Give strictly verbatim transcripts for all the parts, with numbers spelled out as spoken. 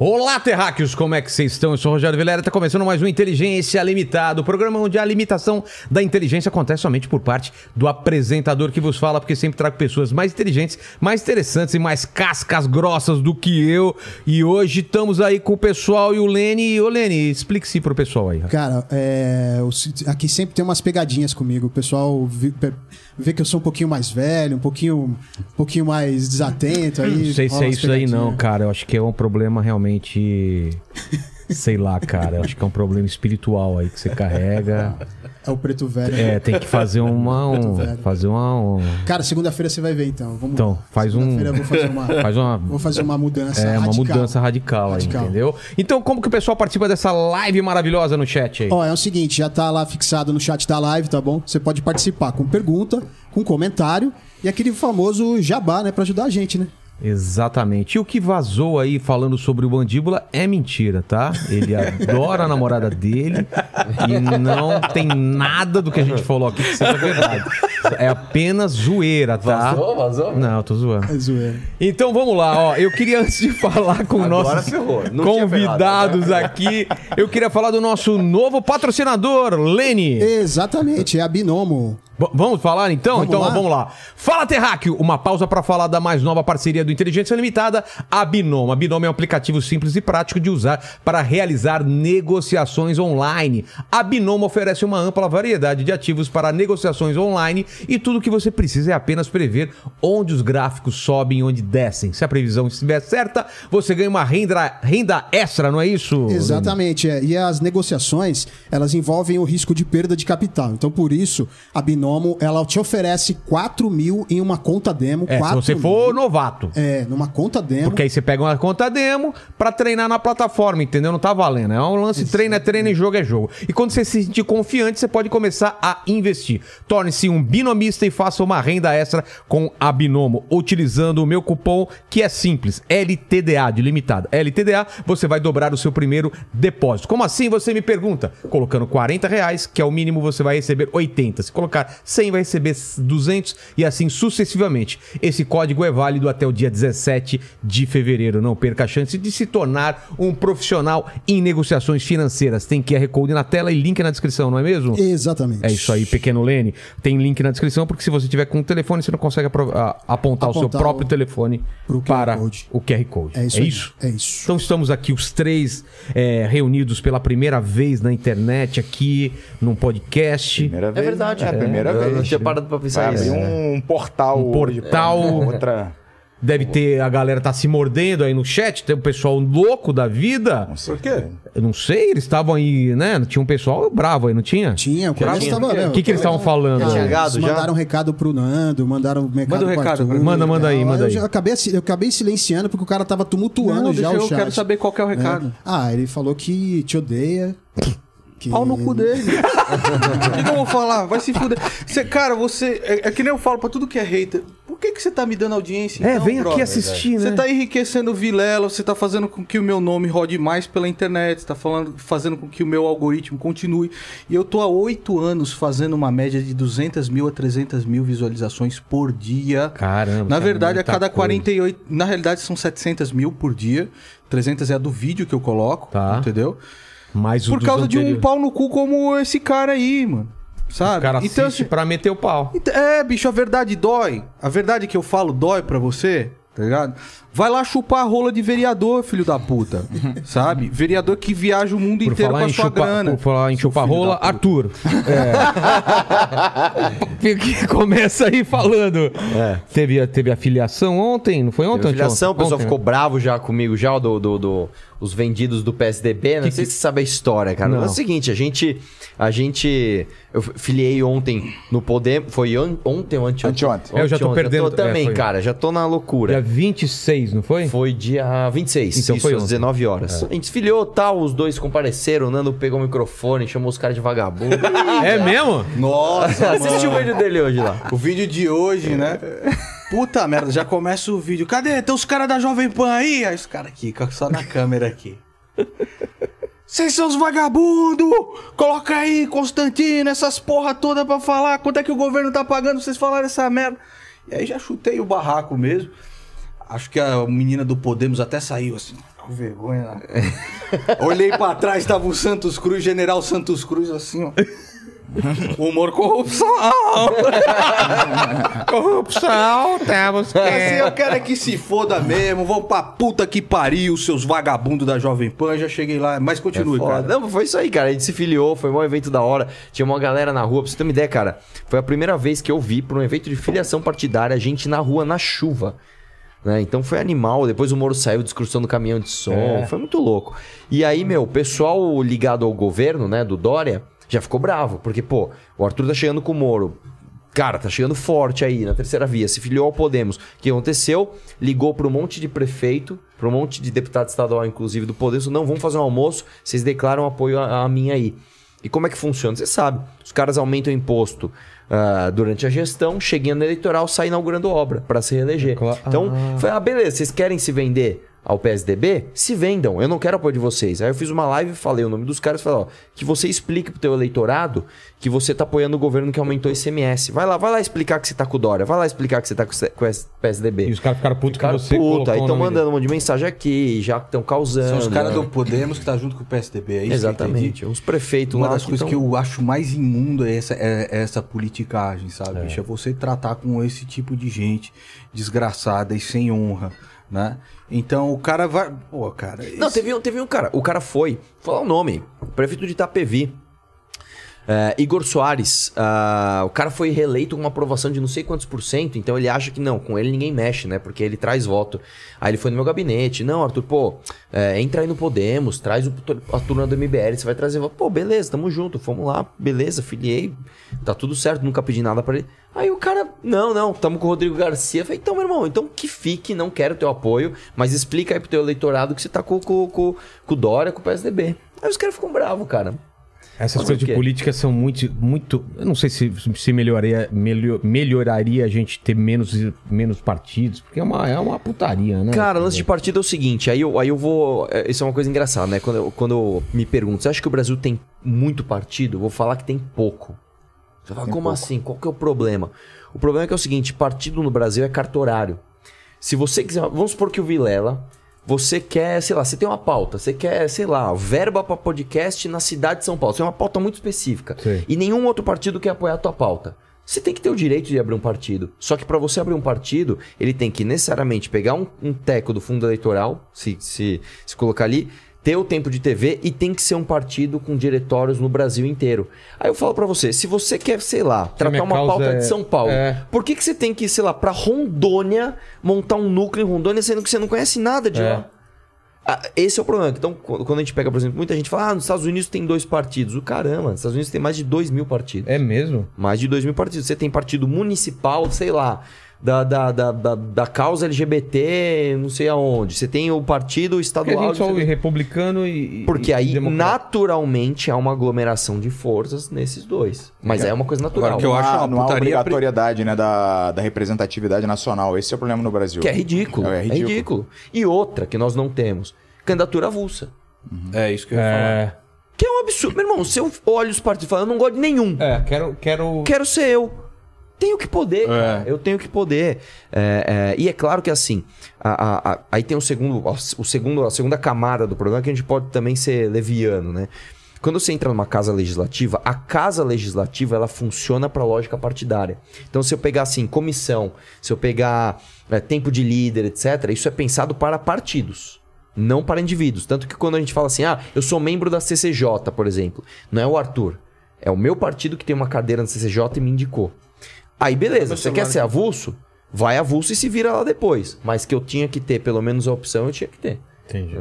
Olá, terráqueos! Como é que vocês estão? Eu sou o Rogério Vilela, está começando mais um Inteligência Limitada, o programa onde a limitação da inteligência acontece somente por parte do apresentador que vos fala, porque sempre trago pessoas mais inteligentes, mais interessantes e mais cascas grossas do que eu. E hoje estamos aí com o pessoal e o Lene. Ô Lene, explique-se pro pessoal aí. Cara, é... aqui sempre tem umas pegadinhas comigo. O pessoal vê que eu sou um pouquinho mais velho, um pouquinho, um pouquinho mais desatento. Aí não sei se é isso aí não, cara. Eu acho que é um problema realmente. Sei lá, cara, acho que é um problema espiritual aí que você carrega. É o preto velho. É, tem que fazer uma... Um, fazer uma um... Cara, segunda-feira você vai ver então. Vamos então, faz um... Eu vou fazer uma, faz uma... Vou fazer uma mudança é, radical. É, uma mudança radical, radical. Aí, entendeu? Então, como que o pessoal participa dessa live maravilhosa no chat aí? Ó, é o seguinte, já tá lá fixado no chat da live, tá bom? Você pode participar com pergunta, com comentário e aquele famoso jabá, né? Pra ajudar a gente, né? Exatamente. E o que vazou aí falando sobre o Mandíbula é mentira, tá? Ele adora a namorada dele e não tem nada do que a gente falou aqui que seja verdade. É apenas zoeira, tá? Vazou, vazou? Não, tô zoando. É zoeira. Então vamos lá, ó. Eu queria, antes de falar com Agora nossos convidados ferrado, né? aqui, eu queria falar do nosso novo patrocinador, Lene. Exatamente, é a Binomo. B- vamos falar então? Vamos então lá? vamos lá. Fala, terráqueo! Uma pausa para falar da mais nova parceria do Inteligência Limitada, a Binomo. A Binomo é um aplicativo simples e prático de usar para realizar negociações online. A Binomo oferece uma ampla variedade de ativos para negociações online e tudo o que você precisa é apenas prever onde os gráficos sobem e onde descem. Se a previsão estiver certa, você ganha uma renda, renda extra, não é isso? Exatamente. É. E as negociações, elas envolvem o risco de perda de capital. Então, por isso, a Binomo, ela te oferece quatro mil em uma conta demo. É, se você for novato. É, numa conta demo. Porque aí você pega uma conta demo pra treinar na plataforma, entendeu? Não tá valendo. É um lance, Exatamente. treino é treino e jogo é jogo. E quando você se sentir confiante, você pode começar a investir. Torne-se um binomista e faça uma renda extra com a Binomo, utilizando o meu cupom, que é simples, L T D A, de limitado. L T D A, você vai dobrar o seu primeiro depósito. Como assim? Você me pergunta. Colocando quarenta reais, que é o mínimo, você vai receber oitenta. Se colocar cem, vai receber duzentos e assim sucessivamente. Esse código é válido até o dia dezessete de fevereiro. Não perca a chance de se tornar um profissional em negociações financeiras. Tem Q R Code na tela e link na descrição, não é mesmo? Exatamente. É isso aí, pequeno Lene. Tem link na descrição, porque se você tiver com um telefone, você não consegue apontar, apontar o seu próprio o... telefone para Code. o Q R Code. É isso? É isso? É isso. Então estamos aqui os três é, reunidos pela primeira vez na internet aqui, num podcast. Primeira vez, é verdade. É a primeira é, vez. Eu não tinha parado para pensar isso. Um, um portal. Um portal. É. Outra... Deve ter, a galera tá se mordendo aí no chat, tem um pessoal louco da vida. Não sei o quê. Eu não sei, eles estavam aí, né? Tinha um pessoal bravo aí, não tinha? Tinha, o que bravo estava... O que, que eles estavam falando? Ah, eles mandaram já? um recado pro Nando, mandaram um recado manda um recado, Arthur, manda, manda aí, manda aí. Eu, acabei, eu acabei silenciando porque o cara tava tumultuando não, já o eu chat. Eu quero saber qual que é o recado. É. Ah, ele falou que te odeia... Que... Pau no cu dele. O que eu vou falar? Vai se fuder. Você, cara, você... É, é que nem eu falo pra tudo que é hater. Por que, que você tá me dando audiência? É, então, vem brother? aqui assistir, é, né? Você tá enriquecendo o Vilela, você tá fazendo com que o meu nome rode mais pela internet, você tá falando, fazendo com que o meu algoritmo continue. E eu tô há oito anos fazendo uma média de duzentas mil a trezentas mil visualizações por dia. Caramba. Na verdade, é a cada quarenta e oito... Coisa. Na realidade, são setecentas mil por dia. trezentas é a do vídeo que eu coloco, tá. entendeu? Por causa anteriores. de um pau no cu como esse cara aí, mano. Sabe? O cara assiste então, assim, pra meter o pau. É, bicho, a verdade dói. A verdade que eu falo dói pra você, tá ligado? Vai lá chupar a rola de vereador, filho da puta. Sabe? Vereador que viaja o mundo por inteiro com a sua chupa, grana. Por falar em chupar rola, Arthur. É. Que começa aí falando. É. Teve, teve a filiação ontem, não foi ontem? Teve filiação, o pessoal ontem. ficou bravo já comigo, já, do, do, do, os vendidos do P S D B. Não que, sei que... se sabe a história, cara. Não. Mas é o seguinte, a gente... A gente eu filiei ontem no Podemos. Foi ontem ou anteontem? Anteontem. Eu já tô perdendo. Já tô também, é, cara. Já tô na loucura. Dia vinte e seis. Não foi? Foi dia vinte e seis, então isso, foi às dezenove horas. É. A gente desfiliou, tal, os dois compareceram, o Nando pegou o microfone, chamou os caras de vagabundo. É mesmo? Nossa, assistiu o vídeo dele hoje lá. O vídeo de hoje, né? Puta merda, já começa o vídeo. Cadê? Tem os caras da Jovem Pan aí? Aí os caras aqui, só na câmera aqui. Vocês são os vagabundos! Coloca aí, Constantino, essas porra toda pra falar. Quanto é que o governo tá pagando pra vocês falarem essa merda? E aí já chutei o barraco mesmo. Acho que a menina do Podemos até saiu assim, com vergonha. Olhei pra trás, tava o Santos Cruz, General Santos Cruz, assim, ó. Humor, corrupção! Corrupção, temos que... Assim, eu quero é que se foda mesmo, vão pra puta que pariu, seus vagabundos da Jovem Pan, já cheguei lá, mas continue, é cara. Não, foi isso aí, cara, a gente se filiou, foi um evento da hora, tinha uma galera na rua, pra você ter uma ideia, cara, foi a primeira vez que eu vi, por um evento de filiação partidária, gente na rua, na chuva. Né? Então foi animal, depois o Moro saiu discursando do caminhão de som, é. Foi muito louco. E aí, meu, o pessoal ligado ao governo, né, do Dória, já ficou bravo, porque, pô, o Arthur tá chegando com o Moro. Cara, tá chegando forte aí, na terceira via, se filiou ao Podemos. O que aconteceu? Ligou para um monte de prefeito, para um monte de deputado estadual, inclusive, do Podemos. Não, vamos fazer um almoço, vocês declaram apoio a mim aí. E como é que funciona? Você sabe, os caras aumentam o imposto uh, durante a gestão, chegando no eleitoral, saem inaugurando obra para se reeleger. Claro. Então, ah. foi, ah, beleza, vocês querem se vender ao P S D B? Se vendam, eu não quero apoio de vocês. Aí eu fiz uma live, falei o nome dos caras, falei, ó, que você explique pro teu eleitorado que você tá apoiando o governo que aumentou o I C M S. Vai lá, vai lá explicar que você tá com o Dória, vai lá explicar que você tá com o P S D B. E os caras ficaram putos com você. Puta, aí estão mandando um monte de mensagem aqui, já estão causando. São os caras do Podemos que tá junto com o P S D B, é isso? Exatamente, os prefeitos lá. Uma das coisas que eu acho mais imundo é essa, é essa politicagem, sabe, bicho? É você tratar com esse tipo de gente desgraçada e sem honra. Né? Então o cara vai... Pô, cara... Esse... Não, teve um, teve um cara... O cara foi... Vou falar o nome. Prefeito de Itapevi. É, Igor Soares. Uh, o cara foi reeleito com uma aprovação de não sei quantos por cento. Então ele acha que não. Com ele ninguém mexe, né? Porque ele traz voto. Aí ele foi no meu gabinete. Não, Arthur, pô... É, entra aí no Podemos. Traz o, a turma do M B L. Você vai trazer voto. Pô, beleza. Tamo junto. Fomos lá. Beleza. Filiei. Tá tudo certo. Nunca pedi nada pra ele. Aí o cara, não, não, tamo com o Rodrigo Garcia. Eu falei, então, meu irmão, então que fique, não quero teu apoio, mas explica aí pro teu eleitorado que você tá com, com, com, com o Dória, com o P S D B. Aí os caras ficam bravos, cara. Essas coisas de política são muito, muito... Eu não sei se, se melhoraria, melhor, melhoraria a gente ter menos, menos partidos, porque é uma, é uma putaria, né? Cara, lance de partido é o seguinte, aí eu, aí eu vou... Isso é uma coisa engraçada, né? Quando eu, quando eu me pergunto, você acha que o Brasil tem muito partido? Eu vou falar que tem pouco. Você fala, como assim? Qual que é o problema? O problema é que é o seguinte, partido no Brasil é cartorário. Se você quiser, vamos supor que o Vilela, você quer, sei lá, você tem uma pauta, você quer, sei lá, verba para podcast na cidade de São Paulo. Você tem uma pauta muito específica. Sim. E nenhum outro partido quer apoiar a tua pauta. Você tem que ter o direito de abrir um partido. Só que para você abrir um partido, ele tem que necessariamente pegar um, um teco do fundo eleitoral, se, se, se colocar ali, ter o tempo de T V e tem que ser um partido com diretórios no Brasil inteiro. Aí eu falo pra você, se você quer, sei lá, tratar uma pauta é... de São Paulo, é... por que que você tem que ir, sei lá, pra Rondônia, montar um núcleo em Rondônia, sendo que você não conhece nada de é. lá? Ah, esse é o problema. Então, quando a gente pega, por exemplo, muita gente fala, ah, nos Estados Unidos tem dois partidos. O caramba, nos Estados Unidos tem mais de dois mil partidos. É mesmo? Mais de dois mil partidos. Você tem partido municipal, sei lá... Da, da, da, da, da causa L G B T, não sei aonde. Você tem o partido estadual... Porque a gente só ouve republicano e... Porque e aí, democrata. Naturalmente, há uma aglomeração de forças nesses dois. Mas é, é uma coisa natural. Agora, que eu acho uma não há obrigatoriedade, né, da, da representatividade nacional. Esse é o problema no Brasil. Que é ridículo. É, é, ridículo. é ridículo. E outra que nós não temos. Candidatura avulsa. Uhum. É isso que eu ia é... falar. Que é um absurdo. Meu irmão, se eu olho os partidos e falo, eu não gosto de nenhum. É, quero... Quero, quero ser eu. Tenho que poder, é. cara. Eu tenho que poder. É, é, e é claro que assim, a, a, a, aí tem o segundo, o segundo, a segunda camada do problema que a gente pode também ser leviano, né? Quando você entra numa casa legislativa, a casa legislativa ela funciona para a lógica partidária. Então, se eu pegar assim, comissão, se eu pegar é, tempo de líder, etcétera, isso é pensado para partidos. Não para indivíduos. Tanto que quando a gente fala assim, ah, eu sou membro da C C J, por exemplo, não é o Arthur. É o meu partido que tem uma cadeira na C C J e me indicou. Aí beleza, você quer ser avulso? Vai avulso e se vira lá depois. Mas que eu tinha que ter, pelo menos a opção eu tinha que ter. Entendi.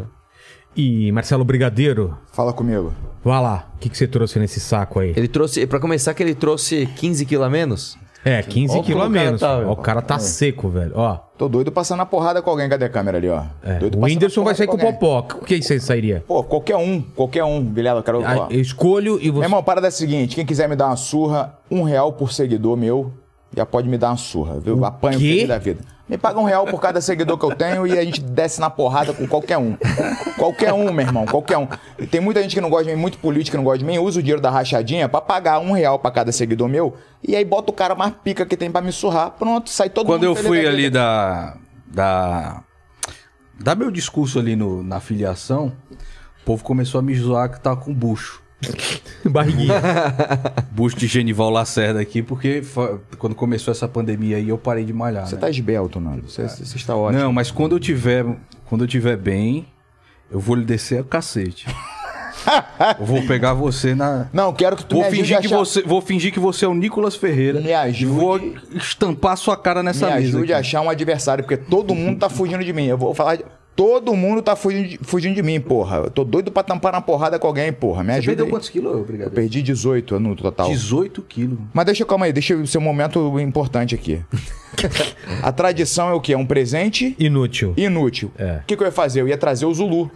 E Marcelo Brigadeiro? Fala comigo. Vai lá, o que, que você trouxe nesse saco aí? Ele trouxe, pra começar que ele trouxe quinze quilos a menos? É, quinze quilos a menos. Tá, ó, o cara tá é. seco, velho, ó. Tô doido passando a porrada com alguém. Cadê a câmera ali, ó? É. O Whindersson vai sair com, com o Popó. Quem você sairia? Pô, qualquer um. Qualquer um. Vilela, quero falar. Eu escolho e você... Meu irmão, parada é a seguinte. Quem quiser me dar uma surra, um real por seguidor meu... já pode me dar uma surra, viu? Apanho o filho da vida. Me paga um real por cada seguidor que eu tenho e a gente desce na porrada com qualquer um. Qualquer um, meu irmão, qualquer um. Tem muita gente que não gosta de mim, muito político que não gosta de mim, usa o dinheiro da rachadinha pra pagar um real pra cada seguidor meu e aí bota o cara mais pica que tem pra me surrar, pronto, sai todo mundo. Quando eu fui ali da... da... Dá meu discurso ali no, na filiação, o povo começou a me zoar que tá com bucho. Barriguinha. Bucho de Genival Lacerda aqui, porque foi, quando começou essa pandemia aí eu parei de malhar. Você né? tá esbelto, Nando. Você, você está ótimo. Não, mas quando eu tiver, quando eu tiver bem, eu vou lhe descer o cacete. Eu vou pegar você na... Não, quero que tu vou me fingir que achar... você Vou fingir que você é o Nicolas Ferreira. Me ajude. Vou estampar a sua cara nessa me mesa. Me ajude aqui. A achar um adversário, porque todo mundo tá fugindo de mim. Eu vou falar... De... Todo mundo tá fugindo de, fugindo de mim, porra. Eu tô doido pra tampar na porrada com alguém, porra. Me ajuda. Você perdeu quantos quilos, brigadeiro? Eu perdi dezoito no total. dezoito quilos? Mas deixa, calma aí, deixa ser um momento importante aqui. A tradição é o quê? É um presente... Inútil. Inútil. É. O que, que eu ia fazer? Eu ia trazer o Zulu.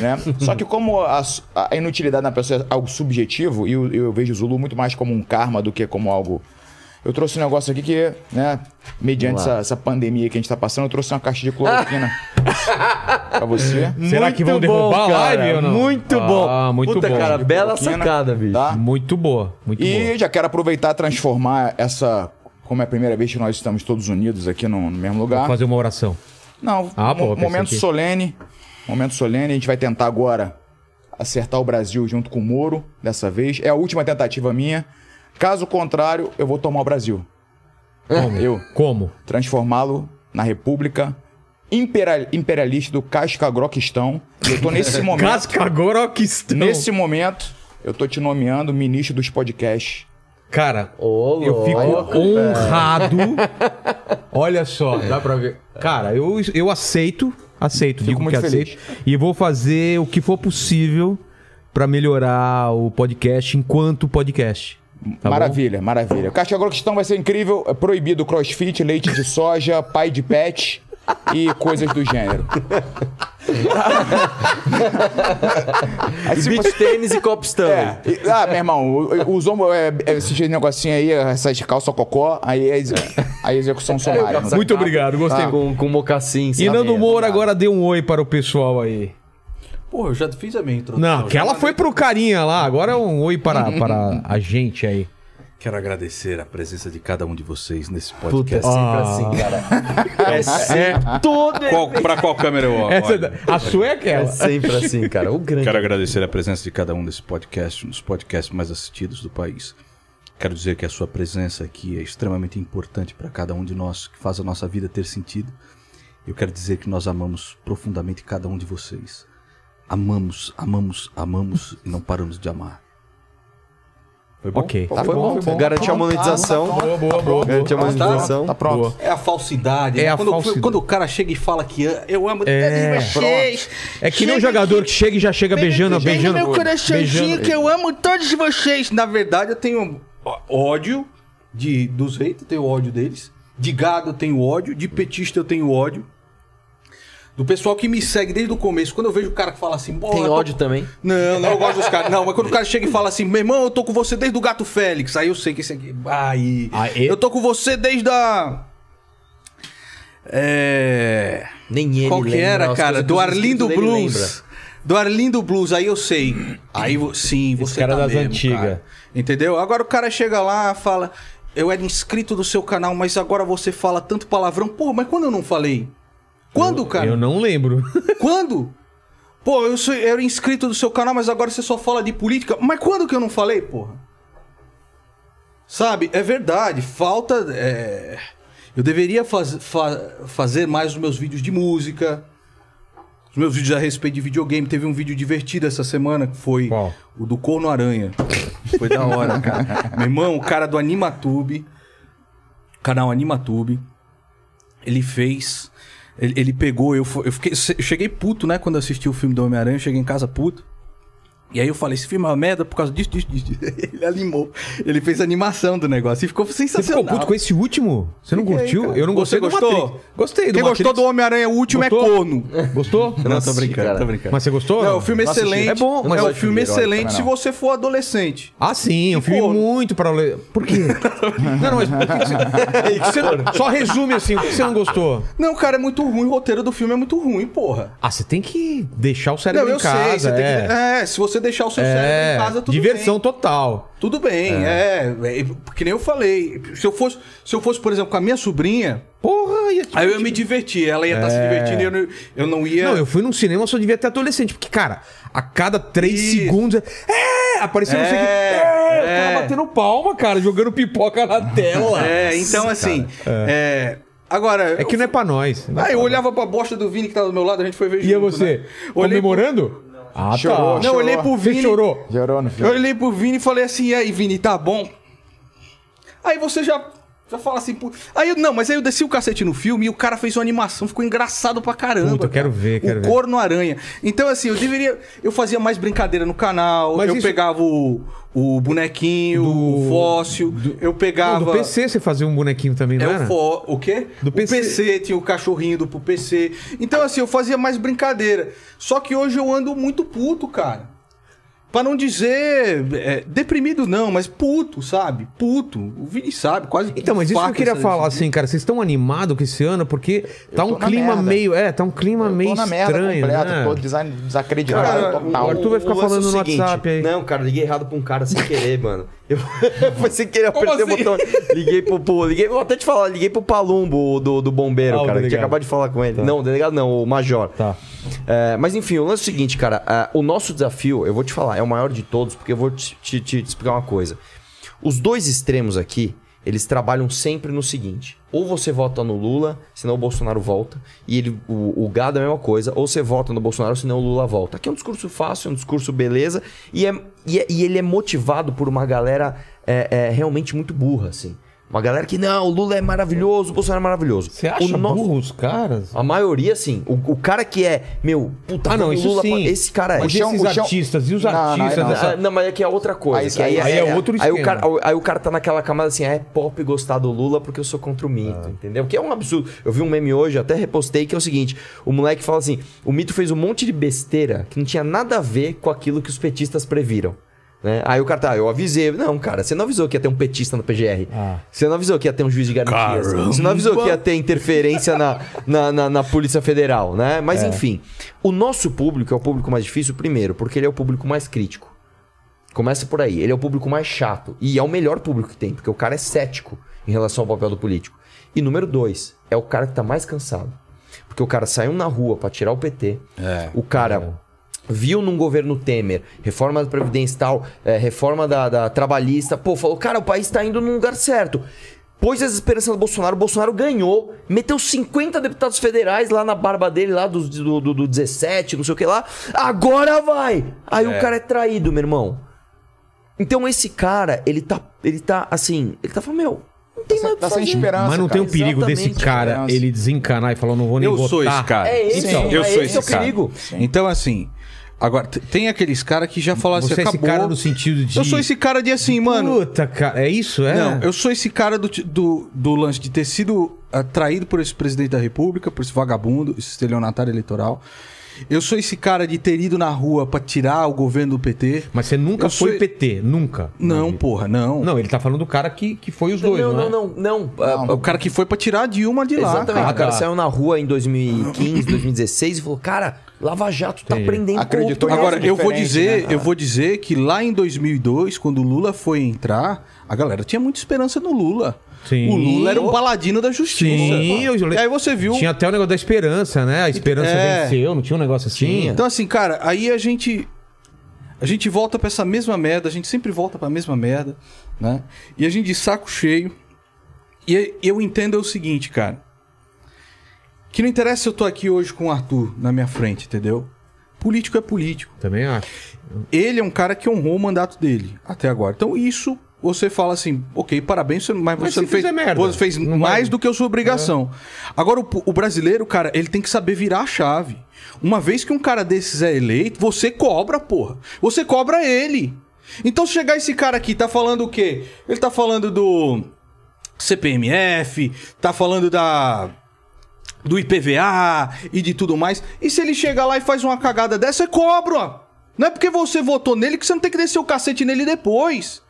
Né? Só que como a, a inutilidade na pessoa é algo subjetivo, e eu, eu vejo o Zulu muito mais como um karma do que como algo... Eu trouxe um negócio aqui que, né, mediante essa, essa pandemia que a gente tá passando, eu trouxe uma caixa de cloroquina pra você. Será que vão derrubar a live ou não? Muito bom. Ah, muito Puta, bom. Puta, cara, bela sacada, bicho. Tá? Muito boa, muito boa. E já quero aproveitar e transformar essa... Como é a primeira vez que nós estamos todos unidos aqui no, no mesmo lugar. Vou fazer uma oração. Não, ah, pô, momento solene... Momento solene, a gente vai tentar agora acertar o Brasil junto com o Moro, dessa vez. É a última tentativa minha. Caso contrário, eu vou tomar o Brasil. Como? Eu. Como? Transformá-lo na república imperialista do Cascagroquistão. Eu tô nesse momento... Cascagroquistão. Nesse momento, eu tô te nomeando ministro dos podcasts. Cara, oh, eu fico oh, honrado. Olha só, dá pra ver. Cara, eu, eu aceito... Aceito, Fico digo muito que feliz. aceito. E vou fazer o que for possível para melhorar o podcast enquanto podcast. Tá maravilha, bom? maravilha. O Cascagroquistão vai ser incrível. É proibido crossfit, leite de soja, pai de pet e coisas do gênero. Beach você... tênis e copo stand. É. Ah, meu irmão, os ombros, é, é, esse negocinho aí, essas calça cocó, aí é, a execução somária. Muito obrigado, gostei. Ah, com, com mocassim. E Nando Moura agora deu um oi para o pessoal aí. Pô, eu já fiz a minha introdução. Não, que ela foi pro carinha lá, agora é um oi para, para a gente aí. Quero agradecer a presença de cada um de vocês nesse podcast. Puta, é sempre ah. assim, cara. É sempre... Todo qual, pra qual câmera eu olho? Essa, a sua é aquela. É sempre assim, cara. O grande... Quero agradecer a presença de cada um desse podcast, um dos podcasts mais assistidos do país. Quero dizer que a sua presença aqui é extremamente importante para cada um de nós, que faz a nossa vida ter sentido. Eu quero dizer que nós amamos profundamente cada um de vocês. Amamos, amamos, amamos e não paramos de amar. Foi bom? Ok. Tá, foi bom, bom, bom. Garantir a monetização. Tá, boa, boa, boa. Garantir a monetização. Tá, tá pronto. Boa. É a falsidade. É né? a quando, falsidade. Quando o cara chega e fala que eu amo... É, vocês. é que nem um jogador que, que chega e já chega beijando, beijando. beijando meu coraçãozinho que eu amo todos vocês. Na verdade, eu tenho ódio de, dos haters, eu tenho ódio deles. De gado, eu tenho ódio. De petista, eu tenho ódio. Do pessoal que me segue desde o começo, quando eu vejo o cara que fala assim... Tem tô... ódio também? Não, não, eu gosto dos caras. Não, mas quando o cara chega e fala assim... Meu irmão, eu tô com você desde o Gato Félix. Aí eu sei que esse aqui... Aí... Ah, e... Eu tô com você desde a... É... Nem ele Qual que lembra, era, cara? Do Arlindo Blues. Do Arlindo Blues, aí eu sei. Aí, sim, você esse cara tá das mesmo, antigas. Cara. Entendeu? Agora o cara chega lá, fala... Eu era inscrito do seu canal, mas agora você fala tanto palavrão. Pô, mas quando eu não falei... Quando, cara? Eu não lembro. Quando? Pô, eu, sou, eu era inscrito do seu canal, mas agora você só fala de política. Mas quando que eu não falei, porra? Sabe, é verdade. Falta... É... Eu deveria faz, fa, fazer mais os meus vídeos de música. Os meus vídeos a respeito de videogame. Teve um vídeo divertido essa semana, que foi Qual? o do Corno Aranha. Foi da hora, cara. Meu irmão, o cara do Animatube, canal Animatube, ele fez... Ele pegou, eu, eu fiquei, eu cheguei puto, né? Quando eu assisti o filme do Homem-Aranha, eu cheguei em casa puto. E aí eu falei, esse filme é uma merda por causa disso, disso, disso. Ele animou. Ele fez a animação do negócio e ficou sensacional. Você ficou puto com esse último? Você não Fiquei, curtiu? Cara. Eu não gostei. Você gostou? Do Matrix. Gostei do Quem Matrix. Gostou do Homem-Aranha, o último gostou? É corno. Gostou? Não, não tô, brincando, tô brincando. Mas você gostou? Não, o filme não excelente. É bom. Mas é um filme excelente se você for adolescente. Ah, sim. Um filme corno. Muito pra... Por quê? Não, não, mas por que você... você... Só resume assim, por que você não gostou? Não, cara, é muito ruim. O roteiro do filme é muito ruim, porra. Ah, você tem que deixar o cérebro em casa. É, se você deixar o seu é, cérebro em casa, tudo diversão bem. Total. Tudo bem, é. É, é. Que nem eu falei. Se eu fosse, se eu fosse por exemplo, com a minha sobrinha... Porra, ia aí eu ia me divertir. Ela ia estar é. tá se divertindo e eu não, eu não ia... Não, eu fui num cinema, eu só devia ter adolescente. Porque, cara, a cada três Isso. segundos... É! Apareceu é, não sei o que... É! é. Eu tava batendo palma, cara, jogando pipoca na tela. É, então Nossa, assim... Cara. É... é Agora, é que eu... não é pra nós. É ah, pra eu nós. olhava pra bosta do Vini que tava do meu lado, a gente foi ver junto. E é você? Né? Comemorando? Ah, chorou, tá. Não, eu olhei pro Vini. Você chorou? Chorou no filme. Eu olhei pro Vini e falei assim: e aí, Vini, tá bom? Aí você já, já fala assim. Pô... Aí eu, não, mas aí eu desci o cacete no filme e o cara fez uma animação, ficou engraçado pra caramba. Puta, eu quero ver, quero o ver. O Corno-Aranha. Então, assim, eu deveria. Eu fazia mais brincadeira no canal, mas eu isso... pegava o. O bonequinho, do... o fóssil, do... eu pegava... Não, do P C você fazia um bonequinho também, não é era? Fo... O quê? Do P C. O P C, tinha o cachorrinho do pro P C. Então, assim, eu fazia mais brincadeira. Só que hoje eu ando muito puto, cara. Pra não dizer... É, deprimido não, mas puto, sabe? Puto. O Vini sabe, quase... Então, mas isso que eu queria falar, assim, de... cara. Vocês estão animados com esse ano? Porque tá um clima meio... É, tá um clima meio estranho, né? Eu tô na merda completa, tô design desacreditado. Cara, total. O Arthur vai ficar falando no WhatsApp aí. Não, cara, liguei errado pra um cara sem querer, mano. Eu foi sem querer, apertei o botão. Liguei pro... pro liguei, vou até te falar, liguei pro Palumbo do, do bombeiro, ah, cara. Que tinha acabado de falar com ele. Tá. Não, o delegado não, o major. Tá. É, mas enfim, o lance é o seguinte, cara. É, o nosso desafio, eu vou te falar, é o maior de todos, porque eu vou te, te, te explicar uma coisa. Os dois extremos aqui, eles trabalham sempre no seguinte. Ou você vota no Lula, senão o Bolsonaro volta. E ele, o, o gado é a mesma coisa. Ou você vota no Bolsonaro, senão o Lula volta. Aqui é um discurso fácil, é um discurso beleza. E, é, e, é, e ele é motivado por uma galera é, é, realmente muito burra, assim. Uma galera que, não, o Lula é maravilhoso, o Bolsonaro é maravilhoso. Você acha o nosso... burro os caras? A maioria, sim. O, o cara que é, meu, puta, ah, não, isso Lula, sim. Esse cara é... Mas chão, esses chão... artistas, e os não, artistas? Não, não, dessa... não, mas é que é outra coisa. Aí, que aí, aí é, é, é outro esquema. Aí o, cara, aí o cara tá naquela camada assim, ah, é pop gostar do Lula porque eu sou contra o mito, ah. entendeu? Que é um absurdo. Eu vi um meme hoje, até repostei, que é o seguinte, o moleque fala assim, o mito fez um monte de besteira que não tinha nada a ver com aquilo que os petistas previram. Né? Aí o cara tá, eu avisei. Não, cara, você não avisou que ia ter um petista no P G R. Ah. Você não avisou que ia ter um juiz de garantias. Caramba. Você não avisou que ia ter interferência na, na, na, na Polícia Federal, né? Mas é. enfim, o nosso público é o público mais difícil, primeiro, porque ele é o público mais crítico. Começa por aí. Ele é o público mais chato. E é o melhor público que tem, porque o cara é cético em relação ao papel do político. E número dois, é o cara que tá mais cansado. Porque o cara saiu na rua pra tirar o P T. É. O cara... É. Viu num governo Temer, reforma da Previdência e tal, é, reforma da, da trabalhista. Pô, falou, cara, o país tá indo num lugar certo. Pôs as esperanças do Bolsonaro, o Bolsonaro ganhou. Meteu cinquenta deputados federais lá na barba dele, lá do, do, do, do dezessete, não sei o que lá. Agora vai! Aí é. o cara é traído, meu irmão. Então esse cara, ele tá, ele tá assim, ele tá falando, meu... Não tem mais tá sem esperança, mas não cara. tem o perigo Exatamente, desse cara, esperança. ele desencanar e falar, não vou nem eu votar. Eu sou esse cara. É esse, então, eu é sou esse, esse cara. perigo. Sim. Então, assim... Agora, tem aqueles caras que já falaram assim, acabou. Você é esse cara no sentido de... Eu sou esse cara de assim, mano... Puta, cara, é isso, é? Não, eu sou esse cara do, do, do lance de ter sido atraído por esse presidente da república, por esse vagabundo, esse estelionatário eleitoral. Eu sou esse cara de ter ido na rua pra tirar o governo do P T. Mas você nunca eu foi sou... P T, nunca. Não, não, porra, não. Não, ele tá falando do cara que, que foi os não, dois, não não, é? não, não, não. não. O cara que foi pra tirar a Dilma de lá. Exatamente, cara. O cara saiu na rua em dois mil e quinze, dois mil e dezesseis e falou, cara... Lava Jato tá Sim. prendendo Acreditou contra. Agora, eu vou dizer, né? eu vou dizer que lá em dois mil e dois, quando o Lula foi entrar, a galera tinha muita esperança no Lula. Sim. O Lula era um paladino da justiça. Sim, eu... e aí você viu... Tinha até o negócio da esperança, né? A esperança é... venceu, não tinha um negócio assim? Tinha. Então assim, cara, aí a gente... A gente volta pra essa mesma merda, a gente sempre volta pra mesma merda, né? E a gente de saco cheio. E eu entendo é o seguinte, cara. Que não interessa se eu tô aqui hoje com o Arthur na minha frente, entendeu? Político é político. Também acho. Ele é um cara que honrou o mandato dele até agora. Então isso você fala assim, ok, parabéns, mas, mas você não fez, merda, você fez não mais vai. do que a sua obrigação. É. Agora, o, o brasileiro, cara, ele tem que saber virar a chave. Uma vez que um cara desses é eleito, você cobra, porra. Você cobra ele. Então, se chegar esse cara aqui, tá falando o quê? Ele tá falando do C P M F, tá falando da... do I P V A e de tudo mais. E se ele chegar lá e faz uma cagada dessa, é cobra. Não é porque você votou nele que você não tem que descer o cacete nele depois.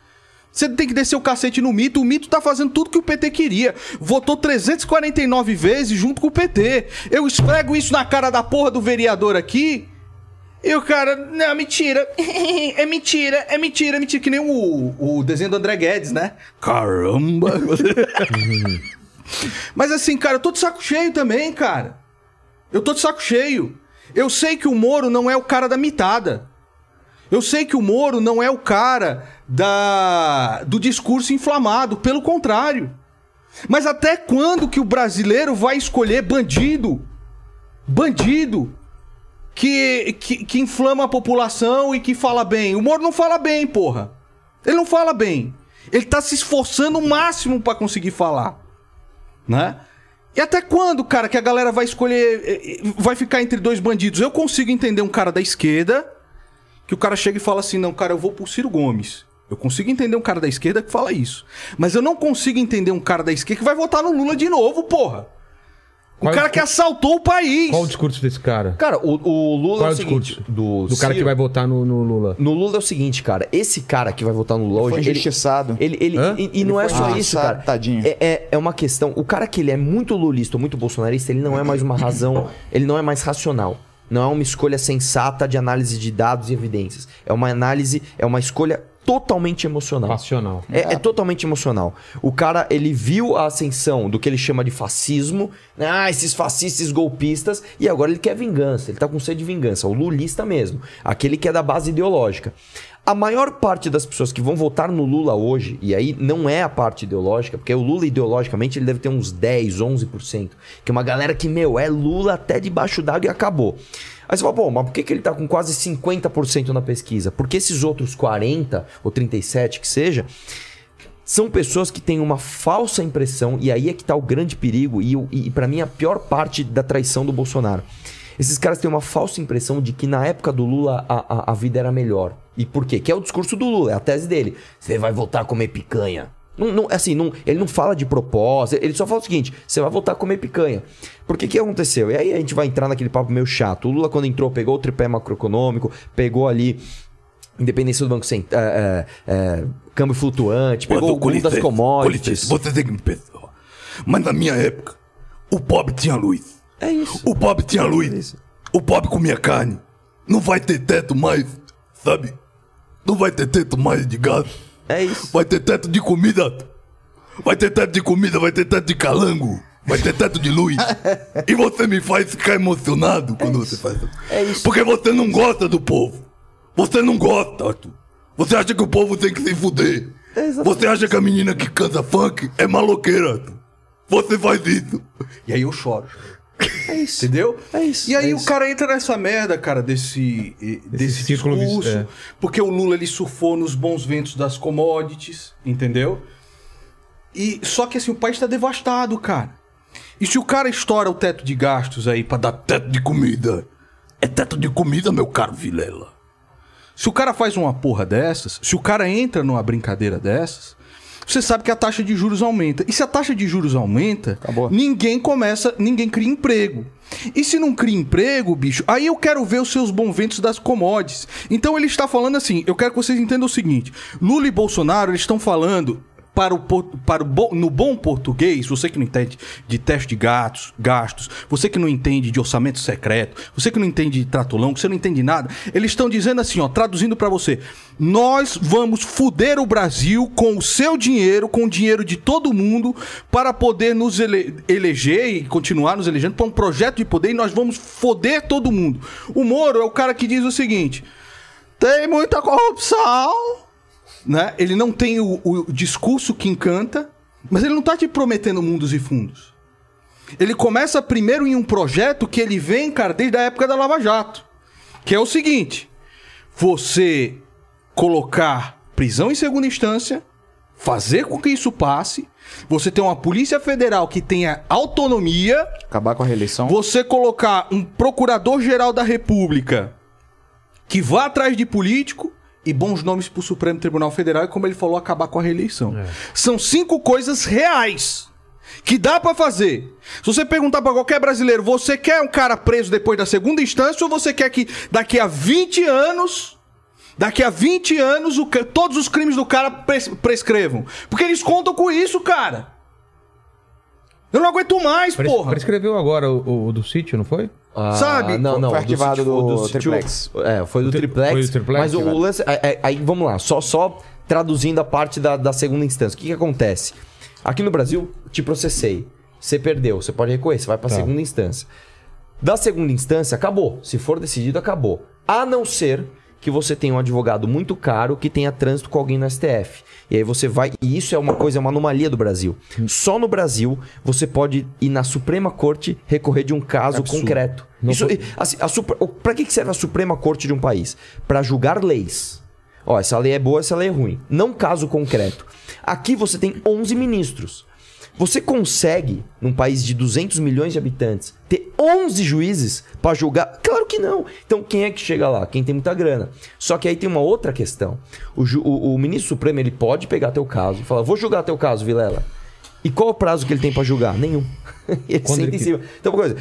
Você tem que descer o cacete no mito. O mito tá fazendo tudo que o P T queria. Votou trezentas e quarenta e nove vezes junto com o P T. Eu esfrego isso na cara da porra do vereador aqui. E o cara... Não, mentira. É mentira, é mentira, é mentira. Que nem o, o desenho do André Guedes, né? Caramba. Mas assim, cara, eu tô de saco cheio também, cara. Eu tô de saco cheio. Eu sei que o Moro não é o cara da mitada. Eu sei que o Moro não é o cara da... do discurso inflamado, pelo contrário. Mas até quando que o brasileiro vai escolher bandido? Bandido que, que, que inflama a população e que fala bem. O Moro não fala bem, porra. Ele não fala bem. Ele tá se esforçando o máximo pra conseguir falar, né? E até quando, cara, que a galera vai escolher... Vai ficar entre dois bandidos? Eu consigo entender um cara da esquerda que o cara chega e fala assim, não, cara, eu vou pro Ciro Gomes. Eu consigo entender um cara da esquerda que fala isso. Mas eu não consigo entender um cara da esquerda que vai votar no Lula de novo, porra. O Qual cara é o... que assaltou o país. Qual o discurso desse cara? Cara, o, o Lula Qual é o seguinte... Discurso? Do, do cara que vai votar no, no Lula. No Lula é o seguinte, cara. Esse cara que vai votar no Lula... Ele foi enriquecido. Ele, ele, ele, e, e ele não é só isso, cara. Tadinho. É, é, é uma questão... O cara que ele é muito lulista, muito bolsonarista, ele não é mais uma razão... Ele não é mais racional. Não é uma escolha sensata de análise de dados e evidências. É uma análise... É uma escolha... totalmente emocional. Passional. É, é. é totalmente emocional. O cara, ele viu a ascensão do que ele chama de fascismo. Ah, esses fascistas, esses golpistas. E agora ele quer vingança. Ele tá com sede de vingança. O lulista mesmo. Aquele que é da base ideológica. A maior parte das pessoas que vão votar no Lula hoje, e aí não é a parte ideológica, porque o Lula ideologicamente ele deve ter uns dez, onze por cento. Que é uma galera que, meu, é Lula até debaixo d'água e acabou. Aí você fala, pô, mas por que, que ele tá com quase cinquenta por cento na pesquisa? Porque esses outros quarenta ou trinta e sete por cento que seja, são pessoas que têm uma falsa impressão, e aí é que tá o grande perigo, e, e para mim a pior parte da traição do Bolsonaro. Esses caras têm uma falsa impressão de que na época do Lula a, a, a vida era melhor. E por quê? Que é o discurso do Lula, é a tese dele. Você vai voltar a comer picanha. Não, não, assim, não, ele não fala de propósito, ele só fala o seguinte, você vai voltar a comer picanha. Porque que aconteceu? E aí a gente vai entrar naquele papo meio chato. O Lula, quando entrou, pegou o tripé macroeconômico, pegou ali independência do Banco Central, é, é, câmbio flutuante, pegou o custo das commodities. Você tem que me perdoar. Mas na minha época, o pobre tinha luz. É isso. O pobre tinha luz. É isso. O pobre comia carne. Não vai ter teto mais, sabe? Não vai ter teto mais de gado. É isso. Vai ter teto de comida. Vai ter teto de comida, vai ter teto de calango. Vai ter teto de luz. E você me faz ficar emocionado quando é você faz isso. É isso. Porque você não gosta do povo. Você não gosta, Arthur. Você acha que o povo tem que se fuder. É você acha que a menina que canta funk é maloqueira, Arthur. Você faz isso. E aí eu choro. É isso. Entendeu? É isso. E aí é o isso. cara entra nessa merda, cara, desse, desse discurso. De... É. Porque o Lula, ele surfou nos bons ventos das commodities, entendeu? E, só que assim, o país tá devastado, cara. E se o cara estoura o teto de gastos aí pra dar teto de comida? É teto de comida, meu caro Vilela. Se o cara faz uma porra dessas, se o cara entra numa brincadeira dessas... Você sabe que a taxa de juros aumenta. E se a taxa de juros aumenta, acabou. ninguém começa, ninguém cria emprego. E se não cria emprego, bicho, aí eu quero ver os seus bons ventos das commodities. Então ele está falando assim, eu quero que vocês entendam o seguinte, Lula e Bolsonaro, eles estão falando para o, para o, no bom português, você que não entende de teste de gastos, gastos, você que não entende de orçamento secreto, você que não entende de trato longo, você não entende nada, eles estão dizendo assim, ó, traduzindo para você... Nós vamos foder o Brasil com o seu dinheiro, com o dinheiro de todo mundo, para poder nos ele eleger e continuar nos elegendo para um projeto de poder, e nós vamos foder todo mundo. O Moro é o cara que diz o seguinte, tem muita corrupção, né? Ele não tem o, o discurso que encanta, mas ele não está te prometendo mundos e fundos. Ele começa primeiro em um projeto que ele vem, cara, desde a época da Lava Jato, que é o seguinte, você... colocar prisão em segunda instância fazer com que isso passe, você ter uma Polícia Federal que tenha autonomia... Acabar com a reeleição. Você colocar um Procurador-Geral da República que vá atrás de político e bons nomes para o Supremo Tribunal Federal e, como ele falou, acabar com a reeleição. É. São cinco coisas reais que dá pra fazer. Se você perguntar pra qualquer brasileiro, você quer um cara preso depois da segunda instância ou você quer que daqui a vinte anos... Daqui a vinte anos, o, todos os crimes do cara pres, prescrevam. Porque eles contam com isso, cara. Eu não aguento mais, Pres, porra. Prescreveu agora o, o do sítio, não foi? Ah, sabe? Não, não. Foi arquivado do, do, do, do triplex. É, foi do triplex. Foi do triplex. Mas o, o lance... Aí, aí, vamos lá. Só, só traduzindo a parte da, da segunda instância. O que que acontece? Aqui no Brasil, te processei. Você perdeu. Você pode recorrer. Você vai pra tá. segunda instância. Da segunda instância, acabou. Se for decidido, acabou. A não ser... que você tem um advogado muito caro que tenha trânsito com alguém no S T F. E aí você vai... E isso é uma coisa, é uma anomalia do Brasil. Só no Brasil você pode ir na Suprema Corte recorrer de um caso absurdo. Concreto. Isso, assim, a Supra, pra que serve a Suprema Corte de um país? Pra julgar leis. Ó, essa lei é boa, essa lei é ruim. Não caso concreto. Aqui você tem onze ministros. Você consegue, num país de duzentos milhões de habitantes, ter onze juízes para julgar? Claro que não. Então, quem é que chega lá? Quem tem muita grana. Só que aí tem uma outra questão. O, ju o, o ministro Supremo, ele pode pegar teu caso e falar, vou julgar teu caso, Vilela. E qual é o prazo que ele tem para julgar? Nenhum. Ele senta em cima. Então, uma coisa,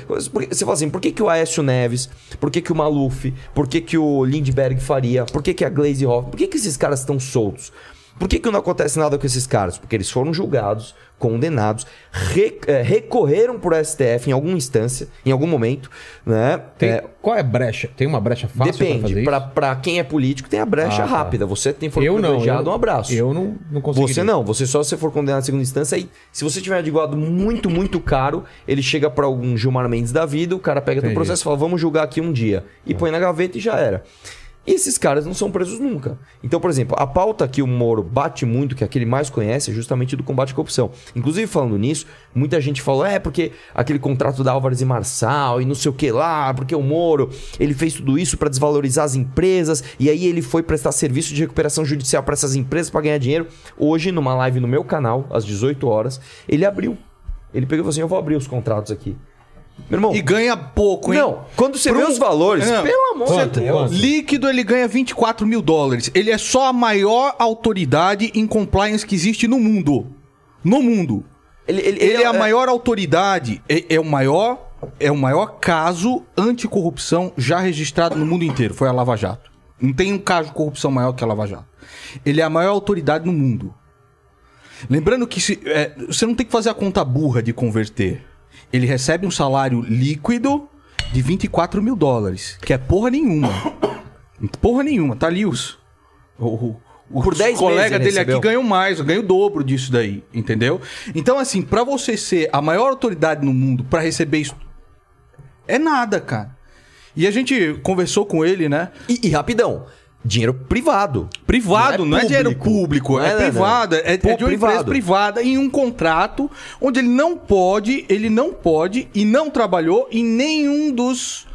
você fala assim, por que que o Aécio Neves, por que que o Maluf, por que que o Lindbergh Faria, por que que a Glaze Hoff, por que que esses caras estão soltos? Por que que não acontece nada com esses caras? Porque eles foram julgados, condenados, rec recorreram pro S T F em alguma instância, em algum momento, né? Tem, é, qual é a brecha? Tem uma brecha fácil depende, pra fazer pra, isso? Pra quem é político tem a brecha ah, rápida. Tá. Você tem for eu privilegiado, não, eu, um abraço. Eu não, não consegui. Você não, você só se for condenado à segunda instância e se você tiver advogado muito, muito caro, ele chega pra algum Gilmar Mendes da vida, o cara pega o processo e fala, vamos julgar aqui um dia. E ah. põe na gaveta e já era. E esses caras não são presos nunca. Então, por exemplo, a pauta que o Moro bate muito, que é a que ele mais conhece, é justamente do combate à corrupção. Inclusive, falando nisso, muita gente falou, é porque aquele contrato da Álvares e Marçal e não sei o que lá, porque o Moro, ele fez tudo isso para desvalorizar as empresas e aí ele foi prestar serviço de recuperação judicial para essas empresas para ganhar dinheiro. Hoje, numa live no meu canal, às dezoito horas, ele abriu. Ele pegou e falou assim, eu vou abrir os contratos aqui. Meu irmão, e ganha pouco, hein? Não, quando você Pro... vê os valores, não. pelo amor Quanto? de Deus. Líquido, ele ganha vinte e quatro mil dólares. Ele é só a maior autoridade em compliance que existe no mundo. No mundo. Ele, ele, ele, ele é, é a maior autoridade, é, é, o maior, é o maior caso anticorrupção já registrado no mundo inteiro. Foi a Lava Jato. Não tem um caso de corrupção maior que a Lava Jato. Ele é a maior autoridade no mundo. Lembrando que se, é, você não tem que fazer a conta burra de converter. Ele recebe um salário líquido de vinte e quatro mil dólares. Que é porra nenhuma. Porra nenhuma. Tá ali os... O, o, Por os colegas dele aqui ganham mais. Ganham o dobro disso daí. Entendeu? Então, assim, pra você ser a maior autoridade no mundo pra receber isso... É nada, cara. E a gente conversou com ele, né? E, e rapidão. Dinheiro privado. Privado, não é, não é dinheiro público. Não é, é privado. Não, não. É, Pô, é de uma privado. empresa privada em um contrato onde ele não pode, ele não pode e não trabalhou em nenhum dos,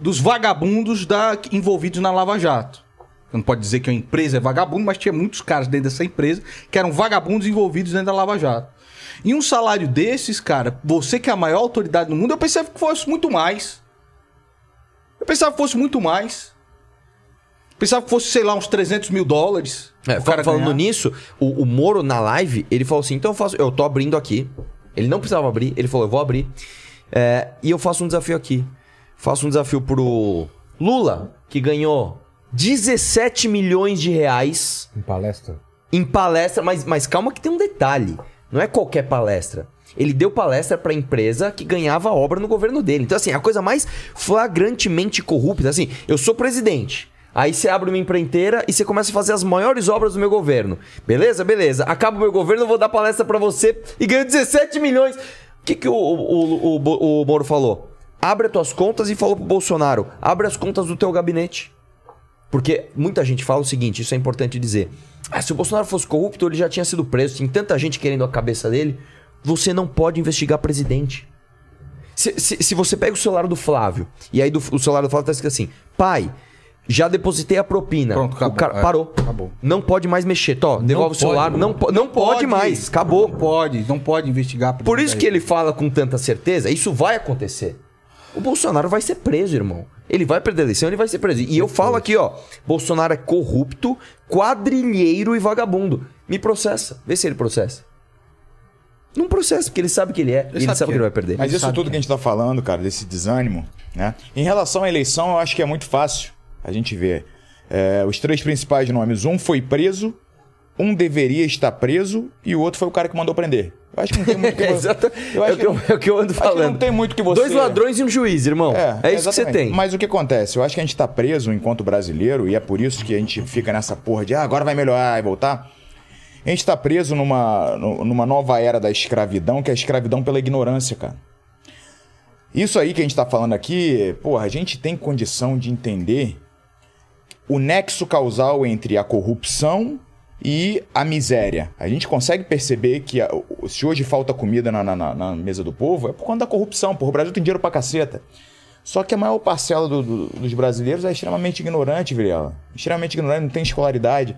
dos vagabundos da, envolvidos na Lava Jato. Não pode dizer que a empresa é vagabundo, mas tinha muitos caras dentro dessa empresa que eram vagabundos envolvidos dentro da Lava Jato. E um salário desses, cara, você que é a maior autoridade do mundo, eu pensava que fosse muito mais. Eu pensava que fosse muito mais. Pensava que fosse, sei lá, uns trezentos mil dólares. É, o cara falando ganhar. nisso, o, o Moro na live, ele falou assim, então eu faço... Eu tô abrindo aqui. Ele não precisava abrir, ele falou, eu vou abrir. É, e eu faço um desafio aqui. Faço um desafio pro Lula, que ganhou dezessete milhões de reais. Em palestra? Em palestra, mas, mas calma que tem um detalhe. Não é qualquer palestra. Ele deu palestra pra empresa que ganhava obra no governo dele. Então, assim, a coisa mais flagrantemente corrupta. Assim, eu sou presidente. Aí você abre uma empreiteira e você começa a fazer as maiores obras do meu governo. Beleza? Beleza. Acaba o meu governo, eu vou dar palestra pra você e ganho dezessete milhões. O que que o, o, o, o Moro falou? Abre as tuas contas e falou pro Bolsonaro. Abre as contas do teu gabinete. Porque muita gente fala o seguinte, isso é importante dizer. Ah, se o Bolsonaro fosse corrupto, ele já tinha sido preso. Tem tanta gente querendo a cabeça dele. Você não pode investigar presidente. Se, se, se você pega o celular do Flávio, e aí do, o celular do Flávio tá escrito assim, pai... Já depositei a propina. Pronto, acabou. O cara é, parou. Acabou. Não pode mais mexer. Tó, devolve não o celular. Pode, não, po não pode, pode mais. Acabou. Não pode. Não pode investigar. Por isso que ele fala com tanta certeza. Isso vai acontecer. O Bolsonaro vai ser preso, irmão. Ele vai perder a eleição, ele vai ser preso. E eu falo aqui, ó. Bolsonaro é corrupto, quadrilheiro e vagabundo. Me processa. Vê se ele processa. Não processa, porque ele sabe que ele é. Ele, ele sabe, sabe que, que ele vai perder. Mas ele isso tudo que, que a gente tá falando, cara, desse desânimo, né? Em relação à eleição, eu acho que é muito fácil. A gente vê é, os três principais nomes. Um foi preso, um deveria estar preso e o outro foi o cara que mandou prender. Eu acho que não tem muito que você... eu acho é, que... Eu, é o que eu ando falando. Acho que não tem muito que você... Dois ladrões e um juiz, irmão. É, é isso exatamente. Que você tem. Mas o que acontece? Eu acho que a gente está preso enquanto brasileiro e é por isso que a gente fica nessa porra de ah, agora vai melhorar e voltar. A gente está preso numa, numa nova era da escravidão, que é a escravidão pela ignorância, cara. Isso aí que a gente está falando aqui, porra, a gente tem condição de entender... o nexo causal entre a corrupção e a miséria. A gente consegue perceber que a, se hoje falta comida na, na, na mesa do povo, é por conta da corrupção, porra. O Brasil tem dinheiro pra caceta. Só que a maior parcela do, do, dos brasileiros é extremamente ignorante, Vilela. Extremamente ignorante, não tem escolaridade.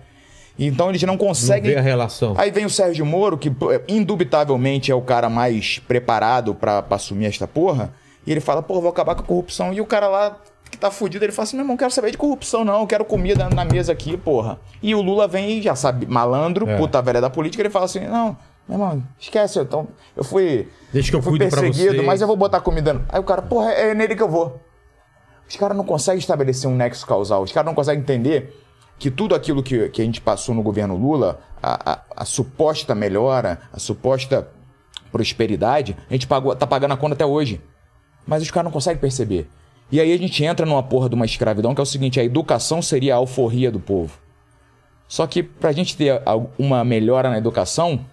Então eles não conseguem... Não vê a relação. Aí vem o Sérgio Moro, que indubitavelmente é o cara mais preparado pra, pra assumir esta porra, e ele fala, pô, vou acabar com a corrupção. E o cara lá... que tá fudido, ele fala assim, meu irmão, não quero saber de corrupção não, eu quero comida na mesa aqui, porra. E o Lula vem e já sabe, malandro, é. puta velha da política, ele fala assim, não, meu irmão, esquece, eu, tô, eu fui, Deixa que eu fui perseguido, mas eu vou botar comida. Aí o cara, porra, é nele que eu vou. Os caras não conseguem estabelecer um nexo causal, os caras não conseguem entender que tudo aquilo que, que a gente passou no governo Lula, a, a, a suposta melhora, a suposta prosperidade, a gente pagou, tá pagando a conta até hoje. Mas os caras não conseguem perceber. E aí a gente entra numa porra de uma escravidão, que é o seguinte, a educação seria a alforria do povo. Só que pra gente ter uma melhora na educação,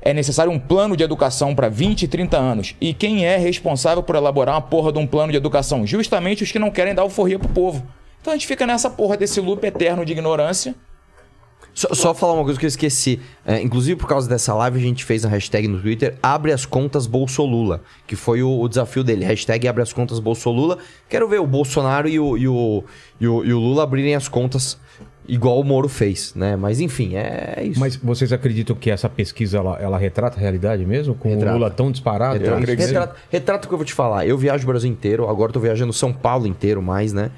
é necessário um plano de educação para vinte, trinta anos. E quem é responsável por elaborar uma porra de um plano de educação? Justamente os que não querem dar alforria pro povo. Então a gente fica nessa porra desse loop eterno de ignorância. Só, só falar uma coisa que eu esqueci. É, inclusive, por causa dessa live, a gente fez a hashtag no Twitter Abre as Contas Bolsolula, que foi o, o desafio dele. Hashtag Abre as Contas Bolsolula. Quero ver o Bolsonaro e o, e, o, e, o, e o Lula abrirem as contas igual o Moro fez, né? Mas, enfim, é isso. Mas vocês acreditam que essa pesquisa, ela, ela retrata a realidade mesmo? Com retrata. O Lula tão disparado? Retrata. Eu retrata, retrata o que eu vou te falar. Eu viajo o Brasil inteiro. Agora tô viajando São Paulo inteiro mais, né?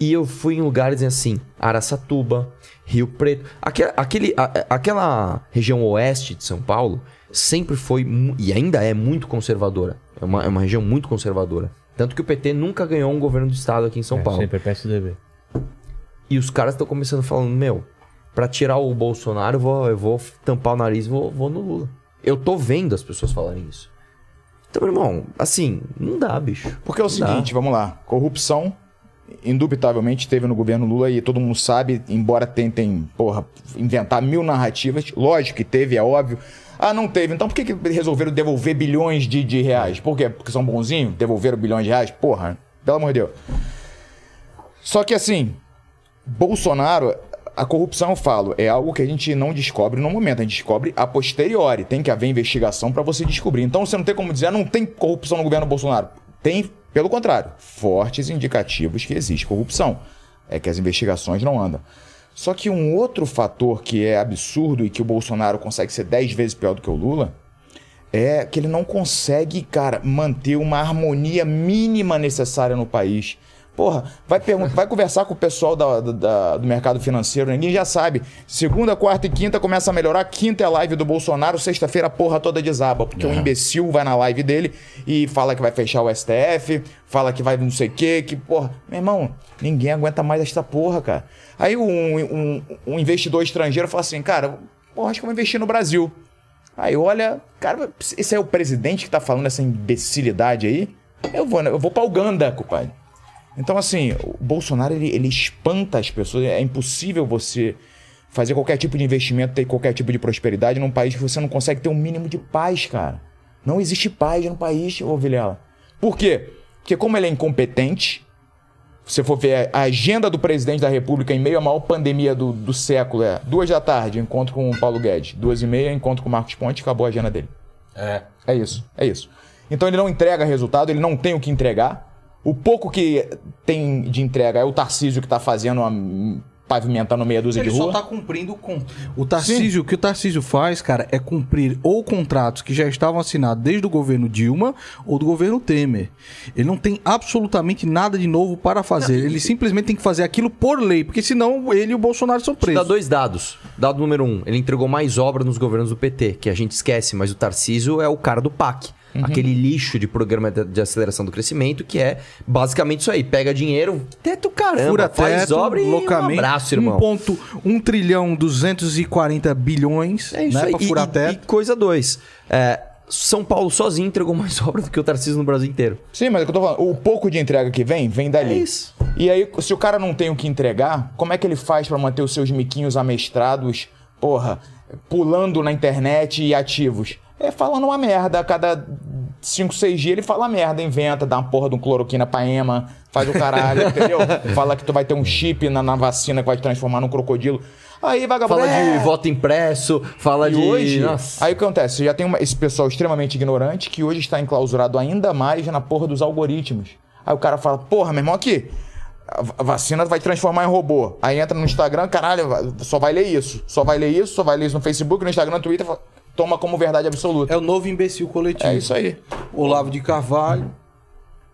E eu fui em lugares assim, Araçatuba... Rio Preto, aquela, aquele, a, aquela região oeste de São Paulo sempre foi, e ainda é muito conservadora, é uma, é uma região muito conservadora, tanto que o P T nunca ganhou um governo do estado aqui em São é, Paulo. Sempre é P S D B. E os caras estão começando falando, meu, pra tirar o Bolsonaro eu vou, eu vou tampar o nariz e vou, vou no Lula. Eu tô vendo as pessoas falarem isso. Então, meu irmão, assim, não dá, bicho. Porque é o seguinte, vamos lá, corrupção... indubitavelmente teve no governo Lula e todo mundo sabe, embora tentem porra, inventar mil narrativas, lógico que teve, é óbvio. Ah, não teve, então por que, que resolveram devolver bilhões de, de reais? Por quê? Porque são bonzinhos? Devolveram bilhões de reais? Porra, pelo amor de Deus. Só que assim, Bolsonaro, a corrupção, eu falo, é algo que a gente não descobre no momento, a gente descobre a posteriori, tem que haver investigação para você descobrir. Então você não tem como dizer, ah, não tem corrupção no governo Bolsonaro. Tem, pelo contrário, fortes indicativos que existe corrupção. É que as investigações não andam. Só que um outro fator que é absurdo e que o Bolsonaro consegue ser dez vezes pior do que o Lula é que ele não consegue, cara, manter uma harmonia mínima necessária no país. Porra, vai, vai conversar com o pessoal da, da, do mercado financeiro, ninguém já sabe. Segunda, quarta e quinta começa a melhorar. Quinta é a live do Bolsonaro, sexta-feira a porra toda desaba. Porque o é. um imbecil vai na live dele e fala que vai fechar o S T F, fala que vai não sei o quê, que porra... Meu irmão, ninguém aguenta mais esta porra, cara. Aí um, um, um investidor estrangeiro fala assim, cara, porra, acho que eu vou investir no Brasil. Aí olha, cara, esse é o presidente que tá falando essa imbecilidade aí? Eu vou, eu vou pra Uganda, compadre. Então, assim, o Bolsonaro, ele, ele espanta as pessoas. É impossível você fazer qualquer tipo de investimento, ter qualquer tipo de prosperidade num país que você não consegue ter um mínimo de paz, cara. Não existe paz no país, ô Vilela. Por quê? Porque como ele é incompetente, você for ver a agenda do presidente da República em meio à maior pandemia do, do século, é duas da tarde, encontro com o Paulo Guedes. Duas e meia, encontro com o Marcos Pontes, acabou a agenda dele. É. É isso, é isso. Então, ele não entrega resultado, ele não tem o que entregar. O pouco que tem de entrega é o Tarcísio que está fazendo uma... pavimentando meia dúzia ele de rua. Ele só tá cumprindo com... O Tarcísio, o que o Tarcísio faz, cara, é cumprir ou contratos que já estavam assinados desde o governo Dilma ou do governo Temer. Ele não tem absolutamente nada de novo para fazer. Não, ele simplesmente tem que fazer aquilo por lei, porque senão ele e o Bolsonaro são presos. Dá dois dados. Dado número um, ele entregou mais obra nos governos do P T, que a gente esquece, mas o Tarcísio é o cara do P A C. Uhum. Aquele lixo de programa de aceleração do crescimento, que é basicamente isso aí. Pega dinheiro, teto, caramba, fura faz teto, obra e um abraço, irmão. um ponto um trilhão duzentos e quarenta bilhões é isso, né, aí, pra furar e, teto. E coisa dois, é, São Paulo sozinho entregou mais obra do que o Tarcísio no Brasil inteiro. Sim, mas é o que eu tô falando. O pouco de entrega que vem, vem dali. É isso. E aí, se o cara não tem o que entregar, como é que ele faz pra manter os seus miquinhos amestrados, porra, pulando na internet e ativos? É falando uma merda. A cada cinco, seis dias ele fala merda, inventa, dá uma porra de um cloroquina pra Ema, faz o caralho, entendeu? Fala que tu vai ter um chip na, na vacina que vai te transformar num crocodilo. Aí vagabundo... Fala é... de voto impresso, fala e de... Hoje, nossa. Aí o que acontece? Já tem uma, esse pessoal extremamente ignorante que hoje está enclausurado ainda mais na porra dos algoritmos. Aí o cara fala, porra, meu irmão, aqui... A vacina vai transformar em robô. Aí entra no Instagram, caralho, só vai ler isso. Só vai ler isso, só vai ler isso no Facebook, no Instagram, no Twitter. Toma como verdade absoluta. É o novo imbecil coletivo. É isso aí. Olavo de Carvalho.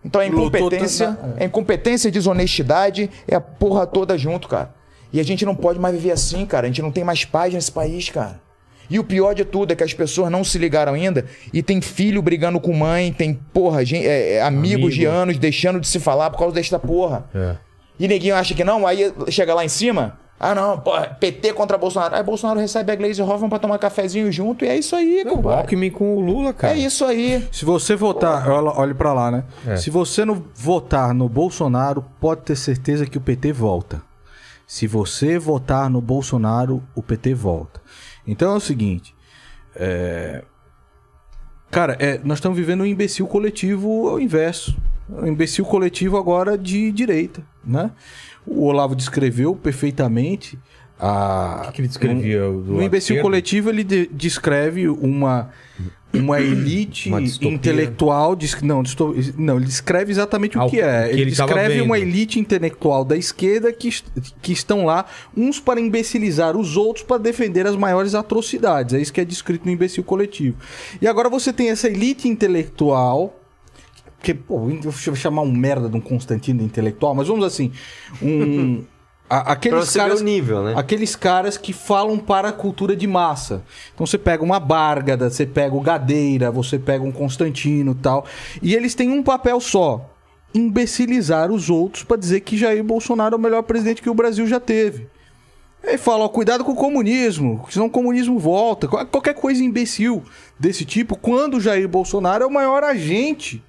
Então é incompetência, é incompetência, desonestidade, é a porra toda junto, cara. E a gente não pode mais viver assim, cara. A gente não tem mais paz nesse país, cara. E o pior de tudo é que as pessoas não se ligaram ainda e tem filho brigando com mãe, tem porra, gente, é, amigos Amigo. de anos deixando de se falar por causa desta porra. É. E ninguém acha que não, aí chega lá em cima, ah não, porra, P T contra Bolsonaro. Aí Bolsonaro recebe a Glaze Hoffmann pra tomar cafezinho junto e é isso aí, cara. O Alckmin com o Lula, cara. É isso aí. Se você votar, olha, olha pra lá, né? É. Se você não votar no Bolsonaro, pode ter certeza que o P T volta. Se você votar no Bolsonaro, o P T volta. Então é o seguinte, é... cara, é, nós estamos vivendo um imbecil coletivo ao inverso. Um imbecil coletivo agora de direita, né? O Olavo descreveu perfeitamente a... O que, que ele descrevia? Um, do um imbecil coletivo, ele de, descreve uma, uma elite uma intelectual... Dis, não, disto, não, ele descreve exatamente o Ao, que é. Que ele, ele descreve uma elite intelectual da esquerda que, que estão lá, uns para imbecilizar os outros para defender as maiores atrocidades. É isso que é descrito no imbecil coletivo. E agora você tem essa elite intelectual... Porque, pô, eu vou chamar um merda de um Constantino intelectual, mas vamos assim, um... a, aqueles, caras, nível, né? aqueles caras que falam para a cultura de massa. Então você pega uma Bárgada, você pega o Gadeira, você pega um Constantino e tal, e eles têm um papel só, imbecilizar os outros para dizer que Jair Bolsonaro é o melhor presidente que o Brasil já teve. Aí fala, ó, cuidado com o comunismo, senão o comunismo volta, qualquer coisa imbecil desse tipo, quando o Jair Bolsonaro é o maior agente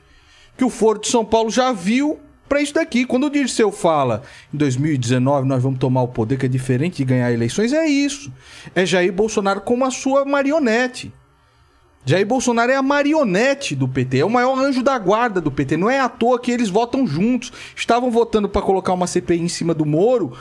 que o Foro de São Paulo já viu para isso daqui. Quando o Dirceu fala em dois mil e dezenove nós vamos tomar o poder, que é diferente de ganhar eleições, é isso. É Jair Bolsonaro como a sua marionete. Jair Bolsonaro é a marionete do P T, é o maior anjo da guarda do P T. Não é à toa que eles votam juntos. Estavam votando para colocar uma C P I em cima do Moro,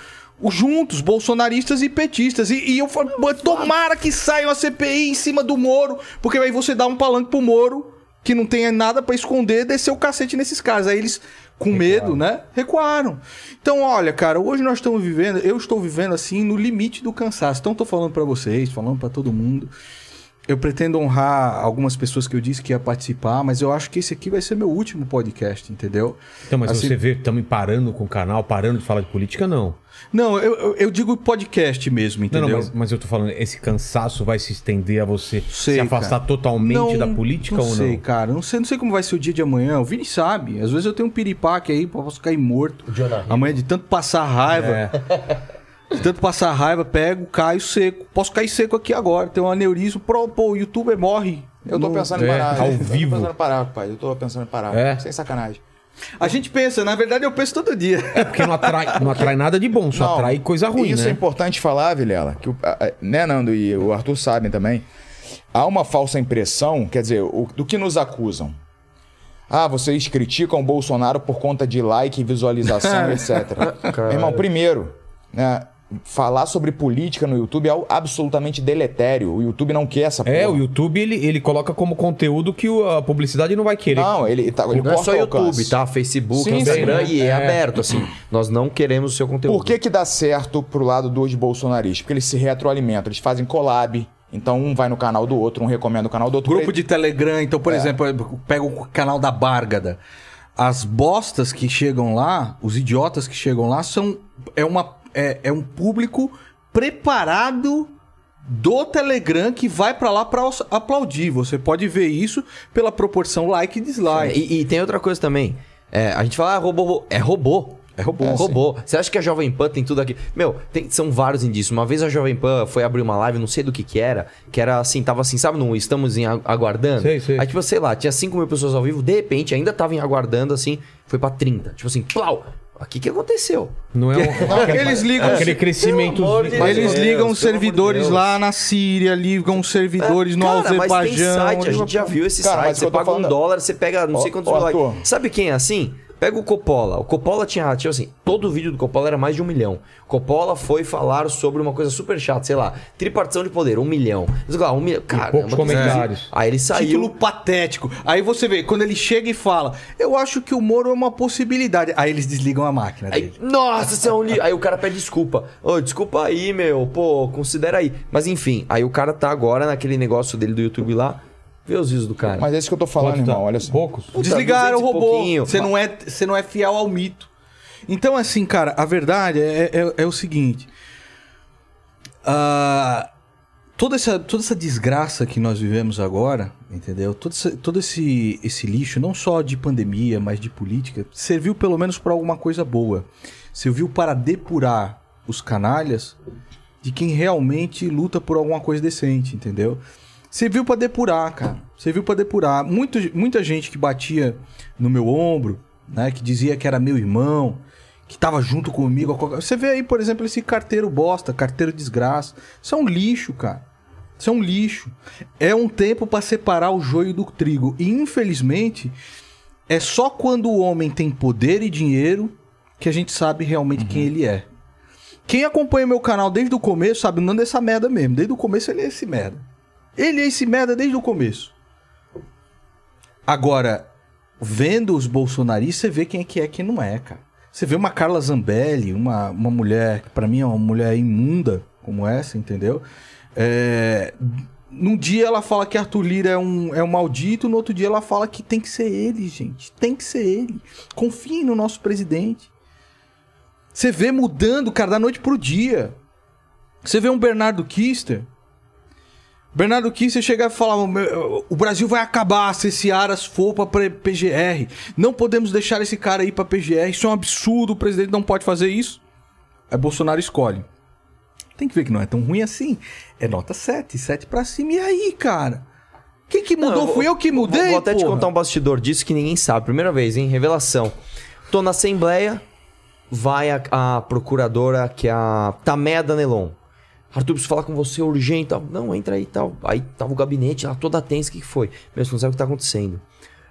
juntos, bolsonaristas e petistas. E, e eu falo, tomara que saia uma C P I em cima do Moro, porque aí você dá um palanque pro Moro, que não tem nada pra esconder, desceu o cacete nesses caras. Aí eles, com Recuaram. medo, né? Recuaram. Então, olha, cara, hoje nós estamos vivendo... Eu estou vivendo, assim, no limite do cansaço. Então, tô falando pra vocês, falando pra todo mundo. Eu pretendo honrar algumas pessoas que eu disse que ia participar, mas eu acho que esse aqui vai ser meu último podcast, entendeu? Então, mas assim, você vê, estamos parando com o canal, parando de falar de política, não? Não, eu, eu digo podcast mesmo, entendeu? Não, não, mas, mas eu tô falando, esse cansaço vai se estender a você sei, se afastar cara. totalmente não, da política não ou sei, não? Cara, não sei, cara. Não sei como vai ser o dia de amanhã. O Vini sabe. Às vezes eu tenho um piripaque aí, posso cair morto. Amanhã de tanto passar raiva... É. De tanto passar raiva, pego, caio seco. Posso cair seco aqui agora, tem um aneurisma. Pô, pô, o youtuber morre. Eu tô no... pensando em parar. É, ao eu vivo. Tô pensando em parar, pai. Eu tô pensando em parar. É. Sem sacanagem. A gente pensa, na verdade eu penso todo dia. É porque não atrai, não atrai nada de bom, só não, atrai coisa ruim. Isso né? é importante falar, Vilela, que o, né, Nando e o Arthur sabem também. Há uma falsa impressão, quer dizer, o, do que nos acusam. Ah, vocês criticam o Bolsonaro por conta de like, visualização, etcétera. Meu irmão, primeiro, né? falar sobre política no YouTube é algo absolutamente deletério. O YouTube não quer essa porra. É, o YouTube, ele, ele coloca como conteúdo que a publicidade não vai querer. Não, ele, tá, ele não corta é só o YouTube, alcance. Tá? Facebook, sim, Instagram, sim, né? E é, é aberto, assim. Nós não queremos o seu conteúdo. Por que que dá certo pro lado dos bolsonaristas? Porque eles se retroalimentam, eles fazem collab. Então, um vai no canal do outro, um recomenda o canal do outro. Grupo de Telegram. Então, por é. exemplo, pega o canal da Bárgada. As bostas que chegam lá, os idiotas que chegam lá, são é, uma, é, é um público preparado do Telegram que vai pra lá pra aplaudir. Você pode ver isso pela proporção like e dislike. E, e tem outra coisa também. É, a gente fala, ah, robô, robô. É robô. É robô. É, robô. Você acha que a Jovem Pan tem tudo aqui? Meu, tem, são vários indícios. Uma vez a Jovem Pan foi abrir uma live, não sei do que que era, que era assim, tava assim, sabe, não estamos em aguardando? Sei, sei. Aí, tipo, sei lá, tinha cinco mil pessoas ao vivo, de repente, ainda tava em aguardando, assim, foi pra trinta. Tipo assim, plau! O que que aconteceu? Não é um... Eles ligam... É. Aquele crescimento... De mas eles ligam Deus, servidores de lá na Síria, ligam servidores é, no cara, Azerbaijão... Cara, mas tem site, a gente já viu esse cara, site, você paga falando... um dólar, você pega não sei quantos mil likes. Sabe quem é assim? Pega o Coppola. O Coppola tinha, tinha assim... Todo vídeo do Coppola era mais de um milhão. Coppola foi falar sobre uma coisa super chata, sei lá. Tripartição de poder, um milhão. Um milhão. Cara, poucos comentários. Aí ele saiu... Título patético. Aí você vê, quando ele chega e fala... Eu acho que o Moro é uma possibilidade. Aí eles desligam a máquina dele. Aí, nossa, você é um li... Aí o cara pede desculpa. Ô, desculpa aí, meu. Pô, considera aí. Mas enfim, aí o cara tá agora naquele negócio dele do YouTube lá... Vê os vídeos do cara. Mas é isso que eu tô falando, irmão. Olha só. Poucos. Desligaram o robô. Você não é, você não é fiel ao mito. Então, assim, cara, a verdade é, é, é o seguinte. Uh, toda, essa, toda essa desgraça que nós vivemos agora, entendeu? Todo, esse, todo esse, esse lixo, não só de pandemia, mas de política, serviu pelo menos para alguma coisa boa. Serviu para depurar os canalhas de quem realmente luta por alguma coisa decente, entendeu? Serviu para depurar, cara. Serviu para depurar. Muito, muita gente que batia no meu ombro, né? Que dizia que era meu irmão, que tava junto comigo. Você vê aí, por exemplo, esse carteiro bosta, carteiro desgraça. Isso é um lixo, cara. Isso é um lixo. É um tempo para separar o joio do trigo. E, infelizmente, é só quando o homem tem poder e dinheiro que a gente sabe realmente uhum. quem ele é. Quem acompanha meu canal desde o começo sabe, não dessa merda mesmo. Desde o começo ele é esse merda. Ele é esse merda desde o começo. Agora, vendo os bolsonaristas, você vê quem é que é e quem não é, cara. Você vê uma Carla Zambelli, uma, uma mulher, que pra mim é uma mulher imunda, como essa, entendeu? É, num dia ela fala que Arthur Lira é um, é um maldito, no outro dia ela fala que tem que ser ele, gente. Tem que ser ele. Confiem no nosso presidente. Você vê mudando, cara, da noite pro dia. Você vê um Bernardo Küster... Bernardo Küster chegava e falava, o Brasil vai acabar se esse Aras for para P G R. Não podemos deixar esse cara ir para P G R. Isso é um absurdo, o presidente não pode fazer isso. Aí Bolsonaro escolhe. Tem que ver que não é tão ruim assim. É nota sete, sete para cima. E aí, cara? Quem que mudou? Não, eu, Fui eu que mudei, Vou, vou até porra. te contar um bastidor disso que ninguém sabe. Primeira vez, hein? Revelação. Tô na Assembleia, vai a, a procuradora, que é a Taméa Danelon. Arthur, preciso falar com você, urgente, tal. Não, entra aí e tal. Aí tava o gabinete lá, toda tensa, o que, que foi? Mesmo não sabe o que tá acontecendo.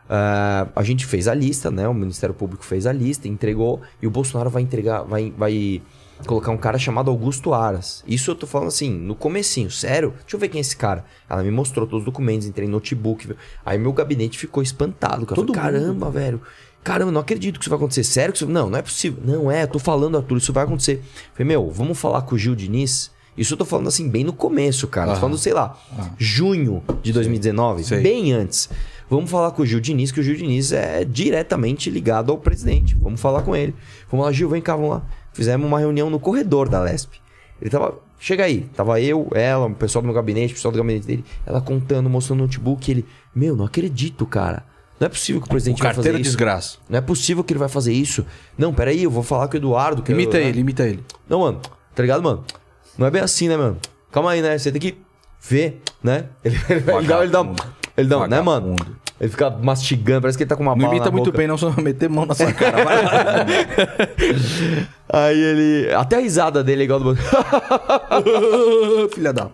Uh, a gente fez a lista, né? O Ministério Público fez a lista, entregou. E o Bolsonaro vai entregar, vai, vai colocar um cara chamado Augusto Aras. Isso eu tô falando assim, no comecinho, sério? Deixa eu ver quem é esse cara. Ela me mostrou todos os documentos, entrei no notebook. Viu? Aí meu gabinete ficou espantado. Cara. Todo falei, caramba, mundo. velho. Caramba, não acredito que isso vai acontecer. Sério que isso... Não, não é possível. Não é, tô falando, Arthur, isso vai acontecer. Falei, meu, vamos falar com o Gil Diniz... Isso eu tô falando assim, bem no começo, cara. Uhum. Tô falando, sei lá, uhum. junho de dois mil e dezenove, sei. bem antes. Vamos falar com o Gil Diniz, que o Gil Diniz é diretamente ligado ao presidente. Vamos falar com ele. Vamos lá, Gil, vem cá, vamos lá. Fizemos uma reunião no corredor da Lesp. Ele tava... Chega aí. Tava eu, ela, o pessoal do meu gabinete, o pessoal do gabinete dele. Ela contando, mostrando o notebook. Ele, meu, não acredito, cara. Não é possível que o presidente o vai fazer isso. Desgraça. Não é possível que ele vai fazer isso. Não, peraí, eu vou falar com o Eduardo. Que imita eu, ele, né? imita ele. Não, mano. Tá ligado, mano? Não é bem assim, né, mano? Calma aí, né? Você tem que ver, né? Ele, ele, ele dá, ele dá, ele dá né, mano? Ele fica mastigando, parece que ele tá com uma bala na boca. Não imita muito bem, não, só meter mão na sua cara. Vai lá. Aí ele... Até a risada dele é igual do... Filha da...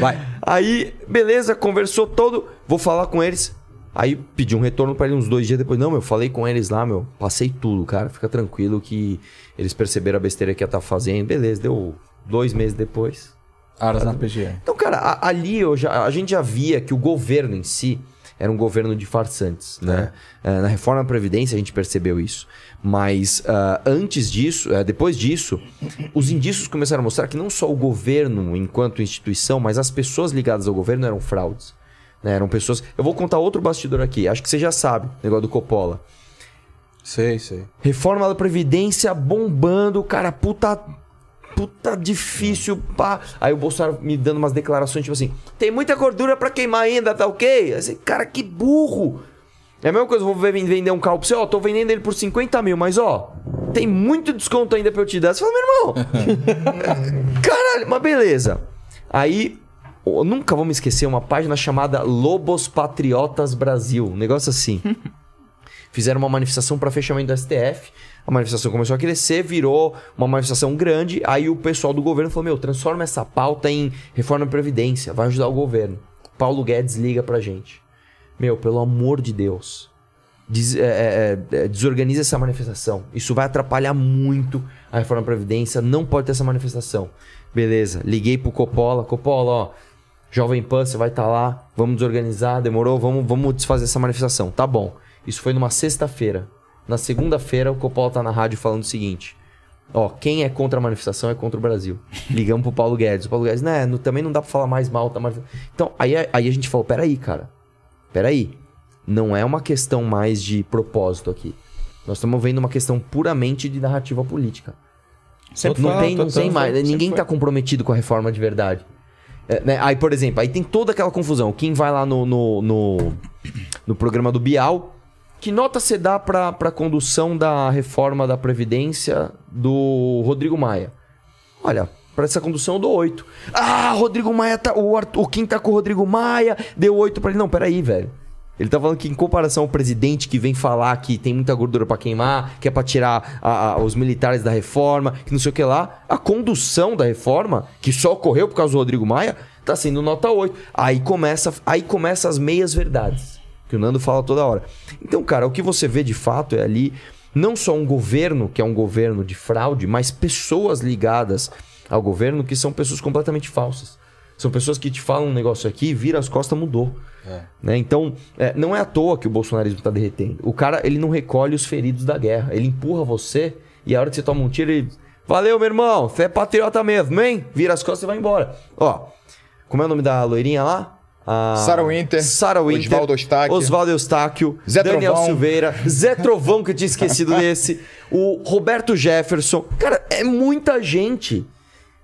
Vai. Aí, beleza, conversou todo. Vou falar com eles. Aí pedi um retorno pra ele uns dois dias depois. Não, meu, falei com eles lá, meu. Passei tudo, cara. Fica tranquilo que eles perceberam a besteira que ia estar fazendo. Beleza, deu dois meses depois. Aras na P G R. Então, cara, a, ali eu já, a gente já via que o governo em si era um governo de farsantes, né? É. É, na reforma da Previdência a gente percebeu isso. Mas uh, antes disso, uh, depois disso, os indícios começaram a mostrar que não só o governo enquanto instituição, mas as pessoas ligadas ao governo eram fraudes. Né? Eram pessoas... Eu vou contar outro bastidor aqui. Acho que você já sabe, o negócio do Coppola. Sei, sei. Reforma da Previdência bombando, cara, puta... Puta difícil, pá. Aí o Bolsonaro me dando umas declarações, tipo assim, tem muita gordura pra queimar ainda, tá ok? Assim, cara, que burro. É a mesma coisa, eu vou vender um carro pra você, ó, tô vendendo ele por cinquenta mil, mas ó, tem muito desconto ainda pra eu te dar. Você fala, meu irmão, caralho, mas beleza. Aí, eu nunca vou me esquecer, uma página chamada Lobos Patriotas Brasil, um negócio assim. Fizeram uma manifestação pra fechamento do S T F. A manifestação começou a crescer, virou uma manifestação grande. Aí o pessoal do governo falou, meu, transforma essa pauta em reforma da Previdência, vai ajudar o governo. Paulo Guedes liga pra gente. Meu, pelo amor de Deus, des, é, é, desorganiza essa manifestação. Isso vai atrapalhar muito a reforma da Previdência, não pode ter essa manifestação. Beleza, liguei pro Coppola. Coppola, ó, Jovem Pan, você vai estar lá, vamos desorganizar, demorou, vamos, vamos desfazer essa manifestação. Tá bom, isso foi numa sexta-feira. Na segunda-feira, o Coppola tá na rádio falando o seguinte. Ó, quem é contra a manifestação é contra o Brasil. Ligamos pro Paulo Guedes. O Paulo Guedes, né, no, também não dá pra falar mais mal. Tá, mas... Então, aí, aí a gente falou, peraí, cara. Peraí. Não é uma questão mais de propósito aqui. Nós estamos vendo uma questão puramente de narrativa política. Sempre não, foi, não tem, não tem mais. Ninguém tá comprometido com a reforma de verdade. É, né? Aí, por exemplo, aí tem toda aquela confusão. Quem vai lá no, no, no, no programa do Bial... Que nota você dá para a condução da reforma da Previdência do Rodrigo Maia? Olha, para essa condução eu dou oito. Ah, Rodrigo Maia tá, o, Arthur, o Kim tá com o Rodrigo Maia, deu oito para ele. Não, peraí, velho. Ele tá falando que em comparação ao presidente que vem falar que tem muita gordura para queimar, que é para tirar a, a, os militares da reforma, que não sei o que lá. A condução da reforma, que só ocorreu por causa do Rodrigo Maia, tá sendo nota oito. Aí começa, aí começa as meias-verdades. Que o Nando fala toda hora. Então, cara, o que você vê de fato é ali não só um governo, que é um governo de fraude, mas pessoas ligadas ao governo que são pessoas completamente falsas. São pessoas que te falam um negócio aqui, vira as costas, mudou. É. Né? Então, é, não é à toa que o bolsonarismo está derretendo. O cara, ele não recolhe os feridos da guerra. Ele empurra você e a hora que você toma um tiro, ele... Valeu, meu irmão, você é patriota mesmo, hein? Vira as costas e vai embora. Ó, como é o nome da loirinha lá? Ah, Sara Winter, Sara Winter, Osvaldo Eustáquio, Osvaldo Eustáquio, Zé Daniel Trovão. Silveira, Zé Trovão, que eu tinha esquecido desse, o Roberto Jefferson. Cara, é muita gente.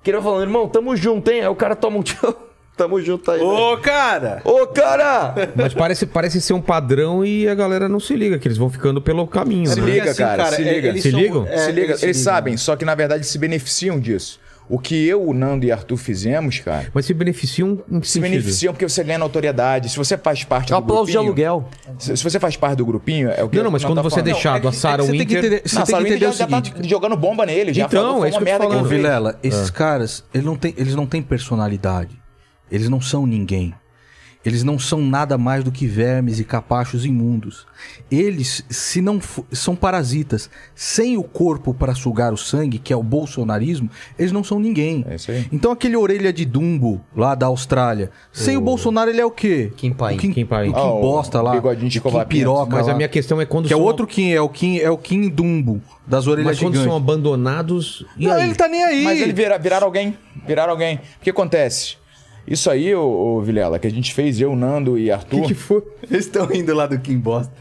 Queria falar, irmão, tamo junto, hein? Aí o cara toma um tiro. Tamo junto aí. Ô, né? cara! Ô, cara! Mas parece, parece ser um padrão e a galera não se liga, que eles vão ficando pelo caminho. Se né? liga, assim, cara. Se, é, liga. Eles se são, ligam? É, se liga. Eles, eles ligam. sabem, só que na verdade se beneficiam disso. O que eu, o Nando e Arthur fizemos, cara... Mas se beneficiam em que Se sentido? beneficiam porque você ganha notoriedade. Se você faz parte é do grupinho... Aplauso de aluguel. Se, se você faz parte do grupinho... é o que Não, não, mas quando tá você falando. é deixado não, é que, a Sara é Winter... Você tem que entender, não, tem que entender o seguinte... Tá jogando bomba nele. Já então, falou, é isso uma que eu tô falando. Ô, Vilela, esses é. caras, eles não têm, eles não têm personalidade. Eles não são ninguém. Eles não são nada mais do que vermes e capachos imundos. Eles se não for, são parasitas. Sem o corpo para sugar o sangue, que é o bolsonarismo, eles não são ninguém. É isso aí. Então aquele orelha de Dumbo lá da Austrália, sem o, o Bolsonaro ele é o quê? Kim Paim. O Kim, Kim, Paim. O Kim oh, bosta lá, o Kim piroca. Mas lá. a minha questão é quando... Que são... é o outro Kim, é o Kim, é o Kim Dumbo das orelhas Mas quando gigantes. são abandonados... E não, aí? ele tá nem aí. Mas ele vira, viraram alguém. Viraram alguém. O que acontece? Isso aí, ô, ô Vilela, que a gente fez, eu, Nando e Arthur... O que, que foi? Eles estão rindo lá do Kim Bosta.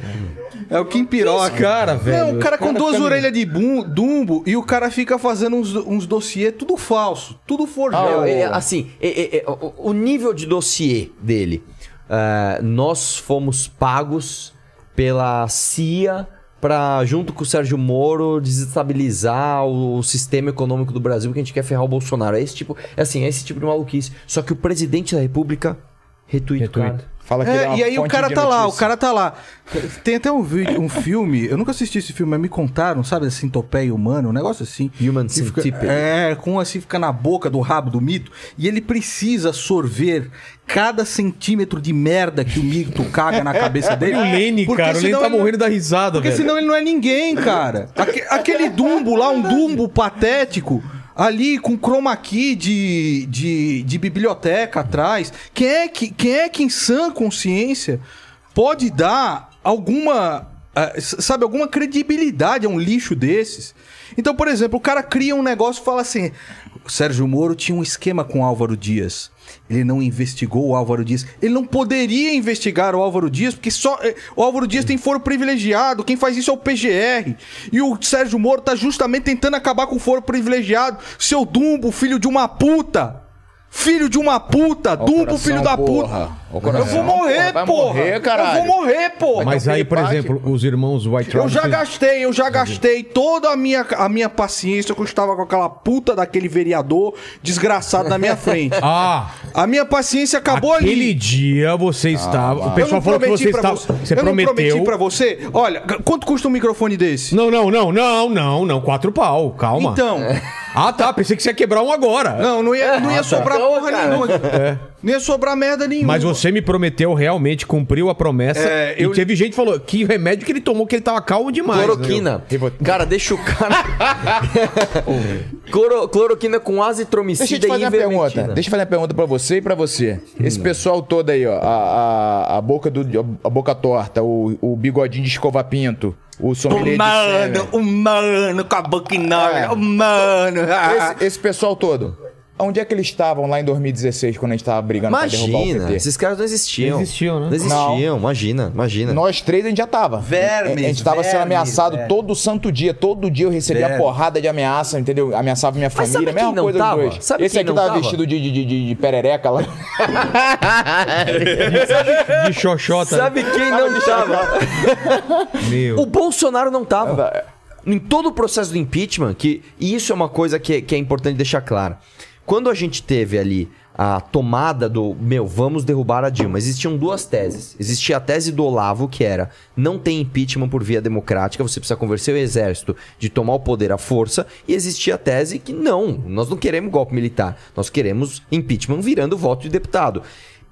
É o Kim Piroca. Esse cara, velho. É, um cara com cara duas tá orelhas de bum, dumbo e o cara fica fazendo uns, uns dossiês tudo falso, tudo forjado. Ah, é, assim, é, é, é, o nível de dossiê dele. Uh, nós fomos pagos pela C I A... Pra, junto com o Sérgio Moro, desestabilizar o, o sistema econômico do Brasil, que a gente quer ferrar o Bolsonaro. É esse tipo, é assim, é esse tipo de maluquice. Só que o presidente da República retweet, retweet. Fala que é, e aí o cara tá lá, o cara tá lá. Tem até um, vídeo, um filme, eu nunca assisti esse filme, mas me contaram, sabe, assim, centopeia humana, um negócio assim. Human centipede. É, com assim, fica na boca do rabo do mito, e ele precisa sorver cada centímetro de merda que o mito caga na cabeça dele. Olha o Lenny, cara, o Lenny tá morrendo da risada, porque velho. Porque senão ele não é ninguém, cara. Aque, aquele Dumbo lá, um Dumbo patético... Ali, com chroma key de, de, de biblioteca atrás. Quem é, que, quem é que em sã consciência pode dar alguma, sabe, alguma credibilidade a um lixo desses? Então, por exemplo, o cara cria um negócio e fala assim... O Sérgio Moro tinha um esquema com o Álvaro Dias. Ele não investigou o Álvaro Dias. Ele não poderia investigar o Álvaro Dias, porque só o Álvaro Dias tem foro privilegiado. Quem faz isso é o P G R. E o Sérgio Moro tá justamente tentando acabar com o foro privilegiado. Seu Dumbo, filho de uma puta. Filho de uma puta. Ó, Dumbo, coração, filho da porra. puta. Eu vou morrer, porra. porra. Morrer, caralho. Eu vou morrer, porra. Mas aí, por exemplo, os irmãos Weintraub... Eu já gastei, eu já gastei toda a minha, a minha paciência que eu estava com aquela puta daquele vereador desgraçado na minha frente. Ah! A minha paciência acabou ali. Aquele dia você estava... Ah, o pessoal falou que você estava... Você, você eu prometeu... Eu prometi pra você... Olha, quanto custa um microfone desse? Não, não, não, não, não, não. Quatro pau, calma. Então... Ah, tá. Pensei que você ia quebrar um agora. Não, não ia, não ia ah, sobrar tá. porra não, nenhuma. É. Não ia sobrar merda nenhuma. Mas você me prometeu realmente, cumpriu a promessa. É, e eu... teve gente que falou que remédio que ele tomou, que ele tava calmo demais. Cloroquina. Né? Cara, deixa o cara... Cloro... Cloroquina com azitromicida e ivermectina. Deixa eu fazer uma pergunta pra você e pra você. Esse hum. pessoal todo aí, ó. A, a, a, boca, do, a boca torta, o, o bigodinho de escova-pinto. O sommelier humano, de humano, com a boquinha, humano. Esse, esse pessoal todo, onde é que eles estavam lá em dois mil e dezesseis, quando a gente tava brigando imagina, pra derrubar o P T? Esses caras não existiam. Não existiam, né? Não existiam, não. imagina, imagina. Nós três, a gente já tava. Vermes, A, a gente tava vermes, sendo ameaçado vermes. todo santo dia. Todo dia eu recebia vermes. porrada de ameaça, entendeu? Ameaçava minha família, a mesma não coisa tava? dos dois. Sabe Esse aqui tava, tava vestido de, de, de, de perereca lá. De xoxota. Sabe quem não ah, tava? Meu. O Bolsonaro não tava. Em todo o processo do impeachment, que, e isso é uma coisa que, que é importante deixar claro. Quando a gente teve ali a tomada do, meu, vamos derrubar a Dilma, existiam duas teses. Existia a tese do Olavo, que era, não tem impeachment por via democrática, você precisa convencer o exército de tomar o poder à força. E existia a tese que não, nós não queremos golpe militar, nós queremos impeachment virando voto de deputado.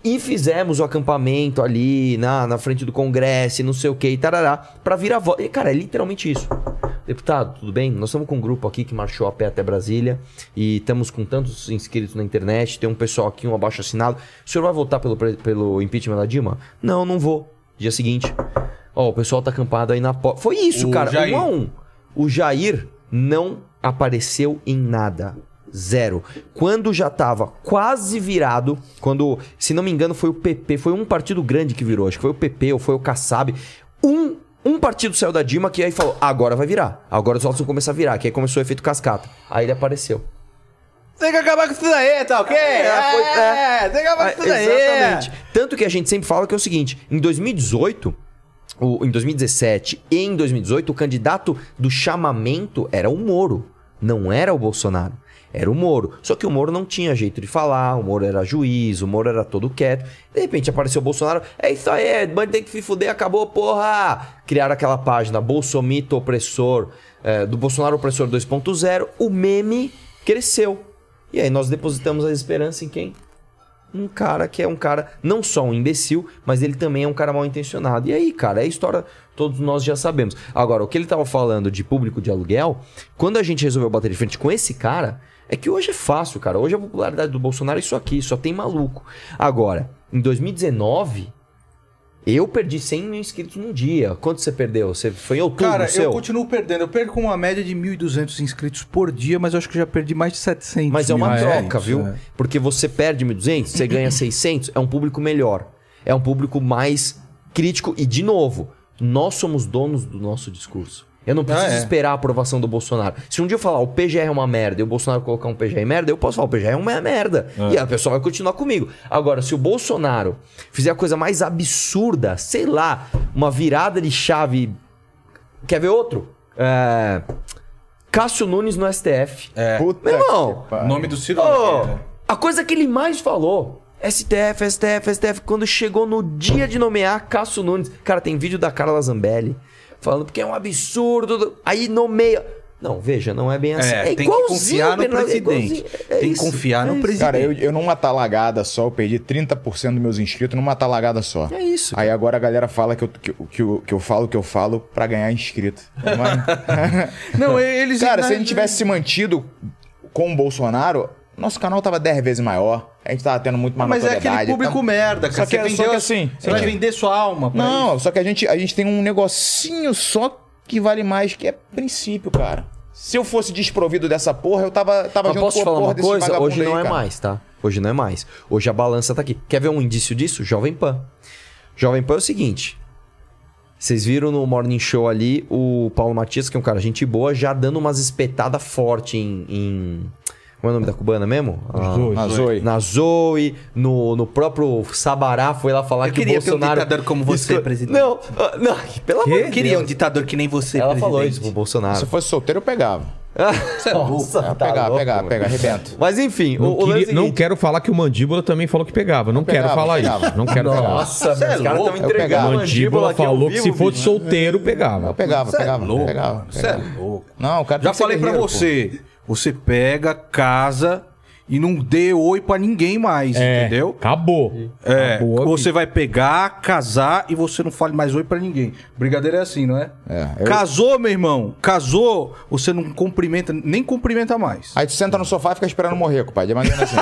E fizemos o acampamento ali na, na frente do Congresso, não sei o que, e tarará, pra virar voto. E, cara, é literalmente isso. Deputado, tudo bem? Nós estamos com um grupo aqui que marchou a pé até Brasília e estamos com tantos inscritos na internet, tem um pessoal aqui, um abaixo assinado. O senhor vai votar pelo, pelo impeachment da Dilma? Não, não vou. Dia seguinte, ó, o pessoal tá acampado aí na porta. Foi isso, o cara. Jair. Um a um. O Jair não apareceu em nada. Zero. Quando já tava quase virado, quando, se não me engano, foi o P P, foi um partido grande que virou, acho que foi o P P ou foi o Kassab. Um, um partido saiu da Dilma que aí falou, agora vai virar, agora os outros vão começar a virar, que aí começou o efeito cascata. Aí ele apareceu. Tem que acabar com isso daí, tá ok? É, foi, é. É, tem que acabar com isso daí. Exatamente. Tanto que a gente sempre fala que é o seguinte, em dois mil e dezoito... O, em dois mil e dezessete e em dois mil e dezoito, o candidato do chamamento era o Moro, não era o Bolsonaro. Era o Moro. Só que o Moro não tinha jeito de falar, o Moro era juiz, o Moro era todo quieto. De repente apareceu o Bolsonaro. É isso aí, mano, tem que se fuder, acabou, porra! Criaram aquela página, Bolsomito Opressor, é, do Bolsonaro Opressor dois ponto zero. O meme cresceu. E aí nós depositamos a esperança em quem? Um cara que é um cara, não só um imbecil, mas ele também é um cara mal intencionado. E aí, cara, é a história... Todos nós já sabemos. Agora, o que ele tava falando de público de aluguel, quando a gente resolveu bater de frente com esse cara... É que hoje é fácil, cara. Hoje a popularidade do Bolsonaro é isso aqui, só tem maluco. Agora, em dois mil e dezenove, eu perdi cem mil inscritos num dia. Quanto você perdeu? Você foi em outubro, cara, seu? Eu continuo perdendo. Eu perco uma média de mil e duzentos inscritos por dia, mas eu acho que já perdi mais de setecentos. Mas é uma ah, troca, é isso, viu? É. Porque você perde mil e duzentos, você ganha seiscentos, é um público melhor. É um público mais crítico. E, de novo, nós somos donos do nosso discurso. Eu não preciso ah, é. esperar a aprovação do Bolsonaro. Se um dia eu falar o P G R é uma merda e o Bolsonaro colocar um P G R merda, eu posso falar o P G R é uma merda. Ah. E a pessoa vai continuar comigo. Agora, se o Bolsonaro fizer a coisa mais absurda, sei lá, uma virada de chave... Quer ver outro? É... Kassio Nunes no S T F. É. Puta, meu irmão, que pariu. Nome do Ciro. Oh, a coisa que ele mais falou... S T F, S T F, S T F. Quando chegou no dia de nomear Kassio Nunes... Cara, tem vídeo da Carla Zambelli falando porque é um absurdo. Aí nomeia... Não, veja, não é bem assim. É, é tem que confiar no Bernardo, presidente. É é tem isso, que confiar é no isso. presidente. Cara, eu, eu numa talagada só, eu perdi trinta por cento dos meus inscritos numa talagada só. É isso. Cara. Aí agora a galera fala que eu, que, que, eu, que eu falo que eu falo pra ganhar inscrito. Não, eles... Cara, se a gente tivesse se mantido com o Bolsonaro... Nosso canal tava dez vezes maior. A gente tava tendo muito mais mas notoriedade. Mas é aquele público tá... merda, cara. Só que, você vendeu, só que assim... Você é. vai vender sua alma pra Não, isso. só que a gente, a gente tem um negocinho só que vale mais, que é princípio, cara. Se eu fosse desprovido dessa porra, eu tava, tava junto posso com a falar porra uma desse coisa? Hoje não aí, é cara. mais, tá? Hoje não é mais. Hoje a balança tá aqui. Quer ver um indício disso? Jovem Pan. Jovem Pan é o seguinte... Vocês viram no Morning Show ali o Paulo Matias, que é um cara gente boa, já dando umas espetadas fortes em... em... Como é o nome da cubana mesmo? Ah, na Zoe. Na Zoe. No, no próprio Sabará foi lá falar eu que o Bolsonaro... queria um ditador como você, isso... presidente. Não, não, pelo amor de Deus. Queria um ditador que nem você, Ela presidente. Ela falou isso pro Bolsonaro. Se eu fosse solteiro, eu pegava. Você é Nossa, tá pegar, louco, pegar, pegar, arrebento. Mas enfim, não, o, o queria, seguinte... não quero falar que o Mandíbula também falou que pegava. Não pegava, quero falar pegava. isso. Não quero falar. Nossa, os caras estão entregando. O Mandíbula falou que se fosse solteiro, pegava. Eu pegava, pegava, pegava. Você é louco. Não, o cara já falei pra você. Você pega, casa e não dê oi pra ninguém mais, é, entendeu? Acabou. É, acabou você vai pegar, casar e você não fale mais oi pra ninguém. Brigadeiro é assim, não é? é eu... Casou, meu irmão. Casou, você não cumprimenta, nem cumprimenta mais. Aí tu senta no sofá e fica esperando morrer, compadre. Imagina assim.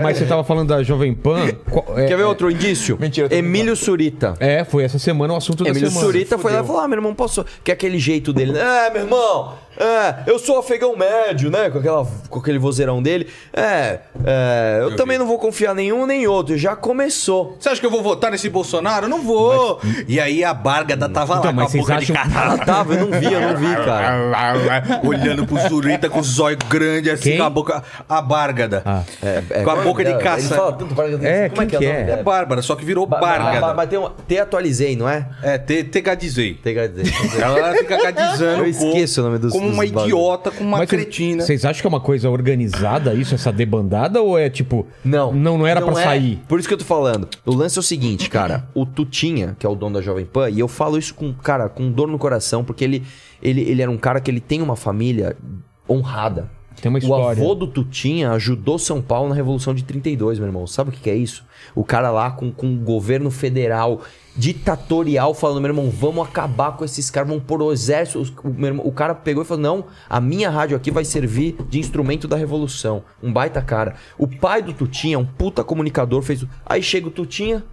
Mas você tava falando da Jovem Pan. Qual, é, Quer ver é... outro indício? Mentira. Emílio Surita. É, foi essa semana o assunto da Emílio semana. Emílio Surita foi lá e falou, ah, meu irmão, posso... Que é aquele jeito dele. É, meu irmão... É, eu sou afegão médio, né? Com, aquela, com aquele vozeirão dele. É, é eu, eu também vi. não vou confiar nenhum nem outro. Já começou. Você acha que eu vou votar nesse Bolsonaro? Eu não vou. Mas... E aí a Bárgada tava então, lá mas com a boca acham... de caralho. Ah, tava, eu não vi, eu não vi, cara. Olhando pro Zurita com o zóio grande, assim, quem? com a boca... A Bárgada. Ah, é, é, com a boca é, de caça. Fala tanto Bárgada. É, como é que é? É, é Bárbara, só que virou ba Bárgada. Mas tem um... Te atualizei, não é? É, te, te gadizei. Te gadizei. Ela fica gadizando. Eu esqueço o nome dos... uma idiota com uma Mas cretina. Vocês acham que é uma coisa organizada isso, essa debandada? Ou é tipo... Não. Não, não era não pra é. sair? Por isso que eu tô falando. O lance é o seguinte, cara. O Tutinha, que é o dono da Jovem Pan, e eu falo isso com, cara, com dor no coração, porque ele, ele, ele era um cara que ele tem uma família honrada. Tem uma história. O avô do Tutinha ajudou São Paulo na Revolução de trinta e dois, meu irmão. Sabe o que é isso? O cara lá com, com o governo federal... ditatorial, falando, meu irmão, vamos acabar com esses caras, vamos pôr o exército. O, meu irmão, o cara pegou e falou, não, a minha rádio aqui vai servir de instrumento da revolução. Um baita cara. O pai do Tutinha, um puta comunicador, fez... Aí chega o Tutinha...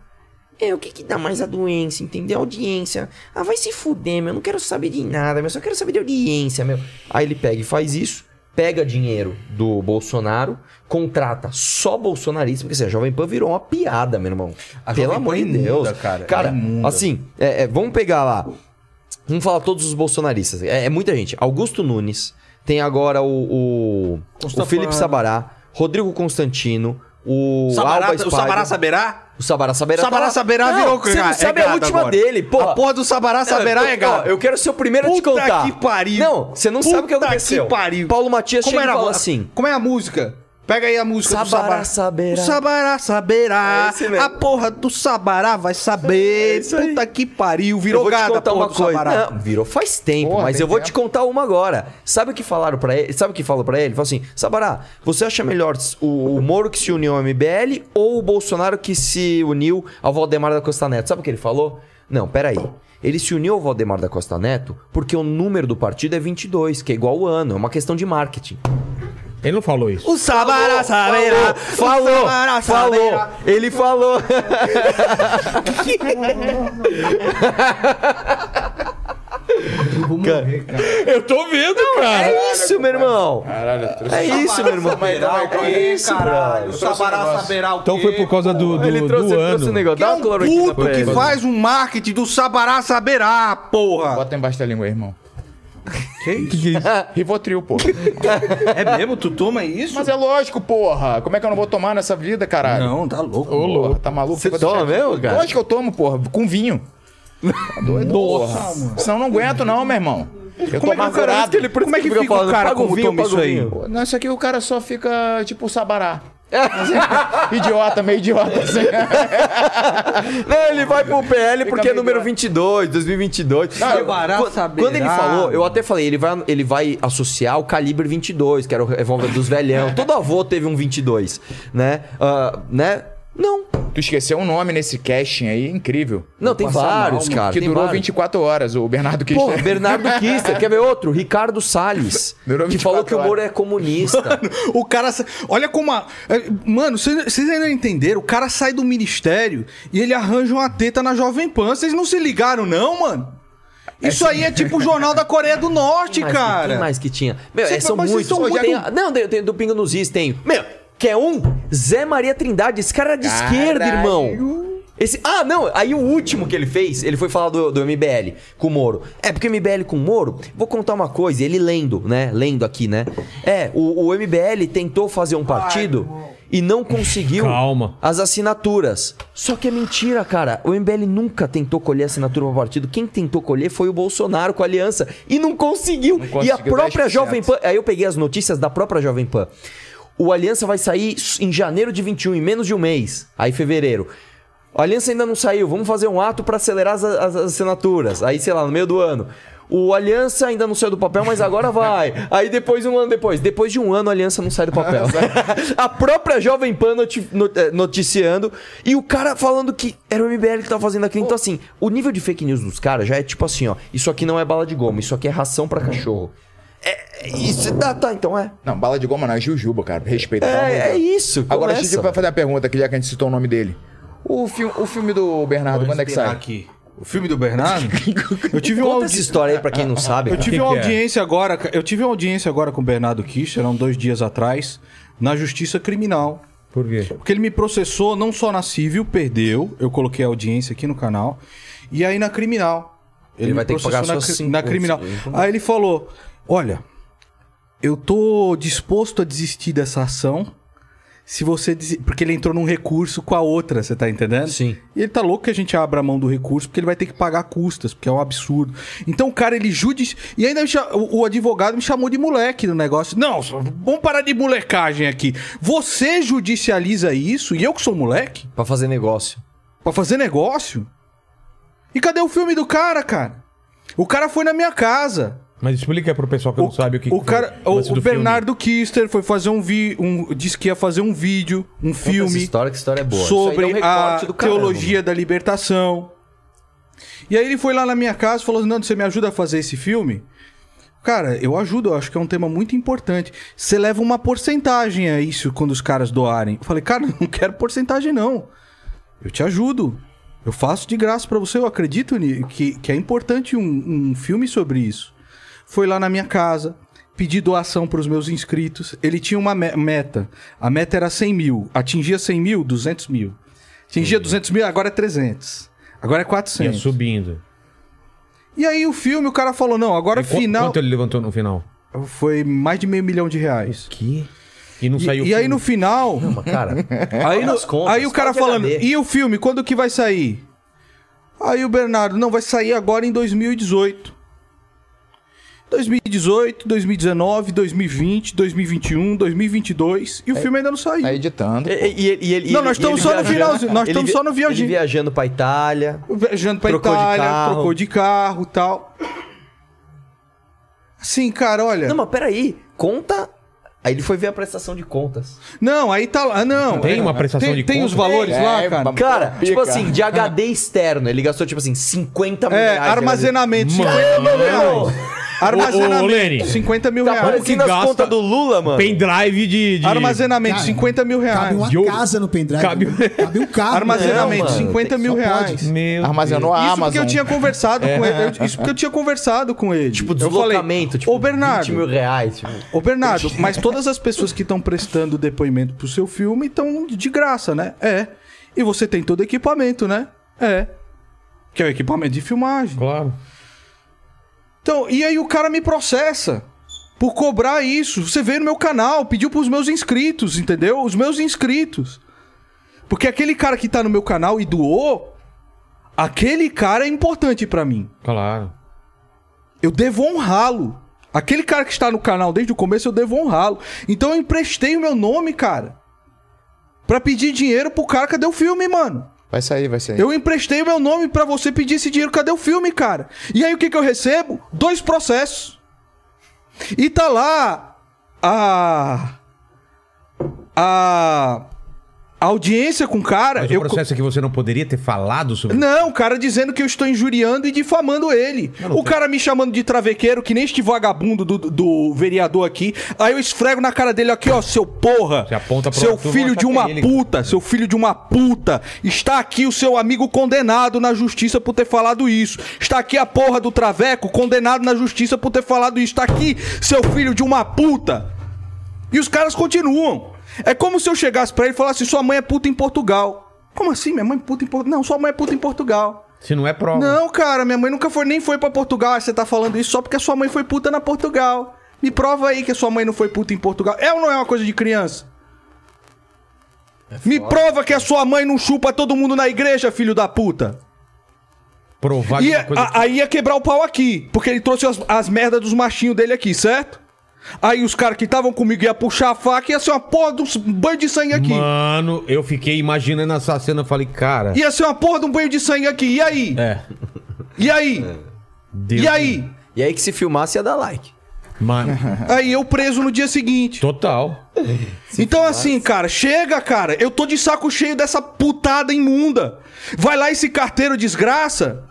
É, o que que dá mais a doença, entendeu? A audiência. Ah, vai se fuder, meu, eu não quero saber de nada, meu, eu só quero saber de audiência, meu. Aí ele pega e faz isso, pega dinheiro do Bolsonaro, contrata só bolsonarista, porque assim, a Jovem Pan virou uma piada, meu irmão. A Pelo amor de Deus. Muda, cara, cara é assim, é, é, vamos pegar lá, vamos falar todos os bolsonaristas, é, é muita gente. Augusto Nunes, tem agora o, o, o Felipe Sabará, Rodrigo Constantino, o Sabará, Alba Spider, o Sabará Saberá? O Sabará Saberá. O Sabará Saberá tá lá... virou... Você não sabe é a última agora. dele, pô. A porra do Sabará Saberá é gado. Eu quero ser o primeiro Puta a te contar. Puta que pariu. Não, você não Puta sabe o que aconteceu. Puta que pariu. Paulo Matias como chega era, e fala assim... Como é a música? Pega aí a música Sabará do Sabará. Saberá. O Sabará Saberá. É a porra do Sabará vai saber. É Puta que pariu. Virou gado a porra do Sabará. Não, virou faz tempo, porra, mas eu vou tempo. te contar uma agora. Sabe o que falaram pra ele? Sabe o que falou pra ele? Falou assim, Sabará, você acha melhor o, o Moro que se uniu ao M B L ou o Bolsonaro que se uniu ao Valdemar da Costa Neto? Sabe o que ele falou? Não, peraí. Ele se uniu ao Valdemar da Costa Neto porque o número do partido é vinte e dois, que é igual o ano. É uma questão de marketing. Ele não falou isso. O Sabará Saberá. Falou, falou, falou. Ele falou. Eu vou morrer, cara. Eu tô vendo, não, cara. É isso, meu irmão. Caralho, eu trouxe. É isso, meu irmão. É isso, caralho. O Sabará Saberá o quê? Então foi por causa do, do, ele trouxe, do ele ano. Trouxe um negócio. Dá um puto que faz um marketing do Sabará Saberá, porra. Bota embaixo da língua, irmão. Que isso? Que isso? Rivotril, porra. É mesmo? Tu toma isso? Mas é lógico, porra. Como é que eu não vou tomar nessa vida, caralho? Não, tá louco. Ô, louco. Tá maluco? Você toma mesmo, cara? Lógico que eu tomo, porra. Com vinho. Tá doido, porra. Senão eu não aguento não, meu irmão. Eu como, tô é que ele... como é que fica o cara como toma isso aí? Não, isso aqui o cara só fica tipo Sabará. Idiota, meio idiota assim. Não, ele vai pro P L porque é número vinte e dois, dois mil e vinte e dois. Não, eu, quando, saber, quando ele falou, eu até falei, ele vai, ele vai associar o calibre vinte e dois, que era o revólver dos velhão. Todo avô teve um vinte e dois, né? Uh, né? Não. Tu esqueceu um nome nesse casting aí, incrível. Não, tem vários, mal, cara. Que durou vários. vinte e quatro horas, o Bernardo Küster. Pô, Bernardo Küster. Quer ver outro? Ricardo Salles. Durou que falou que horas. O Moro é comunista. Mano, o cara... Sa... Olha como a... Mano, vocês ainda não entenderam? O cara sai do ministério e ele arranja uma teta na Jovem Pan. Vocês não se ligaram, não, mano? Isso aí é tipo o Jornal da Coreia do Norte, mais, cara. Quem mais que tinha? Meu, Você, são muitos. São muito... tem... Não, tem do Pingo nos Is, tem... Meu... Que é um Zé Maria Trindade. Esse cara era de Caralho. esquerda, irmão. Esse, ah, não. Aí o último que ele fez, ele foi falar do, do M B L com o Moro. É, porque o M B L com o Moro... Vou contar uma coisa. Ele lendo, né? Lendo aqui, né? É, o, o M B L tentou fazer um partido... Ai, e não conseguiu Calma. as assinaturas. Só que é mentira, cara. O M B L nunca tentou colher assinatura para o partido. Quem tentou colher foi o Bolsonaro com a aliança. E não conseguiu. Não conseguiu e a própria Jovem Pan... Aí eu peguei as notícias da própria Jovem Pan. O Aliança vai sair em janeiro de vinte e um, em menos de um mês. Aí, fevereiro. A Aliança ainda não saiu. Vamos fazer um ato para acelerar as, as, as assinaturas. Aí, sei lá, no meio do ano. O Aliança ainda não saiu do papel, mas agora vai. Aí, depois, um ano depois. Depois de um ano, a Aliança não sai do papel. A própria Jovem Pan noti- noticiando. E o cara falando que era o M B L que tava fazendo aquilo. Então, assim, o nível de fake news dos caras já é tipo assim, ó. Isso aqui não é bala de goma. Isso aqui é ração para cachorro. É, isso, tá, tá, então é. Não, bala de goma não, é jujuba, cara. Respeita. É, é isso. Agora, deixa eu fazer a pergunta, que já que a gente citou o nome dele. O, fi o filme do Bernardo, quando é que sai? Aqui. O filme do Bernardo? Eu tive Conta uma essa história aí pra quem não sabe. Eu tive que uma que audiência é? agora, eu tive uma audiência agora com o Bernardo Küster, eram dois dias atrás, na Justiça Criminal. Por quê? Porque ele me processou não só na civil, perdeu, eu coloquei a audiência aqui no canal, e aí na criminal. Ele, ele vai ter que pagar na, cinco, na criminal. Cinco. Aí ele falou... Olha, eu tô disposto a desistir dessa ação se você... Des... Porque ele entrou num recurso com a outra, você tá entendendo? Sim. E ele tá louco que a gente abra a mão do recurso, porque ele vai ter que pagar custas, porque é um absurdo. Então o cara, ele judici... E ainda o advogado me chamou de moleque no negócio. Não, vamos parar de molecagem aqui. Você judicializa isso, e eu que sou moleque? Pra fazer negócio. Pra fazer negócio? E cadê o filme do cara, cara? O cara foi na minha casa... Mas explica pro pessoal que o, não sabe o que... O, cara, o, o, o Bernardo Küster foi fazer um vídeo... Um, disse que ia fazer um vídeo, um Conta filme... Essa história, que história é boa. Sobre um a teologia da libertação. E aí ele foi lá na minha casa e falou assim... Nando, você me ajuda a fazer esse filme? Cara, eu ajudo. Eu acho que é um tema muito importante. Você leva uma porcentagem a isso quando os caras doarem. Eu falei, cara, não quero porcentagem não. Eu te ajudo. Eu faço de graça pra você. Eu acredito que, que é importante um, um filme sobre isso. Foi lá na minha casa, pedi doação para os meus inscritos. Ele tinha uma me meta. A meta era cem mil. Atingia cem mil, duzentos mil. Atingia Sim. duzentos mil, agora é trezentos. Agora é quatrocentos. Ia subindo. E aí o filme, o cara falou, não, agora e final... Quanto ele levantou no final? Foi mais de meio milhão de reais. O quê? E não saiu o filme. E aí no final... Não, cara... aí, no, contas, aí o cara falando, e o filme, quando que vai sair? Aí o Bernardo, não, vai sair agora em dois mil e dezoito. dois mil e dezoito, dois mil e dezenove, dois mil e vinte, dois mil e vinte e um, dois mil e vinte e dois e o é, filme ainda não saiu. Tá editando. E, e, e ele, não, ele, nós estamos ele só viajando, no finalzinho. Nós estamos vi, só no viajando. Viajando pra Itália. Viajando pra trocou Itália, de carro. Trocou de carro e tal. Assim, cara, olha. Não, mas peraí. Conta. Aí ele foi ver a prestação de contas. Não, aí tá lá. Não, tem uma prestação tem, de tem contas. Tem os valores é, lá, cara. Cara, pica. Tipo assim, de H D externo. Ele gastou, tipo assim, cinquenta mil reais. É, armazenamento. Mano. Armazenamento, ô, ô, Lene, cinquenta mil tá reais. Que gasta conta do Lula, mano. Pendrive de... de... Armazenamento, cara, cinquenta mil reais. Cabe uma Yo. casa no pendrive. Cabe, cabe um carro. Armazenamento, não, mano, cinquenta mil reais. Meu Armazenou Deus. a isso Amazon. Isso porque eu tinha conversado é. com ele. Eu, isso porque eu tinha conversado com ele. Tipo, deslocamento. Tipo, ô, Bernardo, vinte mil reais. Tipo. Ô, Bernardo, mas todas as pessoas que estão prestando depoimento pro seu filme estão de graça, né? É. E você tem todo equipamento, né? É. Que é o equipamento de filmagem. Claro. Então, e aí o cara me processa por cobrar isso. Você veio no meu canal, pediu pros meus inscritos, entendeu? Os meus inscritos. Porque aquele cara que tá no meu canal e doou, aquele cara é importante pra mim. Claro. Eu devo honrá-lo. Aquele cara que está no canal desde o começo, eu devo honrá-lo. Então eu emprestei o meu nome, cara. pra pedir dinheiro pro cara, cadê o filme, mano? Vai sair, vai sair. Eu emprestei o meu nome pra você pedir esse dinheiro, cadê o filme, cara? E aí o que que eu recebo? Dois processos. E tá lá a... a... a audiência com o cara... Mas eu... o processo é que você não poderia ter falado sobre... Não, o cara dizendo que eu estou injuriando e difamando ele. Não, não o tem... cara me chamando de travequeiro, que nem este vagabundo do, do vereador aqui. Aí eu esfrego na cara dele aqui, ó, seu porra. Você aponta pro seu filho de uma ele. puta, seu filho de uma puta. Está aqui o seu amigo condenado na justiça por ter falado isso. Está aqui a porra do traveco condenado na justiça por ter falado isso. Está aqui seu filho de uma puta. E os caras continuam. É como se eu chegasse pra ele e falasse, sua mãe é puta em Portugal. Como assim? Minha mãe é puta em Portugal? Não, sua mãe é puta em Portugal. Se não é prova. Não, cara, minha mãe nunca foi, nem foi pra Portugal. Você tá falando isso só porque a sua mãe foi puta na Portugal. Me prova aí que a sua mãe não foi puta em Portugal. É ou não é uma coisa de criança? É foda, Me prova cara. que a sua mãe não chupa todo mundo na igreja, filho da puta. Provar que coisa... A, aí ia quebrar o pau aqui, porque ele trouxe as, as merdas dos machinhos dele aqui, certo? Aí os caras que estavam comigo iam puxar a faca e ia ser uma porra de um banho de sangue aqui. Mano, eu fiquei imaginando essa cena, falei, cara... Ia ser uma porra de um banho de sangue aqui, e aí? É. E aí? É. Deus e aí? Deus. E aí que se filmasse ia dar like. Mano. Aí eu preso no dia seguinte. Total. Se então filmasse... assim, cara, chega, cara. Eu tô de saco cheio dessa putada imunda. Vai lá esse carteiro desgraça...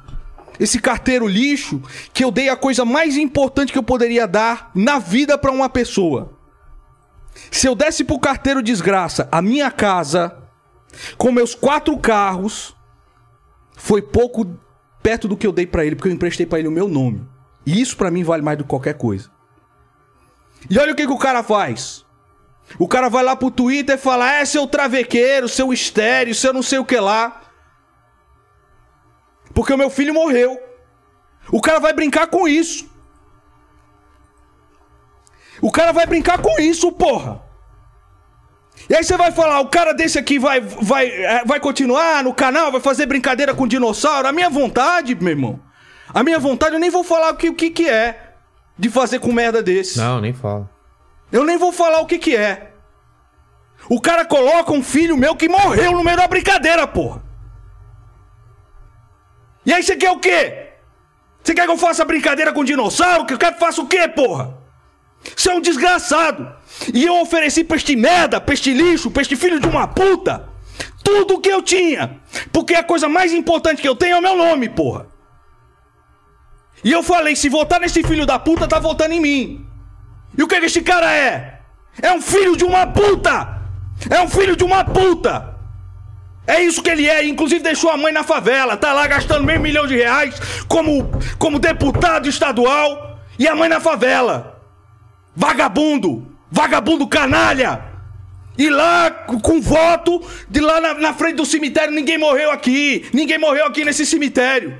Esse carteiro lixo, que eu dei a coisa mais importante que eu poderia dar na vida pra uma pessoa. Se eu desse pro carteiro desgraça a minha casa, com meus quatro carros, foi pouco perto do que eu dei pra ele, porque eu emprestei pra ele o meu nome. E isso pra mim vale mais do que qualquer coisa. E olha o que que o cara faz. O cara vai lá pro Twitter e fala, é, seu travequeiro, seu estéreo, seu não sei o que lá. Porque o meu filho morreu. O cara vai brincar com isso. O cara vai brincar com isso, porra. E aí você vai falar, o cara desse aqui vai, vai, vai continuar no canal, vai fazer brincadeira com dinossauro. A minha vontade, meu irmão. A minha vontade, eu nem vou falar o que, o que, que é de fazer com merda desse. Não, nem falo. Eu nem vou falar o que, que é. O cara coloca um filho meu que morreu no meio da brincadeira, porra. E aí você quer o quê? Você quer que eu faça brincadeira com dinossauro? Que eu quero que faça o quê, porra? Você é um desgraçado. E eu ofereci pra este merda, pra este lixo, pra este filho de uma puta, tudo o que eu tinha. Porque a coisa mais importante que eu tenho é o meu nome, porra. E eu falei, se votar nesse filho da puta, tá votando em mim. E o que que este cara é? É um filho de uma puta. É um filho de uma puta. É isso que ele é, inclusive deixou a mãe na favela, tá lá gastando meio milhão de reais como, como deputado estadual e a mãe na favela. Vagabundo, vagabundo canalha. E lá com voto, de lá na, na frente do cemitério, ninguém morreu aqui, ninguém morreu aqui nesse cemitério.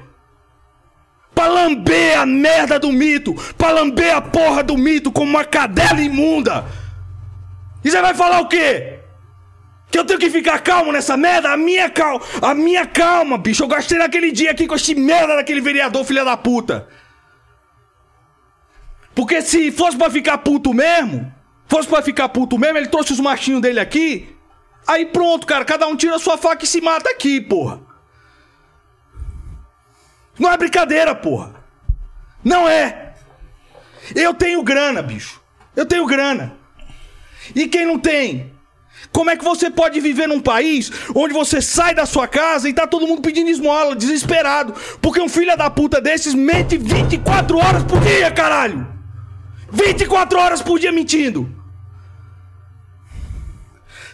Pra lamber a merda do mito, pra lamber a porra do mito como uma cadela imunda. E você vai falar o quê? Que eu tenho que ficar calmo nessa merda? A minha calma, a minha calma, bicho. Eu gastei naquele dia aqui com este merda daquele vereador, filha da puta. Porque se fosse pra ficar puto mesmo, fosse pra ficar puto mesmo, ele trouxe os machinhos dele aqui, aí pronto, cara, cada um tira a sua faca e se mata aqui, porra. Não é brincadeira, porra. Não é. Eu tenho grana, bicho. Eu tenho grana. E quem não tem... Como é que você pode viver num país onde você sai da sua casa e tá todo mundo pedindo esmola, desesperado? Porque um filho da puta desses mente vinte e quatro horas por dia, caralho! vinte e quatro horas por dia mentindo!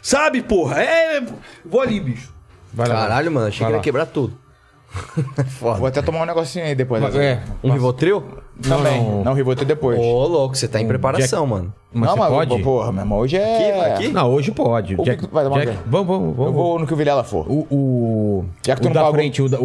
Sabe, porra? É... Vou ali, bicho. Vai lá, caralho, mano. Achei que ele ia quebrar tudo. Foda. Vou até tomar um negocinho aí depois. Mas, é, um Rivotril? Também. Não, não Rivotril depois. Ô, louco, você tá em um preparação, Jack... mano. Mas não, mas pode? Porra, meu irmão, hoje é... Aqui? Aqui? Não, hoje pode. O Jack... Vai tomar Jack... Vamos, vamos, vamos. Eu vou no que o Vilela for. O... o... Jack, tu o não da pagou... frente, o, da... o...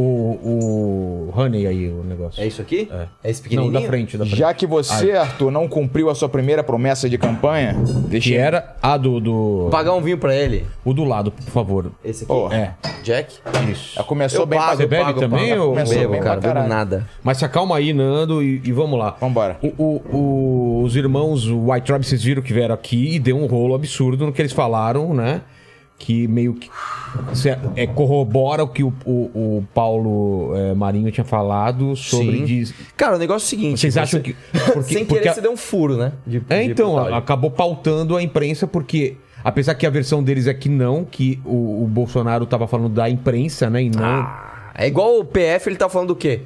o... Honey aí, o negócio. É isso aqui? É, é esse pequenininho? Não, da frente, da frente. Já que você, Ai. Arthur, não cumpriu a sua primeira promessa de campanha... Deixa que eu... era a do, do... Pagar um vinho pra ele. O do lado, por favor. Esse aqui? Oh. É. Jack? Isso. Já começou eu bem... Pago, você bebe pago, também? Pago. Ou... Começou bebo, bem cara, bebo nada. Mas se acalma aí, Nando, e, e vamos lá. Vambora. O, o, o, os irmãos Weintraub, vocês viram que vieram aqui e deu um rolo absurdo no que eles falaram, né? que meio que é, corrobora o que o, o, o Paulo é, Marinho tinha falado sobre... Diz... Cara, o negócio é o seguinte... Vocês acham você... que... Porque, sem querer, porque... você deu um furo, né? De, é, de então, a, acabou pautando a imprensa porque... Apesar que a versão deles é que não, que o, o Bolsonaro tava falando da imprensa, né? E não... Ah, é igual o P F, ele tá falando do quê?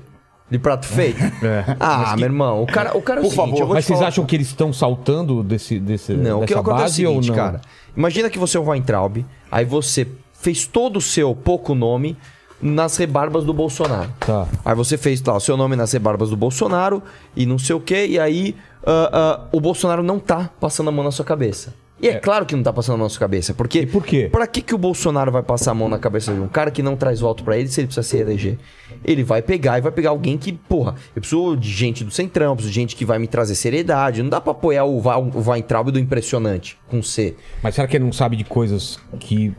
De prato feito? É. Ah, que... meu irmão, o cara, o cara é o Por seguinte, favor, mas vocês falar... acham que eles estão saltando desse, desse, não, dessa o que base é o seguinte, ou não? Cara, imagina que você é o Weintraub, aí você fez todo o seu pouco nome nas rebarbas do Bolsonaro. Tá. Aí você fez tá, o seu nome nas rebarbas do Bolsonaro e não sei o quê, e aí uh, uh, o Bolsonaro não tá passando a mão na sua cabeça. E é, é claro que não tá passando a mão na sua cabeça, porque... E por quê? Pra que que o Bolsonaro vai passar a mão na cabeça de um cara que não traz voto pra ele se ele precisa se eleger? Ele vai pegar e vai pegar alguém que, porra, eu preciso de gente do centrão, eu preciso de gente que vai me trazer seriedade. Não dá pra apoiar o, o Weintraub do impressionante com C. Mas será que ele não sabe de coisas que...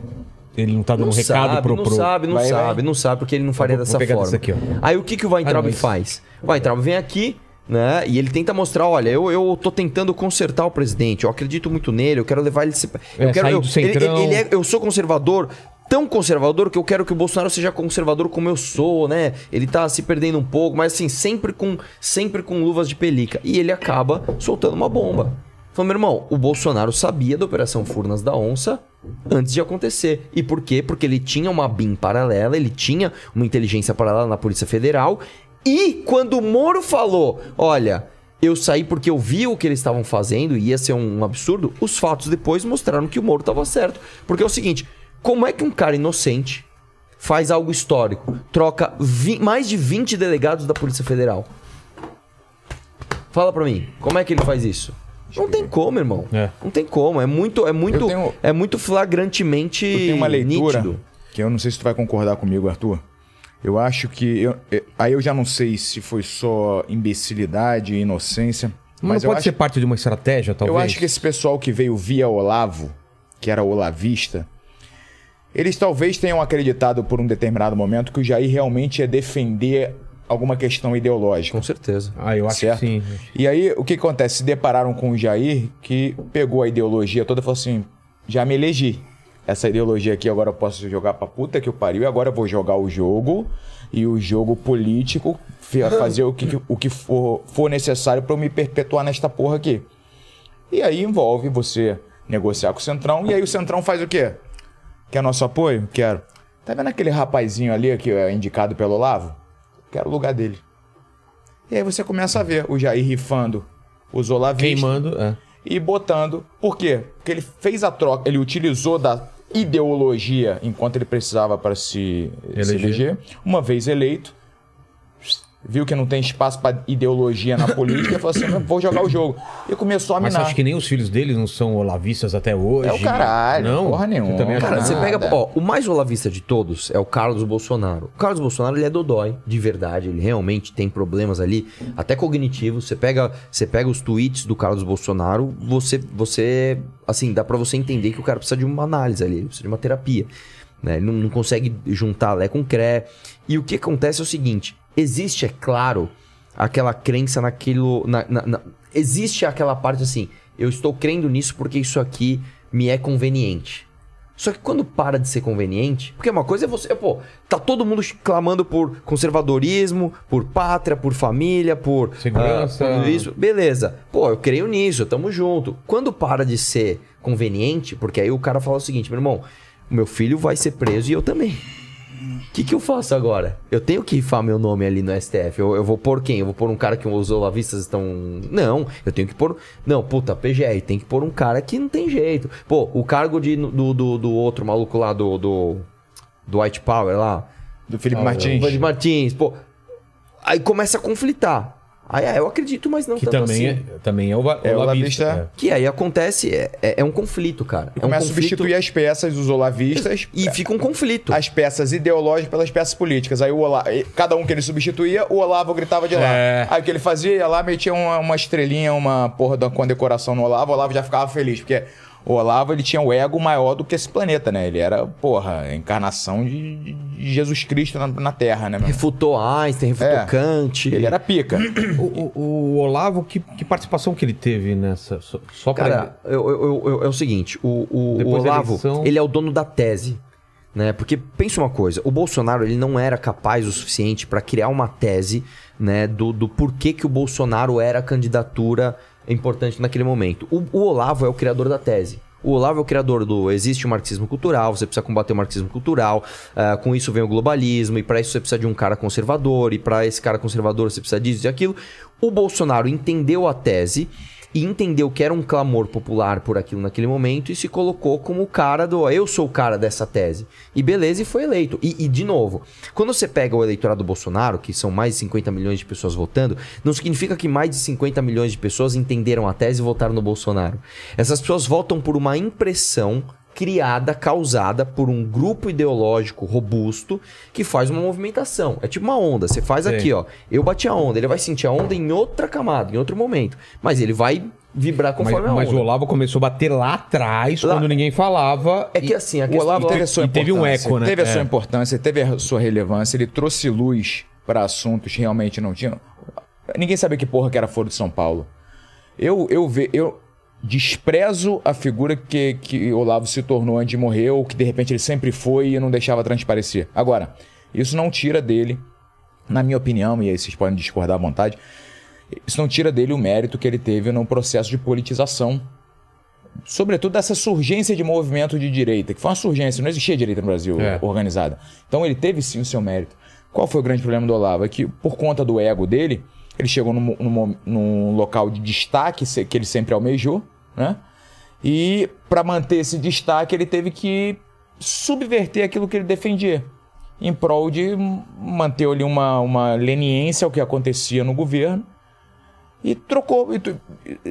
Ele não tá dando não um recado sabe, pro... Não pro... sabe, não vai, sabe, vai. não sabe, porque ele não faria vou, dessa vou forma. Aqui, Aí o que que o Weintraub ah, faz? O Weintraub vem aqui... Né? E ele tenta mostrar, olha, eu, eu tô tentando consertar o presidente, eu acredito muito nele, eu quero levar ele... Eu, é, quero, eu, ele, ele, ele é, eu sou conservador, tão conservador que eu quero que o Bolsonaro seja conservador como eu sou, né? Ele tá se perdendo um pouco, mas assim, sempre com, sempre com luvas de pelica. E ele acaba soltando uma bomba. Falando, meu irmão, o Bolsonaro sabia da Operação Furnas da Onça antes de acontecer. E por quê? Porque ele tinha uma B I M paralela, ele tinha uma inteligência paralela na Polícia Federal... E quando o Moro falou, olha, eu saí porque eu vi o que eles estavam fazendo e ia ser um absurdo, os fatos depois mostraram que o Moro estava certo. Porque é o seguinte, como é que um cara inocente faz algo histórico, troca mais de vinte delegados da Polícia Federal? Fala pra mim, como é que ele faz isso? Não tem como, irmão. É. Não tem como, é muito, é muito, tenho... é muito flagrantemente nítido. Eu tenho uma leitura, nítido. que eu não sei se tu vai concordar comigo, Arthur. Eu acho que... Eu, aí eu já não sei se foi só imbecilidade e inocência. Mas, mas pode ser acho, parte de uma estratégia, talvez? Eu acho que esse pessoal que veio via Olavo, que era olavista, eles talvez tenham acreditado por um determinado momento que o Jair realmente ia defender alguma questão ideológica. Com certeza. Ah, eu acho certo? que sim. E aí, o que acontece? Se depararam com o Jair, que pegou a ideologia toda e falou assim, já me elegi. Essa ideologia aqui agora eu posso jogar pra puta que eu pariu. E agora eu vou jogar o jogo. E o jogo político fazer o que, o que for, for necessário pra eu me perpetuar nesta porra aqui. E aí envolve você negociar com o Centrão. E aí o Centrão faz o quê? Quer nosso apoio? Quero. Tá vendo aquele rapazinho ali que é indicado pelo Olavo? Quero o lugar dele. E aí você começa a ver o Jair rifando os olavistas. Queimando, é. E botando. Por quê? Porque ele fez a troca. Ele utilizou da... ideologia enquanto ele precisava para se eleger. se eleger. Uma vez eleito, viu que não tem espaço para ideologia na política e falou assim, não, vou jogar o jogo. E começou a minar. Mas você acha que nem os filhos dele não são olavistas até hoje? É o caralho, não, porra nenhuma. Também cara, você pega, ó, o mais olavista de todos é o Carlos Bolsonaro. O Carlos Bolsonaro, ele é dodói, de verdade, ele realmente tem problemas ali, até cognitivos. Você pega, você pega os tweets do Carlos Bolsonaro, você, você, assim, dá pra você entender que o cara precisa de uma análise ali, ele precisa de uma terapia, né? Ele não, não consegue juntar Lé com Cré. E o que acontece é o seguinte... Existe, é claro, aquela crença naquilo... Na, na, na, existe aquela parte assim, eu estou crendo nisso porque isso aqui me é conveniente. Só que quando para de ser conveniente... Porque uma coisa é você... Pô, tá todo mundo clamando por conservadorismo, por pátria, por família, por... Segurança... Uh, por isso. Beleza. Pô, eu creio nisso, tamo junto. Quando para de ser conveniente, porque aí o cara fala o seguinte, meu irmão, o meu filho vai ser preso e eu também. O que, que eu faço agora? Eu tenho que rifar meu nome ali no S T F. Eu, eu vou pôr quem? Eu vou pôr um cara que os olavistas estão... Não, eu tenho que pôr... Não, puta, P G R, tem que pôr um cara que não tem jeito. Pô, o cargo de, do, do, do outro maluco lá, do, do, do White Power lá... Do Felipe ah, Martins. Do Felipe Martins, pô. Aí começa a conflitar. Aí ah, eu acredito, mas não que tanto também assim. É, também é o, é o olavista. É. Que aí acontece, é, é, é um conflito, cara. É um começa a substituir as peças dos olavistas. E fica um conflito. As peças ideológicas pelas peças políticas. Aí o Olavo, cada um que ele substituía, o Olavo gritava de lá. É. Aí o que ele fazia, ia lá, metia uma, uma estrelinha, uma porra da condecoração no Olavo, o Olavo já ficava feliz, porque... o Olavo, ele tinha um ego maior do que esse planeta, né? Ele era, porra, a encarnação de, de Jesus Cristo na, na Terra, né? Meu? Refutou Einstein, refutou é, Kant. Ele era pica. O, o, o Olavo, que, que participação que ele teve nessa... Só, só cara, pra... eu, eu, eu, é o seguinte, o, o, o Olavo, eleição... ele é o dono da tese. Né? Porque, pensa uma coisa, o Bolsonaro ele não era capaz o suficiente para criar uma tese, né, do, do porquê que o Bolsonaro era a candidatura importante naquele momento. O, o Olavo é o criador da tese. O Olavo é o criador do existe o marxismo cultural, você precisa combater o marxismo cultural, uh, com isso vem o globalismo, e para isso você precisa de um cara conservador, e para esse cara conservador você precisa disso e aquilo. O Bolsonaro entendeu a tese e entendeu que era um clamor popular por aquilo naquele momento e se colocou como o cara do... eu sou o cara dessa tese. E beleza, e foi eleito. E, e de novo, quando você pega o eleitorado do Bolsonaro, que são mais de cinquenta milhões de pessoas votando, não significa que mais de cinquenta milhões de pessoas entenderam a tese e votaram no Bolsonaro. Essas pessoas votam por uma impressão criada, causada por um grupo ideológico robusto que faz uma movimentação. É tipo uma onda. Você faz Sim. aqui, ó. Eu bati a onda. Ele vai sentir a onda em outra camada, em outro momento. Mas ele vai vibrar conforme mas, a onda. Mas o Olavo começou a bater lá atrás, lá... quando ninguém falava. É que assim... A o Olavo teve, a sua teve um eco, né? Teve a é. sua importância, teve a sua relevância. Ele trouxe luz para assuntos que realmente não tinham. Ninguém sabia que porra que era Foro de São Paulo. Eu... eu, ve, eu... desprezo a figura que, que Olavo se tornou antes de morrer, ou que de repente ele sempre foi e não deixava transparecer. Agora, isso não tira dele, na minha opinião, e aí vocês podem discordar à vontade, isso não tira dele o mérito que ele teve no processo de politização, sobretudo dessa surgência de movimento de direita, que foi uma surgência, não existia direita no Brasil é. organizada. Então ele teve sim o seu mérito. Qual foi o grande problema do Olavo? É que por conta do ego dele, ele chegou num, num, num local de destaque que ele sempre almejou, né? E para manter esse destaque, ele teve que subverter aquilo que ele defendia, em prol de manter ali uma, uma leniência ao que acontecia no governo. E trocou, e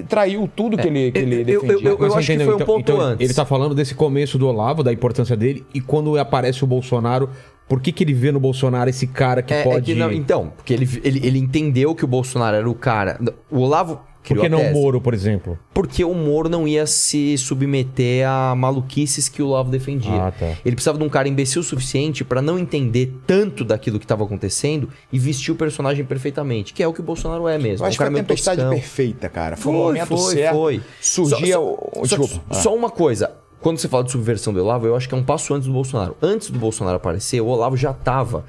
traiu tudo que é, ele, que ele eu, defendia. Eu, eu, eu acho entendeu? que foi um então, ponto então antes. Ele está falando desse começo do Olavo, da importância dele, e quando aparece o Bolsonaro... Por que, que ele vê no Bolsonaro esse cara que é, pode... É que não, então, porque ele, ele, ele entendeu que o Bolsonaro era o cara... O Olavo... Por que não o Moro, por exemplo? Porque o Moro não ia se submeter a maluquices que o Olavo defendia. Ah, tá. Ele precisava de um cara imbecil o suficiente para não entender tanto daquilo que estava acontecendo e vestir o personagem perfeitamente, que é o que o Bolsonaro é mesmo. Eu acho um cara que foi a tempestade toscão. perfeita, cara. Foi, foi um momento foi, certo. Foi. Surgia... Só, o... só, Desculpa. só, só ah. uma coisa... Quando você fala de subversão do Olavo, eu acho que é um passo antes do Bolsonaro. Antes do Bolsonaro aparecer, o Olavo já estava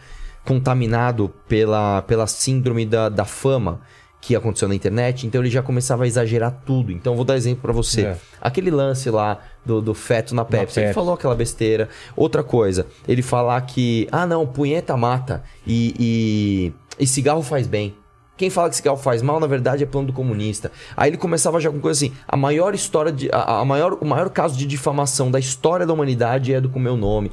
contaminado pela, pela síndrome da, da fama que aconteceu na internet. Então, ele já começava a exagerar tudo. Então, eu vou dar exemplo para você. É. Aquele lance lá do, do feto na Pepsi. na Pepsi. Ele falou aquela besteira. Outra coisa, ele falar que... Ah, não, punheta mata e, e, e cigarro faz bem. Quem fala que cigarro faz mal, na verdade, é plano do comunista. Aí ele começava já com coisa assim, a maior história de, a, a maior, o maior caso de difamação da história da humanidade é do com meu nome.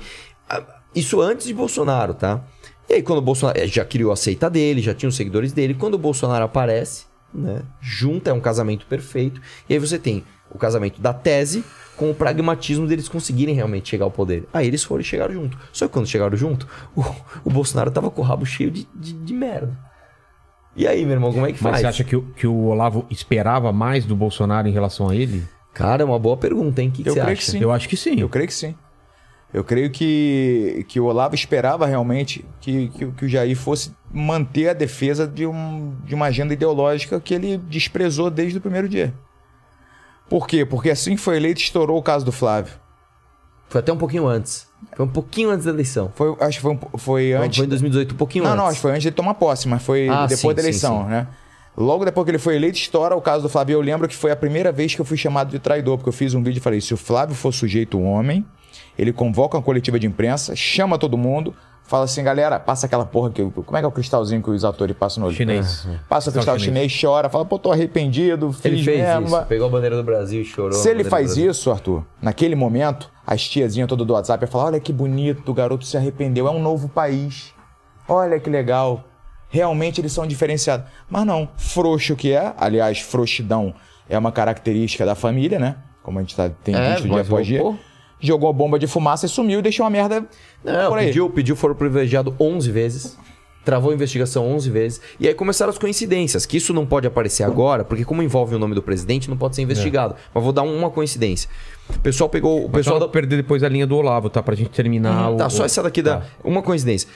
Isso antes de Bolsonaro, tá? E aí quando o Bolsonaro já criou a seita dele, já tinha os seguidores dele, quando o Bolsonaro aparece, né, junta, é um casamento perfeito, e aí você tem o casamento da tese com o pragmatismo deles conseguirem realmente chegar ao poder. Aí eles foram e chegaram junto. Só que quando chegaram junto, o, o Bolsonaro tava com o rabo cheio de, de, de merda. E aí, meu irmão, como é que Mas faz? Mas você acha que o, que o Olavo esperava mais do Bolsonaro em relação a ele? Cara, é uma boa pergunta, hein? O que, que você acha? Que sim. Eu acho que sim. Eu creio que sim. Eu creio que, que o Olavo esperava realmente que, que, que o Jair fosse manter a defesa de, um, de uma agenda ideológica que ele desprezou desde o primeiro dia. Por quê? Porque assim que foi eleito, estourou o caso do Flávio. Foi até um pouquinho antes. Foi um pouquinho antes da eleição. Foi, acho que foi, foi antes... Foi em dois mil e dezoito, um pouquinho não, antes. Não, não, foi antes de tomar posse, mas foi ah, depois sim, da eleição, sim, sim. né? Logo depois que ele foi eleito, estoura o caso do Flávio. Eu lembro que foi a primeira vez que eu fui chamado de traidor, porque eu fiz um vídeo e falei, se o Flávio for sujeito homem, ele convoca uma coletiva de imprensa, chama todo mundo, fala assim, galera, passa aquela porra que... Eu, como é que é o cristalzinho que os atores passam no olho? Chinês. Ah, passa o cristal chinês, chinês, chora, fala, pô, tô arrependido, fiz Ele fez mesmo. isso, pegou a bandeira do Brasil e chorou. Se ele faz isso, Arthur, naquele momento... As tiazinhas todas do WhatsApp ia falar, olha que bonito, o garoto se arrependeu, é um novo país. Olha que legal. Realmente eles são diferenciados. Mas não, frouxo que é. Aliás, frouxidão é uma característica da família, né? Como a gente tá, tem é, visto dia após dia. Jogou a bomba de fumaça e sumiu e deixou uma merda não, por aí. Pediu, pediu foro privilegiado onze vezes. travou a investigação onze vezes. E aí começaram as coincidências, que isso não pode aparecer agora, porque como envolve o nome do presidente, não pode ser investigado. É. Mas vou dar uma coincidência. O pessoal pegou... O Mas pessoal da... perder depois a linha do Olavo, tá? Pra gente terminar uhum, o... Tá, só essa daqui dá. Tá. Uma coincidência.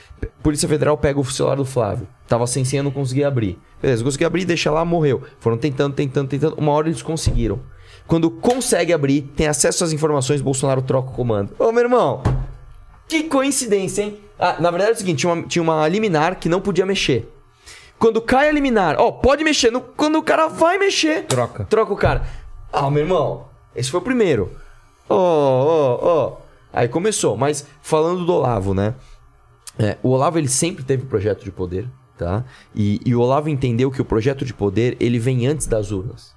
Polícia Federal pega o celular do Flávio. Tava sem senha, não conseguia abrir. Beleza, consegui abrir, deixa lá, morreu. Foram tentando, tentando, tentando. Uma hora eles conseguiram. Quando consegue abrir, tem acesso às informações, Bolsonaro troca o comando. Ô, meu irmão, que coincidência, hein? Ah, na verdade é o seguinte, tinha uma, tinha uma liminar que não podia mexer. Quando cai a liminar, ó, pode mexer. No, quando o cara vai mexer... Troca. Troca o cara. Ah, meu irmão, esse foi o primeiro. Ó, ó, ó. Aí começou, mas falando do Olavo, né? É, o Olavo, ele sempre teve projeto de poder, tá? E, e o Olavo entendeu que o projeto de poder, ele vem antes das urnas.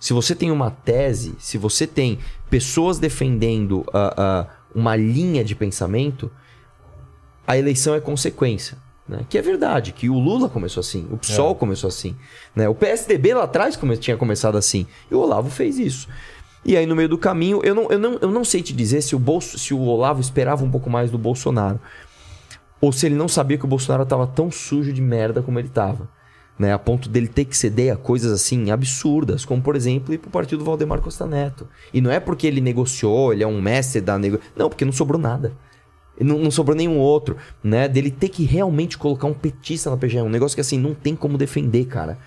Se você tem uma tese, se você tem pessoas defendendo uh, uh, uma linha de pensamento, a eleição é consequência, né? Que é verdade, que o Lula começou assim, o PSOL é. começou assim, né? O P S D B lá atrás come- tinha começado assim, e o Olavo fez isso. E aí no meio do caminho, eu não, eu não, eu não sei te dizer se o, Bolso, se o Olavo esperava um pouco mais do Bolsonaro, ou se ele não sabia que o Bolsonaro estava tão sujo de merda como ele estava. Né, a ponto dele ter que ceder a coisas assim absurdas, como por exemplo ir pro partido do Valdemar Costa Neto. E não é porque ele negociou, ele é um mestre da negociação. Não, porque não sobrou nada. Não, não sobrou nenhum outro, né? Dele ter que realmente colocar um petista na P G, um negócio que assim não tem como defender, cara.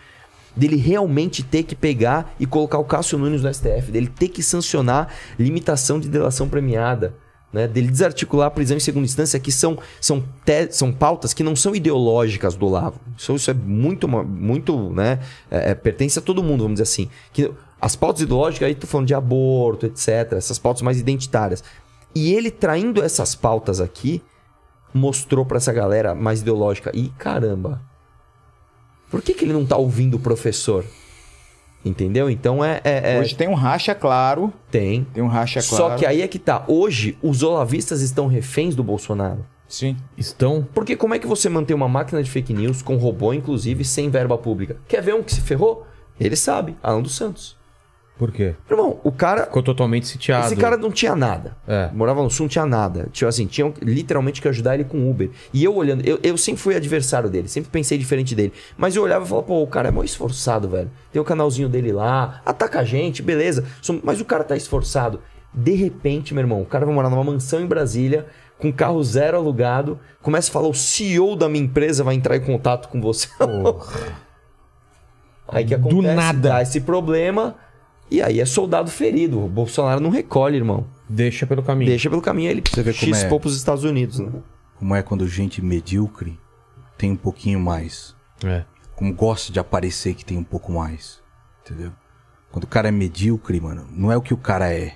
Dele realmente ter que pegar e colocar o Kassio Nunes no S T F, dele ter que sancionar limitação de delação premiada. Né, dele desarticular a prisão em segunda instância, que são, são, te, são pautas que não são ideológicas do Olavo. Isso, isso é muito, muito né, é, é, pertence a todo mundo, vamos dizer assim. Que, as pautas ideológicas, aí tô falando de aborto, etcétera. Essas pautas mais identitárias. E ele traindo essas pautas aqui, mostrou para essa galera mais ideológica. E caramba, por que, que ele não tá ouvindo o professor? Entendeu? Então é, é, é... Hoje tem um racha claro. Tem. Tem um racha claro. Só que aí é que tá. Hoje, os olavistas estão reféns do Bolsonaro. Sim. Estão. Porque como é que você mantém uma máquina de fake news com robô, inclusive, sem verba pública? Quer ver um que se ferrou? Ele sabe. Alan dos Santos. Por quê? Irmão, o cara... Ficou totalmente sitiado. Esse cara não tinha nada. É. Morava no sul, não tinha nada. Tipo assim, tinham literalmente que ajudar ele com Uber. E eu olhando... Eu, eu sempre fui adversário dele. Sempre pensei diferente dele. Mas eu olhava e falava, pô, o cara é mó esforçado, velho. Tem o canalzinho dele lá. Ataca a gente, beleza. Mas o cara tá esforçado. De repente, meu irmão, o cara vai morar numa mansão em Brasília... Com carro zero alugado. Começa a falar, o C E O da minha empresa vai entrar em contato com você. Porra. Aí que acontece? Do nada. Dá esse problema... E aí é soldado ferido. O Bolsonaro não recolhe, irmão. Deixa pelo caminho. Deixa pelo caminho. Ele chispou pros Estados Unidos, né? Como é quando gente medíocre tem um pouquinho mais. É. Como gosta de aparecer que tem um pouco mais. Entendeu? Quando o cara é medíocre, mano, não é o que o cara é. É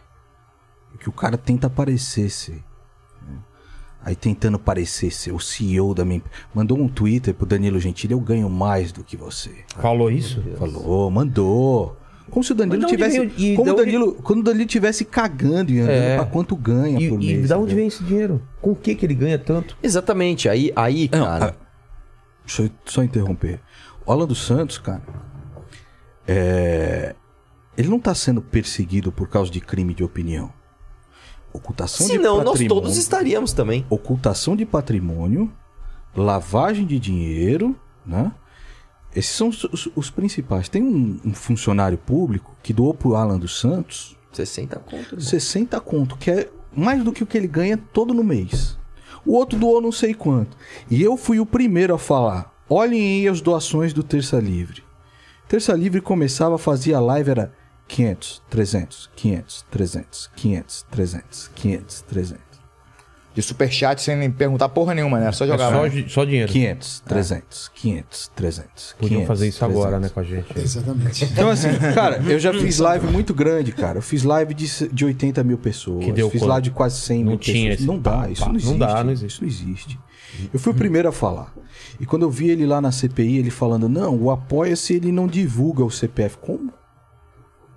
o que o cara tenta parecer ser. Aí tentando parecer ser o C E O da minha... Mandou um Twitter pro Danilo Gentili, eu ganho mais do que você. Falou isso? Falou, mandou... Como se o Danilo tivesse... Vem, e como Danilo, onde... Quando o Danilo estivesse cagando e andando é. pra quanto ganha e, por mês. E da onde vem esse dinheiro? Com o que que ele ganha tanto? Exatamente. Aí, aí não, cara... Ah, deixa eu só interromper. O Alan dos Santos, cara... É, ele não tá sendo perseguido por causa de crime de opinião. Ocultação Se de não, patrimônio... Senão nós todos estaríamos também. Ocultação de patrimônio, lavagem de dinheiro, né? Esses são os, os, os principais. Tem um, um funcionário público que doou pro Alan dos Santos... sessenta conto. Irmão. sessenta conto, que é mais do que o que ele ganha todo no mês. O outro doou não sei quanto. E eu fui o primeiro a falar. Olhem aí as doações do Terça Livre. Terça Livre começava, fazia live, era quinhentos, trezentos, quinhentos, trezentos, quinhentos, trezentos, quinhentos, trezentos. De superchat sem nem perguntar porra nenhuma, né? Só jogar. É só, só dinheiro. quinhentos, trezentos, quinhentos, trezentos. Podiam fazer isso trezentos. Agora, né, com a gente. Exatamente. Então, assim, cara, eu já fiz live muito grande, cara. Eu fiz live de, de oitenta mil pessoas. Que deu fiz quanto? Live de quase cem mil não pessoas. Tinha esse... Não dá, isso não existe. Não dá, não existe. Isso não existe. Eu fui o primeiro a falar. E quando eu vi ele lá na C P I, ele falando, não, o Apoia-se, ele não divulga o C P F. Como?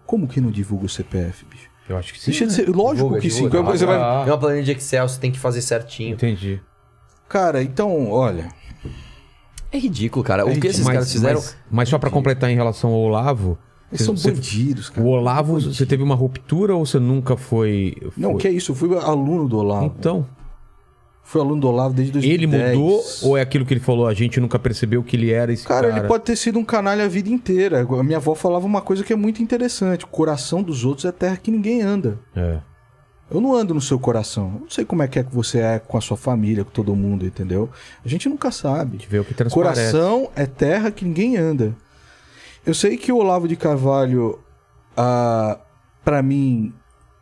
Como que não divulga o C P F, bicho? Eu acho que sim. Deixa de ser, né? Lógico divulga, que divulga, sim. Não, você vai... É uma planilha de Excel, você tem que fazer certinho. Entendi. Cara, então, olha. É ridículo, cara. É ridículo. O que esses mas, caras fizeram. Mas, mas só pra completar em relação ao Olavo. Eles são você, bandidos, cara. O Olavo, bandido. Você teve uma ruptura ou você nunca foi. foi... Não, o que é isso? Eu fui aluno do Olavo. Então. Foi aluno do Olavo desde dois mil e dez. Ele mudou ou é aquilo que ele falou? A gente nunca percebeu que ele era esse cara. Cara, ele pode ter sido um canalha a vida inteira. A minha avó falava uma coisa que é muito interessante. O coração dos outros é terra que ninguém anda. É. Eu não ando no seu coração. Eu não sei como é que é que você é com a sua família, com todo mundo, entendeu? A gente nunca sabe. A gente vê o que transparece. Coração é terra que ninguém anda. Eu sei que o Olavo de Carvalho, ah, pra mim,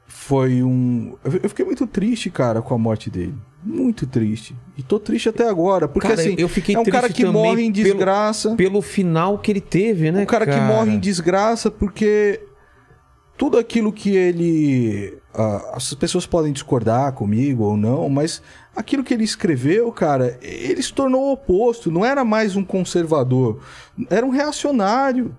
foi um... Eu fiquei muito triste, cara, com a morte dele. Muito triste. E tô triste até agora. Porque, cara, assim, eu fiquei é um cara que morre em desgraça. Pelo, pelo final que ele teve, né, um cara? Um cara que morre em desgraça porque tudo aquilo que ele... Uh, as pessoas podem discordar comigo ou não, mas aquilo que ele escreveu, cara, ele se tornou o oposto. Não era mais um conservador. Era um reacionário.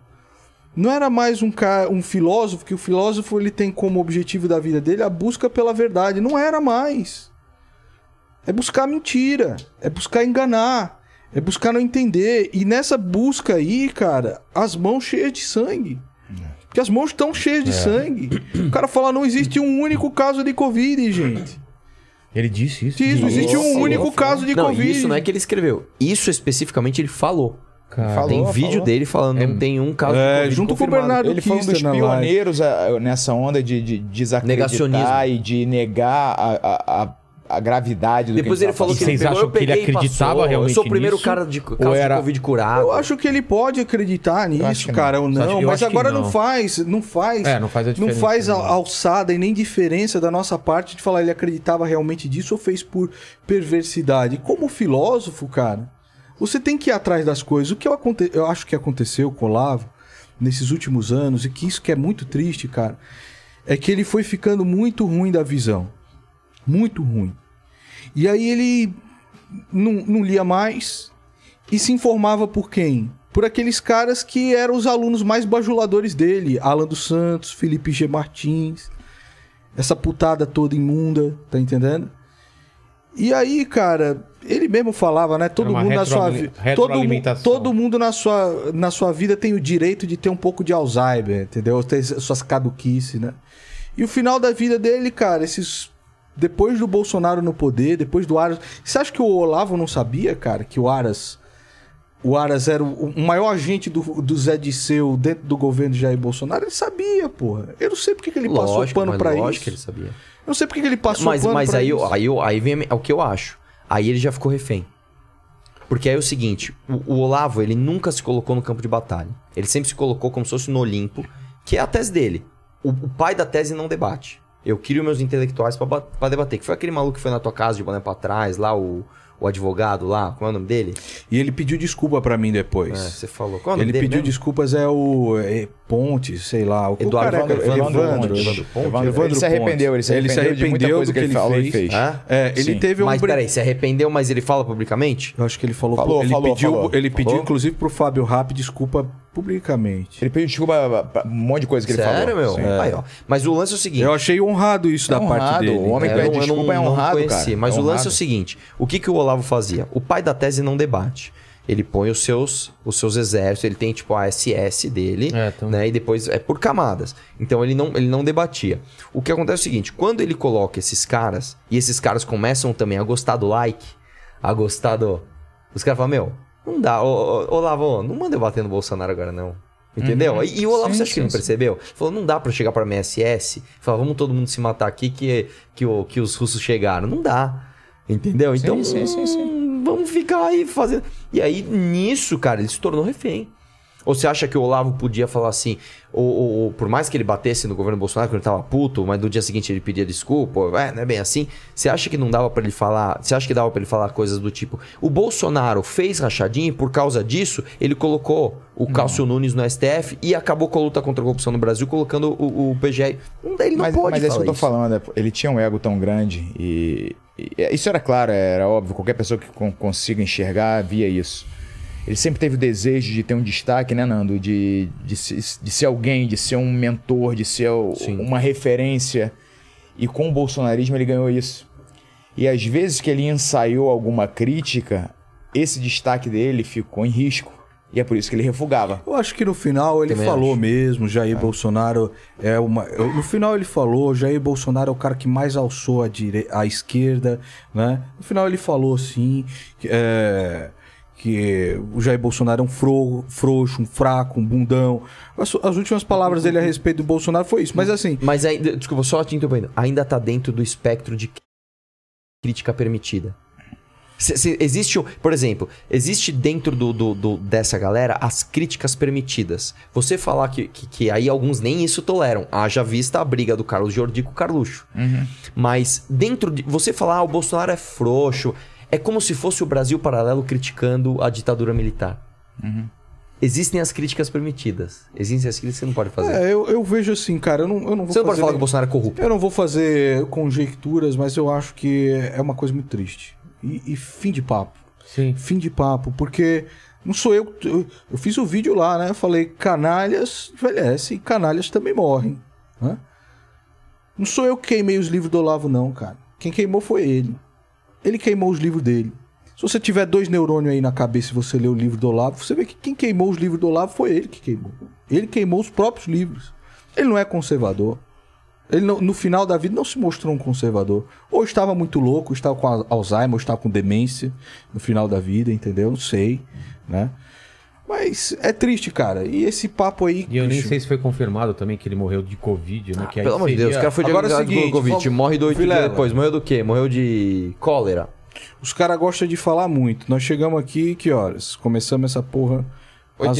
Não era mais um, cara, um filósofo, que o filósofo ele tem como objetivo da vida dele a busca pela verdade. Não era mais. É buscar mentira, é buscar enganar, é buscar não entender. E nessa busca aí, cara, as mãos cheias de sangue. Porque as mãos estão cheias de é. sangue. O cara fala, não existe um único caso de Covid, gente. Ele disse isso? Diz, não existe um falou, único falou. caso de não, Covid. Isso não é que ele escreveu. Isso especificamente ele falou. Cara, falou, tem vídeo falou. dele falando, não é, tem um caso é, de junto confirmado. Com o Bernardo Küster. Ele foi um dos pioneiros a, nessa onda de, de desacreditar e de negar a... a, a a gravidade do que ele Depois ele falou que ele pegou, eu peguei e passou. Eu sou o primeiro cara de caso de Covid curado. Eu acho que ele pode acreditar nisso, cara, ou não. Mas agora não faz, não faz, é, não faz a diferença, não faz a alçada e nem diferença da nossa parte de falar ele acreditava realmente disso ou fez por perversidade. Como filósofo, cara, você tem que ir atrás das coisas. O que eu, aconte... eu acho que aconteceu com o Olavo nesses últimos anos, e que isso que é muito triste, cara, é que ele foi ficando muito ruim da visão. Muito ruim. E aí ele não, não lia mais e se informava por quem? Por aqueles caras que eram os alunos mais bajuladores dele. Alan dos Santos, Felipe G. Martins, essa putada toda imunda, tá entendendo? E aí, cara, ele mesmo falava, né? Todo mundo na sua vida. Todo, todo mundo na sua, na sua vida tem o direito de ter um pouco de Alzheimer, entendeu? Ter suas caduquices, né? E o final da vida dele, cara, esses... Depois do Bolsonaro no poder, depois do Aras... Você acha que o Olavo não sabia, cara, que o Aras... O Aras era o maior agente do, do Zé Disseu dentro do governo de Jair Bolsonaro? Ele sabia, porra. Eu não sei porque que ele lógico, passou o pano pra lógico isso. Lógico que ele sabia. Eu não sei porque que ele passou mas, o pano mas pra aí, isso. Mas aí, aí, aí vem o que eu acho. Aí ele já ficou refém. Porque aí é o seguinte, o, o Olavo, ele nunca se colocou no campo de batalha. Ele sempre se colocou como se fosse no Olimpo, que é a tese dele. O, o pai da tese não debate. Eu crio meus intelectuais pra debater. Que foi aquele maluco que foi na tua casa de boné pra trás, lá, o, o advogado lá, qual é o nome dele? E ele pediu desculpa pra mim depois. É, você falou. Qual é o nome ele dele pediu mesmo? Desculpas, é o é, Ponte, sei lá. O Eduardo o Evandro, Evandro, Evandro, Evandro Ponte. Evandro, Evandro ele se arrependeu, ele se arrependeu, ele se arrependeu de muita coisa do que ele, que ele falou fez. E fez. Ah? É, ele Sim. teve um... Mas peraí, se arrependeu, mas ele fala publicamente? Eu acho que ele falou... falou, ele, falou, pediu, falou. ele pediu, falou. inclusive, pro Fábio Rapp desculpa publicamente. Ele pediu desculpa um monte de coisa que Sério, ele falou. Sério, meu? Aí, ó. Mas o lance é o seguinte... Eu achei honrado isso é da honrado, parte dele. O homem é, que pede não, desculpa é honrado, conheci, cara. Mas é o lance é o seguinte. O que, que o Olavo fazia? O pai da tese não debate. Ele põe os seus, os seus exércitos, ele tem tipo a A S S dele, é, então... né? E depois é por camadas. Então ele não, ele não debatia. O que acontece é o seguinte. Quando ele coloca esses caras, e esses caras começam também a gostar do like, a gostar do... Os caras falam, meu... Não dá, ô, ô, Olavo, não manda eu bater no Bolsonaro agora não, entendeu? Uhum. E, e o Olavo, sim, você acha que não percebeu? Falou, não dá pra eu chegar pra M S S, falou, vamos todo mundo se matar aqui que, que, o, que os russos chegaram, não dá, entendeu? Sim, então, sim, sim, sim. Hum, vamos ficar aí fazendo... E aí, nisso, cara, ele se tornou refém. Ou você acha que o Olavo podia falar assim, ou, ou, ou por mais que ele batesse no governo Bolsonaro, que ele tava puto, mas no dia seguinte ele pedia desculpa, ou, é, não é bem assim? Você acha que não dava pra ele falar, você acha que dava pra ele falar coisas do tipo, o Bolsonaro fez rachadinho e por causa disso ele colocou o Kassio Nunes no S T F e acabou com a luta contra a corrupção no Brasil, colocando o, o P G R. Ele não mas, pode mas falar é isso que eu tô isso. falando, ele tinha um ego tão grande e, e isso era claro, era óbvio, qualquer pessoa que consiga enxergar via isso. Ele sempre teve o desejo de ter um destaque, né, Nando? De, de, de ser alguém, de ser um mentor, de ser Sim. uma referência. E com o bolsonarismo ele ganhou isso. E às vezes que ele ensaiou alguma crítica, esse destaque dele ficou em risco. E é por isso que ele refugava. Eu acho que no final ele Também falou acho. mesmo, Jair é. Bolsonaro é uma... No final ele falou, Jair Bolsonaro é o cara que mais alçou a, dire... a esquerda, né? No final ele falou assim, é... que o Jair Bolsonaro é um fro... frouxo, um fraco, um bundão. As, as últimas palavras dele a respeito do Bolsonaro foi isso, mas assim... Mas ainda, desculpa, só te interrompendo, ainda tá dentro do espectro de crítica permitida. Se, se existe, por exemplo, existe dentro do, do, do, dessa galera as críticas permitidas. Você falar que, que, que aí alguns nem isso toleram. Haja vista a briga do Carlos Jordi com o Carluxo. Uhum. Mas dentro de... Você falar, ah, o Bolsonaro é frouxo. É como se fosse o Brasil paralelo criticando a ditadura militar. Uhum. Existem as críticas permitidas. Existem as críticas que você não pode fazer. É, eu, eu vejo assim, cara, eu não, eu não vou fazer... Você não pode falar que o Bolsonaro é corrupto. Eu não vou fazer conjecturas, mas eu acho que é uma coisa muito triste. E, e fim de papo. Sim. Fim de papo, porque não sou eu, eu... Eu fiz o vídeo lá, né? Eu falei, canalhas envelhecem e canalhas também morrem. Né? Não sou eu que queimei os livros do Olavo, não, cara. Quem queimou foi ele. Ele queimou os livros dele. Se você tiver dois neurônios aí na cabeça e você ler o livro do Olavo, você vê que quem queimou os livros do Olavo foi ele que queimou. Ele queimou os próprios livros. Ele não é conservador. Ele não, no final da vida não se mostrou um conservador. Ou estava muito louco, ou estava com Alzheimer, ou estava com demência no final da vida, entendeu? Não sei, né? Mas é triste, cara. E esse papo aí... E eu bicho... nem sei se foi confirmado também que ele morreu de Covid, né? Ah, que aí pelo amor de seria... Deus, o cara foi diagnosticado é com Covid. Vamos... Morre dois dias depois. Morreu do quê? Morreu de cólera. Os caras gostam de falar muito. Nós chegamos aqui, que horas? Começamos essa porra às oito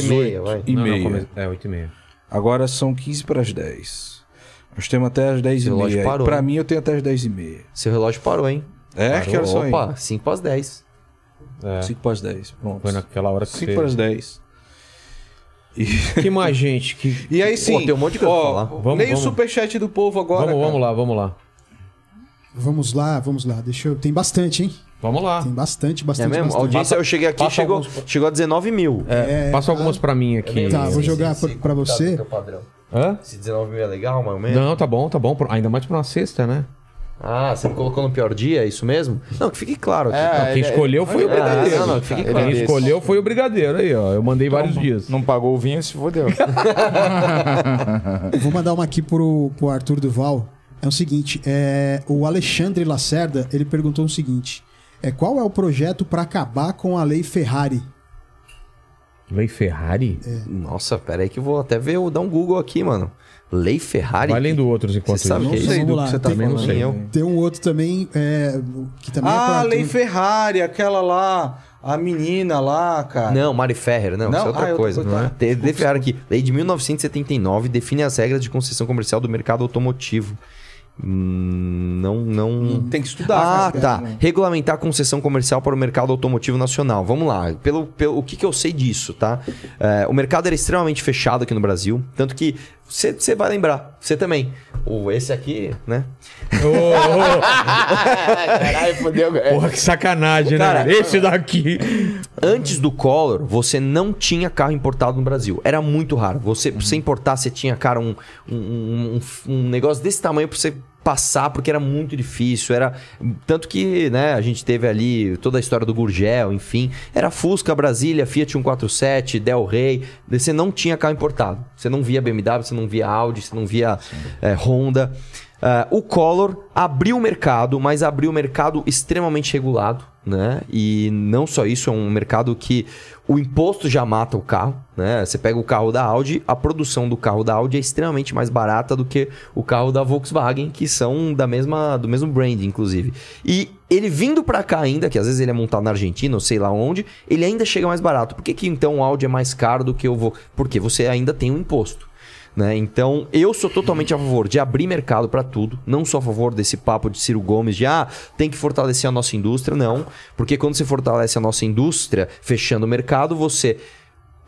e meia. Come... É, oito e meia. Agora são quinze para as dez. Nós temos até as dez e meia. Pra mim, eu tenho até as dez e meia. Seu relógio parou, hein? É? Parou. Que horas são aí? Opa, cinco para as dez. É. cinco para as dez, pronto. Foi naquela hora que cinco para as dez. E... Que mais, gente? Que... E aí sim, pô, tem um monte de coisa pra falar. Vamos, Leia vamos. o superchat do povo agora. Vamos, vamos lá, vamos lá. Vamos lá, vamos lá. Deixa eu... Tem bastante, hein? Vamos lá. Tem bastante, bastante. É mesmo? Bastante. A audiência, passa, eu cheguei aqui, chegou, alguns... chegou a dezenove mil. É, é, passa algumas pra mim aqui. Tá, vou jogar sim, sim, pra, pra você. Hã? Se dezenove mil é legal, mais ou menos? Não, tá bom, tá bom. Ainda mais pra uma sexta, né? Ah, você me colocou no pior dia, é isso mesmo? Não, que fique claro. Aqui. É, não, quem ele, escolheu ele, foi ele, o brigadeiro. Não, não, que fique claro. Quem escolheu foi o brigadeiro aí, ó. Eu mandei então, vários dias. Não pagou o vinho, se fodeu. Vou mandar uma aqui pro, pro Arthur do Val. É o seguinte, é, o Alexandre Lacerda, ele perguntou o seguinte. É, qual é o projeto para acabar com a Lei Ferrari? Lei Ferrari? É. Nossa, peraí que eu vou até ver, eu dar um Google aqui, mano. Lei Ferrari? Vai lendo outros enquanto isso. Você sabe que é isso? Sei do que você tá vendo, não sei. Tem um outro também, é, que também ah, é Ah, Lei Ferrari, aquela lá, a menina lá, cara. Não, Mari Ferrer, não, não? isso é outra ah, coisa. Não é? Lei de Ferrari aqui. Lei de mil novecentos e setenta e nove define as regras de concessão comercial do mercado automotivo. Não, não... Tem que estudar. Ah, tá. Né? Regulamentar a concessão comercial para o mercado automotivo nacional. Vamos lá. Pelo, pelo, o que, que eu sei disso, tá? É, o mercado era extremamente fechado aqui no Brasil. Tanto que... Você vai lembrar. Você também. Oh, esse aqui, né? Oh, oh. Caralho, fodeu. Porra, que sacanagem, cara, né? Esse daqui. Antes do Collor, você não tinha carro importado no Brasil. Era muito raro. Você, pra você importar, você tinha, cara, um, um, um, um negócio desse tamanho pra você... passar, porque era muito difícil, era tanto que, né, a gente teve ali toda a história do Gurgel, enfim, era Fusca, Brasília, Fiat cento e quarenta e sete, Del Rey, você não tinha carro importado, você não via B M W, você não via Audi, você não via é, Honda. Uh, o Collor abriu o mercado, mas abriu o mercado extremamente regulado, né? E não só isso, é um mercado que o imposto já mata o carro, né? Você pega o carro da Audi, a produção do carro da Audi é extremamente mais barata do que o carro da Volkswagen, que são da mesma, do mesmo brand, inclusive. E ele vindo para cá ainda, que às vezes ele é montado na Argentina ou sei lá onde, ele ainda chega mais barato. Por que, que então o Audi é mais caro do que o Volkswagen? Porque você ainda tem um imposto. Né? Então, eu sou totalmente a favor de abrir mercado para tudo, não sou a favor desse papo de Ciro Gomes de ah, tem que fortalecer a nossa indústria, não, porque quando você fortalece a nossa indústria fechando o mercado, você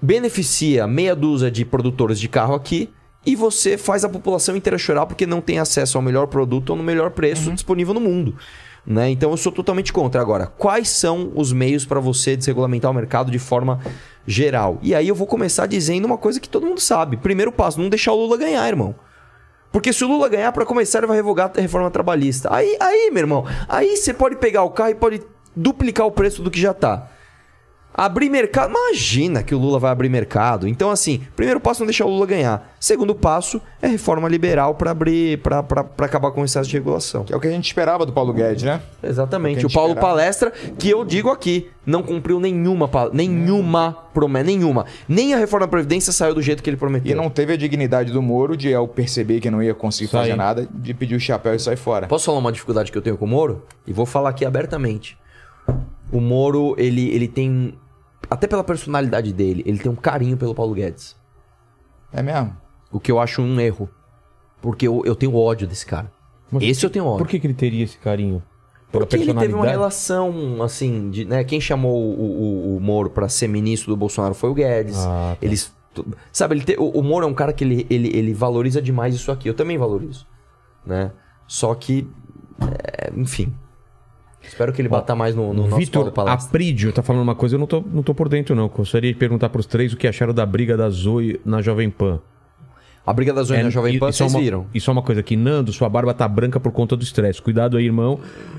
beneficia meia dúzia de produtores de carro aqui e você faz a população inteira chorar porque não tem acesso ao melhor produto ou no melhor preço uhum. disponível no mundo. Né? Então, eu sou totalmente contra. Agora, quais são os meios para você desregulamentar o mercado de forma geral? E aí eu vou começar dizendo uma coisa que todo mundo sabe. Primeiro passo, não deixar o Lula ganhar, irmão. Porque se o Lula ganhar, para começar, ele vai revogar a reforma trabalhista. Aí, aí, meu irmão, aí você pode pegar o carro e pode duplicar o preço do que já tá. Abrir mercado... Imagina que o Lula vai abrir mercado. Então, assim, primeiro passo, não deixar o Lula ganhar. Segundo passo é reforma liberal para abrir, para acabar com o excesso de regulação. Que é o que a gente esperava do Paulo Guedes, né? Exatamente. O, o Paulo esperava. Palestra, que eu digo aqui, não cumpriu nenhuma, nenhuma promessa, nenhuma. Nem a reforma da Previdência saiu do jeito que ele prometeu. E não teve a dignidade do Moro de, ao perceber que não ia conseguir Isso fazer aí. nada, de pedir o chapéu e sair fora. Posso falar uma dificuldade que eu tenho com o Moro? E vou falar aqui abertamente. O Moro, ele, ele tem... Até pela personalidade dele, ele tem um carinho pelo Paulo Guedes. É mesmo? O que eu acho um erro. Porque eu, eu tenho ódio desse cara. Mas esse eu tenho ódio. Por que, que ele teria esse carinho? Pela porque ele teve uma relação, assim... De, né, quem chamou o, o, o Moro pra ser ministro do Bolsonaro foi o Guedes. Ah, tá. Eles, sabe, ele te, o, o Moro é um cara que ele, ele, ele valoriza demais isso aqui. Eu também valorizo. Né? Só que... É, enfim... Espero que ele bata mais no, no nosso Vitor Aprídio tá falando uma coisa, eu não tô, não tô por dentro não. Gostaria de perguntar pros três o que acharam da briga da Zoe na Jovem Pan. A briga da Zoe é, na Jovem Pan, vocês viram. E só uma coisa aqui, Nando, sua barba tá branca por conta do estresse. Cuidado aí, irmão.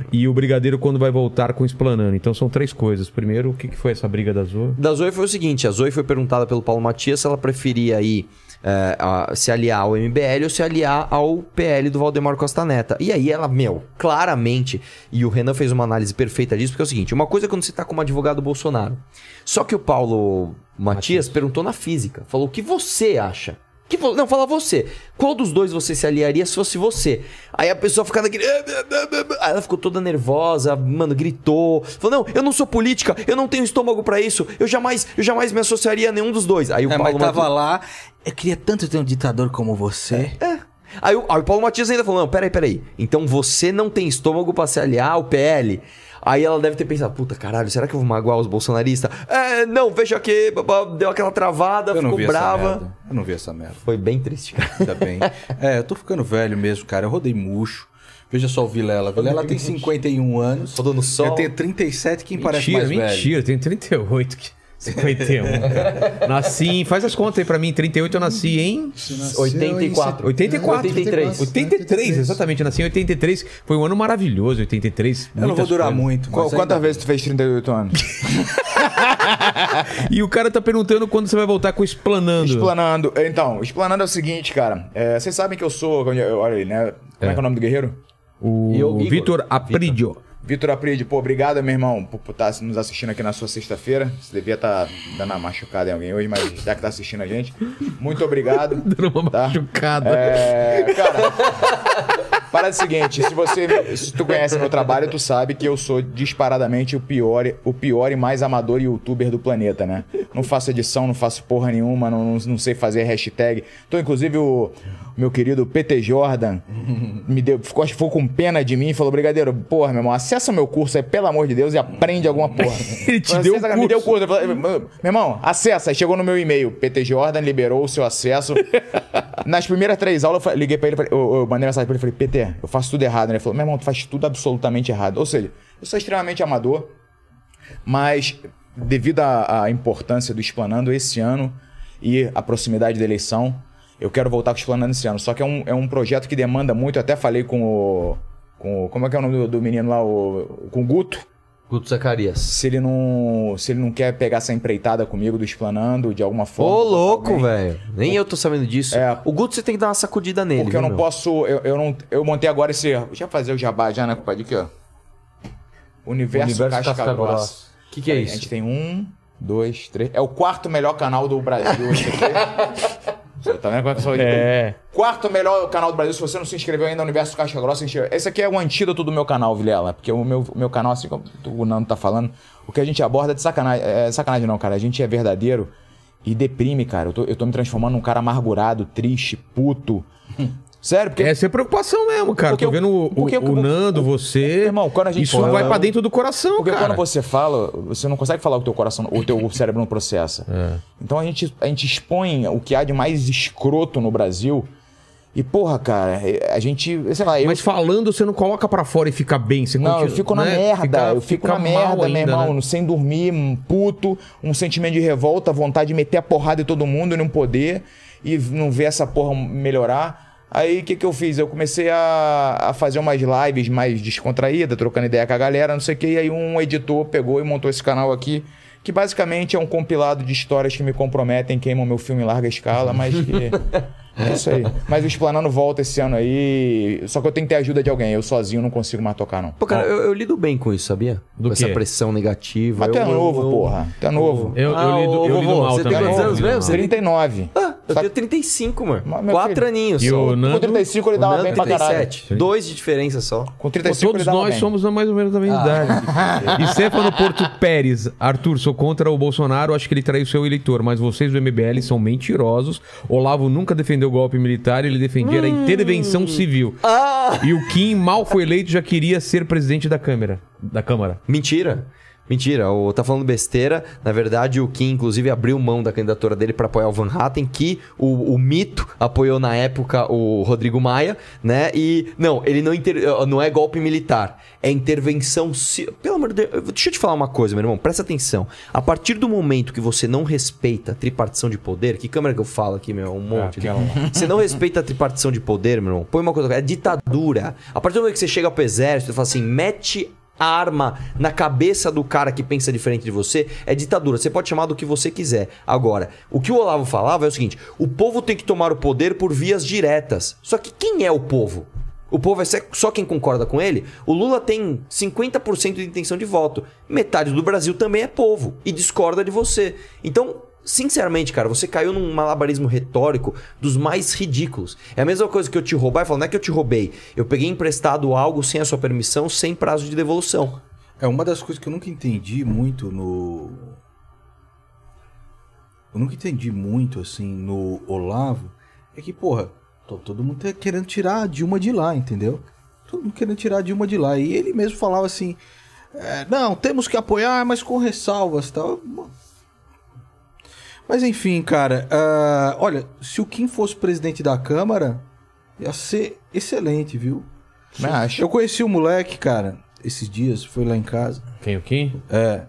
E o brigadeiro quando vai voltar com explanando. Então são três coisas. Primeiro, o que, que foi essa briga da Zoe? Da Zoe foi o seguinte, a Zoe foi perguntada pelo Paulo Matias se ela preferia aí é, a, se aliar ao M B L ou se aliar ao P L do Valdemar Costa Neto. E aí ela, meu, claramente, e o Renan fez uma análise perfeita disso, porque é o seguinte, uma coisa é quando você tá como advogado do Bolsonaro. Só que o Paulo Matias, Matias. perguntou na física, falou o que você acha? Que, não, fala você. Qual dos dois você se aliaria se fosse você? Aí a pessoa ficava naquele... Aí ela ficou toda nervosa, mano, gritou. Falou, não, eu não sou política, eu não tenho estômago pra isso. Eu jamais, eu jamais me associaria a nenhum dos dois. Aí o é, Paulo mas tava Matias... lá, eu queria tanto ter um ditador como você. É. é. Aí, o, aí o Paulo Matias ainda falou, não, peraí, peraí. Então você não tem estômago pra se aliar ao P L? Aí ela deve ter pensado, puta caralho, será que eu vou magoar os bolsonaristas? É, não, veja aqui, deu aquela travada, eu ficou brava. Eu não vi essa merda. Foi bem triste, cara. Ainda bem. É, eu tô ficando velho mesmo, cara. Eu rodei murcho. Veja só o Vilela. Vilela tem cinquenta e um anos. Rodando sol. Eu tenho trinta e sete, quem parece mais velho. Mentira, mentira. Eu tenho trinta e oito, que... cinquenta e um. Nasci, faz as contas aí pra mim. trinta e oito eu nasci em... oitenta e quatro. oitenta e quatro. oitenta e três. oitenta e três, exatamente. Eu nasci em oitenta e três. Foi um ano maravilhoso, oitenta e três. Eu não vou durar coisas. muito. Mas Qu Quantas vezes tu fez trinta e oito anos? E o cara tá perguntando quando você vai voltar com o Explanando. Explanando. Então, Explanando é o seguinte, cara. É, vocês sabem que eu sou... Olha aí, né? Como é, é que é o nome do guerreiro? O Vitor Aprídio. Vitor Aprídio, pô, obrigado, meu irmão, por estar nos assistindo aqui na sua sexta-feira. Você devia estar dando uma machucada em alguém hoje, mas já que tá assistindo a gente, muito obrigado. Dando uma tá? machucada. É, cara, para o seguinte, se você, se tu conhece meu trabalho, tu sabe que eu sou disparadamente o pior, o pior e mais amador youtuber do planeta, né? Não faço edição, não faço porra nenhuma, não, não sei fazer hashtag. Então, inclusive, o... meu querido P T Jordan me deu, ficou, ficou com pena de mim e falou, brigadeiro, porra, meu irmão, acessa meu curso aí, pelo amor de Deus, e aprende alguma porra. Ele te deu o curso. Me deu o curso. Falei, meu irmão, acessa. Aí chegou no meu e-mail. P T Jordan liberou o seu acesso. Nas primeiras três aulas, eu liguei pra ele, eu, eu mandei mensagem pra ele, falei, P T, eu faço tudo errado. Ele falou, meu irmão, tu faz tudo absolutamente errado. Ou seja, eu sou extremamente amador, mas devido à, à importância do Explanando esse ano e à proximidade da eleição, eu quero voltar com o Explanando esse ano. Só que é um, é um projeto que demanda muito. Eu até falei com o, com o... Como é que é o nome do, do menino lá? O, com o Guto. Guto Zacarias. Se ele, não, se ele não quer pegar essa empreitada comigo do Explanando, de alguma forma... Ô, louco, velho. Nem o, eu tô sabendo disso. É, o Guto você tem que dar uma sacudida nele. Porque eu não meu? posso... Eu, eu, não, eu montei agora esse... Deixa eu fazer o jabá já, né, compadre? Aqui, ó. Universo, Universo Casca, Casca Grossa. Grossa. Que que é Aí, isso? A gente tem um, dois, três... É o quarto melhor canal do Brasil. Esse aqui. Você tá vendo como é que eu sou? É. Quarto melhor canal do Brasil. Se você não se inscreveu ainda no Universo Casca Grossa, esse aqui é o antídoto do meu canal, Vilela. Porque o meu, meu canal, assim como o Nando tá falando, o que a gente aborda é de sacanagem. É sacanagem não, cara. A gente é verdadeiro e deprime, cara. Eu tô, eu tô me transformando num cara amargurado, triste, puto. Sério? Porque... Essa é preocupação mesmo, cara. Porque tô vendo o, o, o, o Nando, o, você... Irmão, quando a gente isso fala, vai pra dentro do coração, porque cara. Porque quando você fala, você não consegue falar o teu coração, o teu cérebro não processa. É. Então a gente, a gente expõe o que há de mais escroto no Brasil. E porra, cara, a gente... Sei lá, eu... Mas falando, você não coloca pra fora e fica bem. Você não, continua, eu fico na né? merda. Fica, eu fico na merda, ainda, meu irmão. Né? Sem dormir, um puto, um sentimento de revolta, vontade de meter a porrada em todo mundo e não poder. E não ver essa porra melhorar. Aí o que, que eu fiz? Eu comecei a, a fazer umas lives mais descontraídas, trocando ideia com a galera, não sei o que. E aí um editor pegou e montou esse canal aqui, que basicamente é um compilado de histórias que me comprometem, queimam meu filme em larga escala, mas que... é isso aí. Mas o Explanando volta esse ano aí, só que eu tenho que ter a ajuda de alguém, eu sozinho não consigo mais tocar, não. Pô, cara, ah. eu, eu lido bem com isso, sabia? Do com quê? Essa pressão negativa. Até eu, novo, eu, eu, porra. Até novo. Eu, eu, ah, eu lido, eu eu lido mal você também. Você tem quantos anos mesmo? trinta e nove. Ah, eu tenho trinta e cinco, mano. Mas, quatro filho, aninhos. E só. O Nando, com trinta e cinco ele dava bem pra caralho. Dois de diferença só. Com trinta e cinco Pô, todos nós bem. Somos mais ou menos da mesma ah. idade. E Stefano Porto Pérez, Arthur, sou contra o Bolsonaro, acho que ele traiu seu eleitor, mas vocês do M B L são mentirosos. Olavo nunca defendeu o golpe militar, ele defendia hum. a intervenção civil. Ah. E o Kim mal foi eleito, já queria ser presidente da Câmara. Da Câmara. Mentira. Mentira, o, tá falando besteira. Na verdade, o Kim, inclusive, abriu mão da candidatura dele para apoiar o Van Hatten, que o, o Mito apoiou na época o Rodrigo Maia, né? E, não, ele não, inter... não é golpe militar, é intervenção... Pelo amor de Deus, deixa eu te falar uma coisa, meu irmão, presta atenção. A partir do momento que você não respeita a tripartição de poder... Que câmera que eu falo aqui, meu? Um monte. Ah, né? Você não respeita a tripartição de poder, meu irmão, põe uma coisa... É ditadura. A partir do momento que você chega pro exército e fala assim, mete... a arma na cabeça do cara que pensa diferente de você, é ditadura. Você pode chamar do que você quiser. Agora, o que o Olavo falava é o seguinte, o povo tem que tomar o poder por vias diretas. Só que quem é o povo? O povo é só quem concorda com ele? O Lula tem cinquenta por cento de intenção de voto. Metade do Brasil também é povo e discorda de você. Então... Sinceramente, cara, você caiu num malabarismo retórico dos mais ridículos. É a mesma coisa que eu te roubar e falar, não é que eu te roubei, eu peguei emprestado algo sem a sua permissão, sem prazo de devolução. É uma das coisas que eu nunca entendi muito no... Eu nunca entendi muito, assim, no Olavo, é que, porra, todo mundo tá querendo tirar a Dilma de lá, entendeu? Todo mundo querendo tirar a Dilma de lá. E ele mesmo falava assim, é, não, temos que apoiar, mas com ressalvas, tal... Mas enfim, cara, uh, olha, se o Kim fosse presidente da Câmara, ia ser excelente, viu? Mas eu conheci um moleque, cara, esses dias, foi lá em casa. Quem, o Kim? É.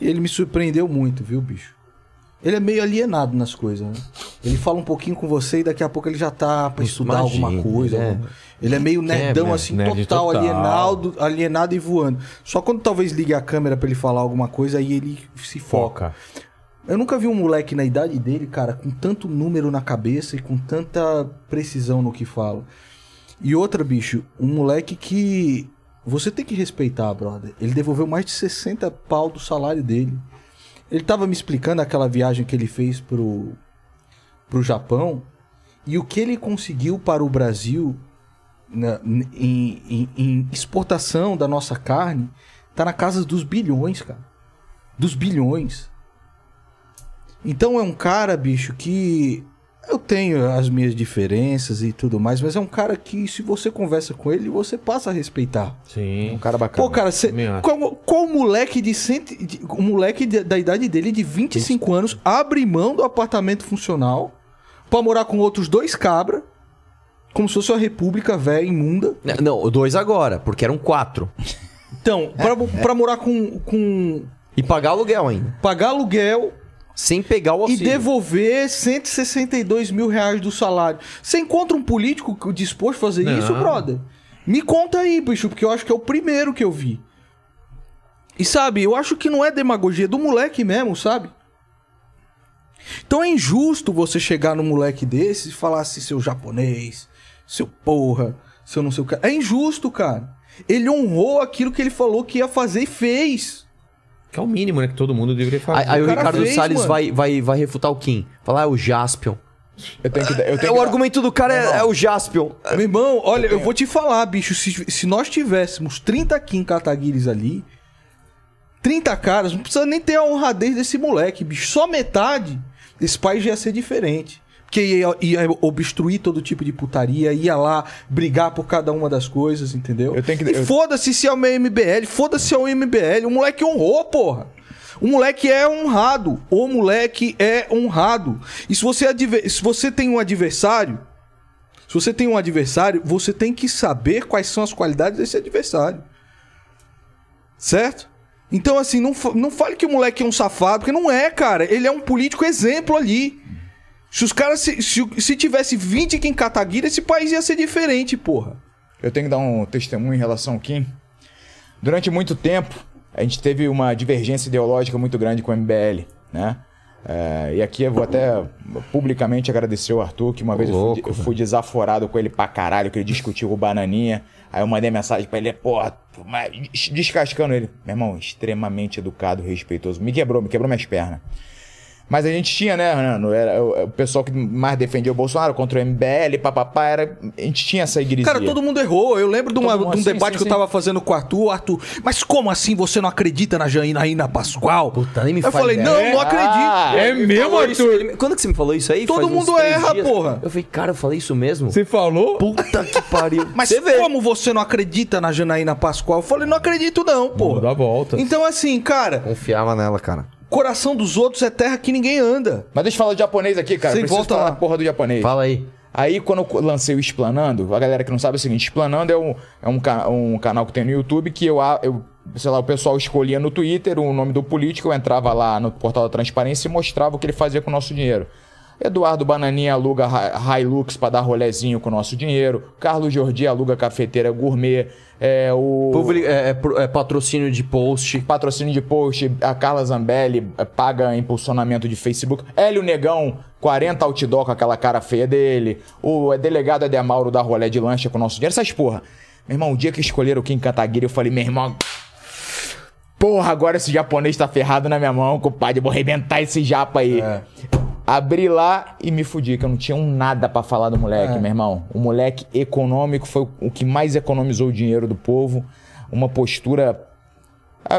E ele me surpreendeu muito, viu, bicho? Ele é meio alienado nas coisas, né? Ele fala um pouquinho com você e daqui a pouco ele já tá pra estudar Imagina, alguma coisa. Né? Ele é meio nerdão, é, assim, nerd total, total. Alienado, alienado e voando. Só quando talvez ligue a câmera pra ele falar alguma coisa, aí ele se foca. foca. Eu nunca vi um moleque na idade dele, cara, com tanto número na cabeça e com tanta precisão no que fala. E outra, bicho, um moleque que você tem que respeitar, brother. Ele devolveu mais de sessenta pau do salário dele. Ele tava me explicando aquela viagem que ele fez pro, pro Japão e o que ele conseguiu para o Brasil na, em, em, em exportação da nossa carne tá na casa dos bilhões, cara. Dos bilhões. Então é um cara, bicho, que eu tenho as minhas diferenças e tudo mais, mas é um cara que se você conversa com ele, você passa a respeitar. Sim. É um cara bacana. Pô, cara, cê, qual, qual moleque de, cento, de o moleque de, da idade dele de vinte e cinco anos abre mão do apartamento funcional pra morar com outros dois cabras? Como se fosse uma república velha, imunda. Não, dois agora, porque eram quatro. Então, pra, é. pra morar com, com... E pagar aluguel ainda. Pagar aluguel... Sem pegar o auxílio. E devolver cento e sessenta e dois mil reais do salário. Você encontra um político disposto a fazer Não. isso, brother? Me conta aí, bicho, porque eu acho que é o primeiro que eu vi. E sabe, eu acho que não é demagogia, é do moleque mesmo, sabe? Então é injusto você chegar num moleque desse e falar assim, seu japonês, seu porra, seu não sei o que. É injusto, cara. Ele honrou aquilo que ele falou que ia fazer e fez. Que é o mínimo, né? Que todo mundo deveria fazer. Aí o, o Ricardo fez, Salles vai, vai, vai refutar o Kim. Falar, ah, é o Jaspion. Eu tenho que, eu tenho é, que o dar. argumento do cara é, é o Jaspion. Meu irmão, olha, eu, eu vou te falar, bicho. Se, se nós tivéssemos trinta Kim Kataguiris ali, trinta caras, não precisa nem ter a honradez desse moleque, bicho. Só metade, esse país já ia ser diferente. Porque ia, ia obstruir todo tipo de putaria, ia lá brigar por cada uma das coisas, entendeu? Eu tenho que... E eu... foda-se se é o meu M B L, foda-se se é o M B L. O moleque honrou, porra. O moleque é honrado. O moleque é honrado. E se você, adver... se você tem um adversário, se você tem um adversário, você tem que saber quais são as qualidades desse adversário. Certo? Então, assim, não, não fale que o moleque é um safado, porque não é, cara. Ele é um político exemplo ali. Se os caras... Se, se, se tivesse vinte Kim Kataguiri, esse país ia ser diferente, porra. Eu tenho que dar um testemunho em relação ao Kim. Durante muito tempo, a gente teve uma divergência ideológica muito grande com o M B L, né? É, e aqui eu vou até publicamente agradecer o Arthur, que uma vez eu fui, eu fui desaforado com ele pra caralho, que ele discutiu o Bananinha. Aí eu mandei mensagem pra ele, porra, descascando ele. Meu irmão, extremamente educado, respeitoso. Me quebrou, me quebrou minhas pernas. Mas a gente tinha, né, Nando, era o pessoal que mais defendia o Bolsonaro contra o M B L, papapá, era, a gente tinha essa igreja. Cara, todo mundo errou. Eu lembro de, uma, mundo, de um sim, debate sim, que sim. eu tava fazendo com o Arthur, Arthur, mas como assim você não acredita na Janaína Pascoal? Puta, nem me Eu falei, ideia. não, eu não acredito. Ah, é mesmo, Arthur? Isso, ele, quando que você me falou isso aí? Todo mundo erra, dias, porra. Eu falei, cara, eu falei isso mesmo? Você falou? Puta que pariu. Mas você como vê. você não acredita na Janaína Pascoal? Eu falei, não acredito não, porra. Dá volta. Então assim, cara... Confiava nela, cara. Coração dos outros é terra que ninguém anda. Mas deixa eu falar do japonês aqui, cara. Você volta falar lá. porra do japonês. Fala aí. Aí, quando eu lancei o Explanando, a galera que não sabe é o seguinte: Explanando é um, é um, um canal que tem no YouTube que eu, eu, sei lá, o pessoal escolhia no Twitter o nome do político, eu entrava lá no portal da transparência e mostrava o que ele fazia com o nosso dinheiro. Eduardo Bananinha aluga Hilux pra dar rolezinho com o nosso dinheiro. Carlos Jordi aluga cafeteira gourmet. É, o... Public, é, é, é patrocínio de post. Patrocínio de post. A Carla Zambelli paga impulsionamento de Facebook. Hélio Negão, quarenta outdoor com aquela cara feia dele. O delegado Ademauro dá rolé de lancha com o nosso dinheiro. Essas porra. Meu irmão, o dia que escolheram o Kim Kataguiri, eu falei, meu irmão... Porra, agora esse japonês tá ferrado na minha mão, compadre. Eu vou arrebentar esse japa aí. É... Abri lá e me fudi, que eu não tinha um nada pra falar do moleque, é. meu irmão. O moleque econômico foi o que mais economizou o dinheiro do povo. Uma postura...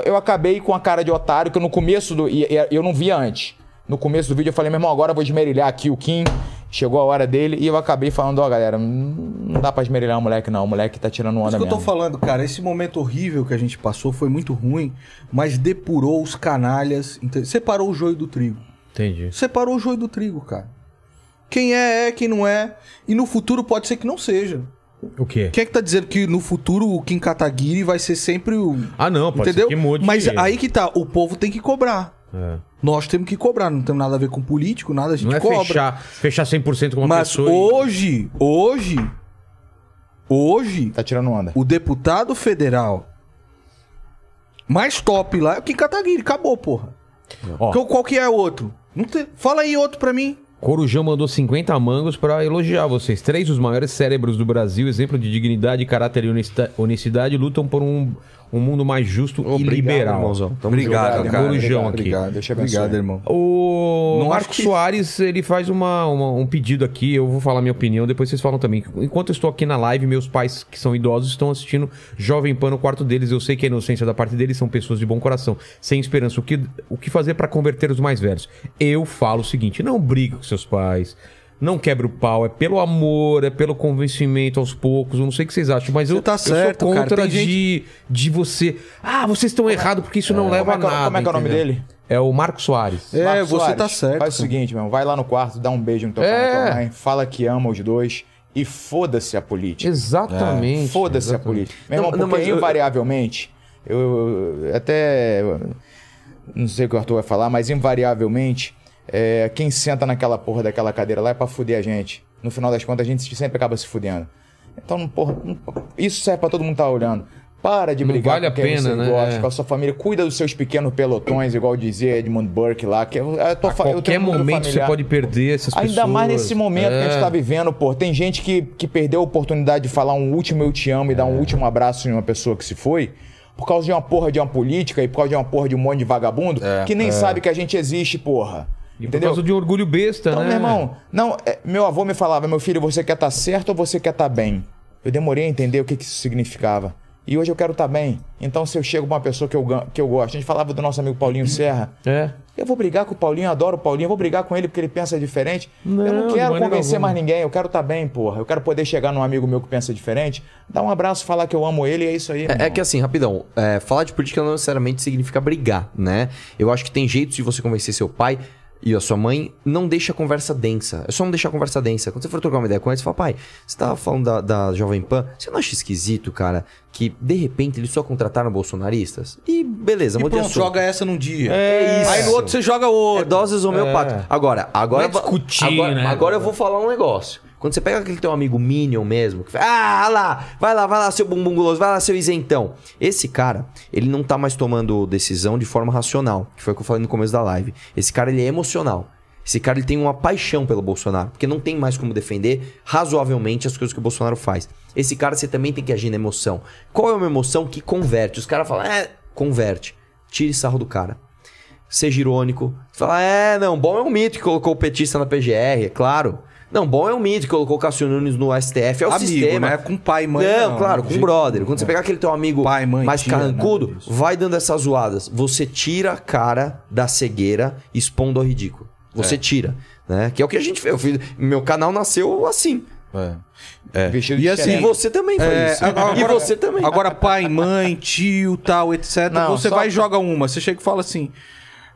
Eu acabei com a cara de otário, que no começo do... E eu não via antes. No começo do vídeo eu falei, meu irmão, agora eu vou esmerilhar aqui o Kim. Chegou a hora dele e eu acabei falando, ó, oh, galera, não dá pra esmerilhar o moleque não. O moleque tá tirando onda mesmo. Mas o que eu tô falando, cara, esse momento horrível que a gente passou foi muito ruim, mas depurou os canalhas, separou o joio do trigo. Entendi. Separou o joio do trigo, cara. Quem é, é, quem não é. E no futuro pode ser que não seja. O quê? Quem é que tá dizendo que no futuro o Kim Kataguiri vai ser sempre o... Ah, não, pode Entendeu? ser que mude. Mas aí que tá, o povo tem que cobrar. É. Nós temos que cobrar, não tem nada a ver com político, nada a gente não é cobra. Fechar, fechar cem por cento com uma Mas pessoa... Mas hoje, e... hoje, hoje... Tá tirando onda. O deputado federal mais top lá é o Kim Kataguiri, acabou, porra. Ó. Qual que é outro? Não te... Fala aí outro pra mim. Corujão mandou cinquenta mangos pra elogiar vocês. Três dos maiores cérebros do Brasil, exemplo de dignidade, caráter e honestidade, lutam por um, um mundo mais justo obrigado, e liberal. Irmãozão. Obrigado, obrigado, cara. Corujão obrigado, aqui. Obrigado, deixa eu obrigado, irmão. O Marcos que... Soares, ele faz uma, uma, um pedido aqui, eu vou falar minha opinião, depois vocês falam também. Enquanto eu estou aqui na live, meus pais, que são idosos, estão assistindo Jovem Pan no quarto deles. Eu sei que a inocência da parte deles são pessoas de bom coração, sem esperança. O que, o que fazer pra converter os mais velhos? Eu falo o seguinte, não briga com seus pais, não quebra o pau, é pelo amor, é pelo convencimento aos poucos, eu não sei o que vocês acham, mas você eu, tá eu certo, sou contra cara, de, gente... de você. Ah, vocês estão errados porque isso é, não leva a é, nada. Como é que é o nome dele? É o Marcos Soares. É, Marcos você Soares, tá certo. Faz o seguinte, meu, vai lá no quarto, dá um beijo no teu pai, é. na tua mãe, fala que ama os dois e foda-se a política. Exatamente. É. Foda-se a política. Meu irmão, não, porque não, eu... invariavelmente, eu, eu até... Não sei o que o Arthur vai falar, mas invariavelmente... É, quem senta naquela porra daquela cadeira lá é pra fuder a gente. No final das contas, a gente sempre acaba se fudendo. Então, porra, isso serve pra todo mundo estar olhando. Para de brigar vale com quem a pena, você né? gosta, é. com a sua família. Cuida dos seus pequenos pelotões, igual dizia Edmund Burke lá. Que eu, eu tô, a qualquer eu momento familiar. Você pode perder essas Ainda pessoas. Ainda mais nesse momento é. que a gente tá vivendo, porra. Tem gente que, que perdeu a oportunidade de falar um último eu te amo e é. dar um último abraço em uma pessoa que se foi. Por causa de uma porra de uma política e por causa de uma porra de um monte de vagabundo é. que nem é. sabe que a gente existe, porra. E por Entendeu? causa de orgulho besta, então, né? Então, meu irmão, não, é, meu avô me falava, meu filho, você quer estar certo ou você quer estar bem? Eu demorei a entender o que, que isso significava. E hoje eu quero estar bem. Então, se eu chego pra uma pessoa que eu, que eu gosto, a gente falava do nosso amigo Paulinho Serra. É. Eu vou brigar com o Paulinho, eu adoro o Paulinho, eu vou brigar com ele porque ele pensa diferente. Não, eu não quero convencer mais ninguém, eu quero estar bem, porra. Eu quero poder chegar num amigo meu que pensa diferente, dar um abraço, falar que eu amo ele e é isso aí. É, é que assim, rapidão, é, falar de política não necessariamente significa brigar, né? Eu acho que tem jeitos de você convencer seu pai e a sua mãe, não deixa a conversa densa. É só não deixar a conversa densa. Quando você for trocar uma ideia com ele, você fala, pai, você tava falando da, da Jovem Pan, você não acha esquisito, cara, que de repente eles só contrataram bolsonaristas? E beleza, e pronto, joga essa num dia. É isso. Aí no outro você joga outro. É doses homeopáticas. É. Agora, agora... Não é discutir, agora, né? Agora eu vou falar um negócio. Quando você pega aquele teu amigo Minion mesmo, que fala, ah, lá, vai lá, vai lá, seu bumbum guloso, vai lá, seu isentão. Esse cara, ele não tá mais tomando decisão de forma racional, que foi o que eu falei no começo da live. Esse cara, ele é emocional. Esse cara, ele tem uma paixão pelo Bolsonaro, porque não tem mais como defender razoavelmente as coisas que o Bolsonaro faz. Esse cara, você também tem que agir na emoção. Qual é uma emoção que converte? Os caras falam, é, converte. Tire sarro do cara. Seja irônico. Fala, é, não, bom é um mito que colocou o petista na P G R, é claro. Não, bom é um mito que colocou o Kassio Nunes no S T F, é o amigo, sistema. Não é com pai e mãe. Não, não claro, com de... brother. Quando é. Você pegar aquele teu amigo pai, mãe, mais tira, carrancudo, não, vai dando essas zoadas. Você tira a cara da cegueira expondo ao ridículo. Você é. tira, né? Que é o que a gente fez. Eu fiz... Meu canal nasceu assim. É. É. E assim, e você também faz é, isso. Agora, e você também. Agora pai, mãe, tio, tal, etcétera. Não, você vai e que... joga uma. Você chega e fala assim...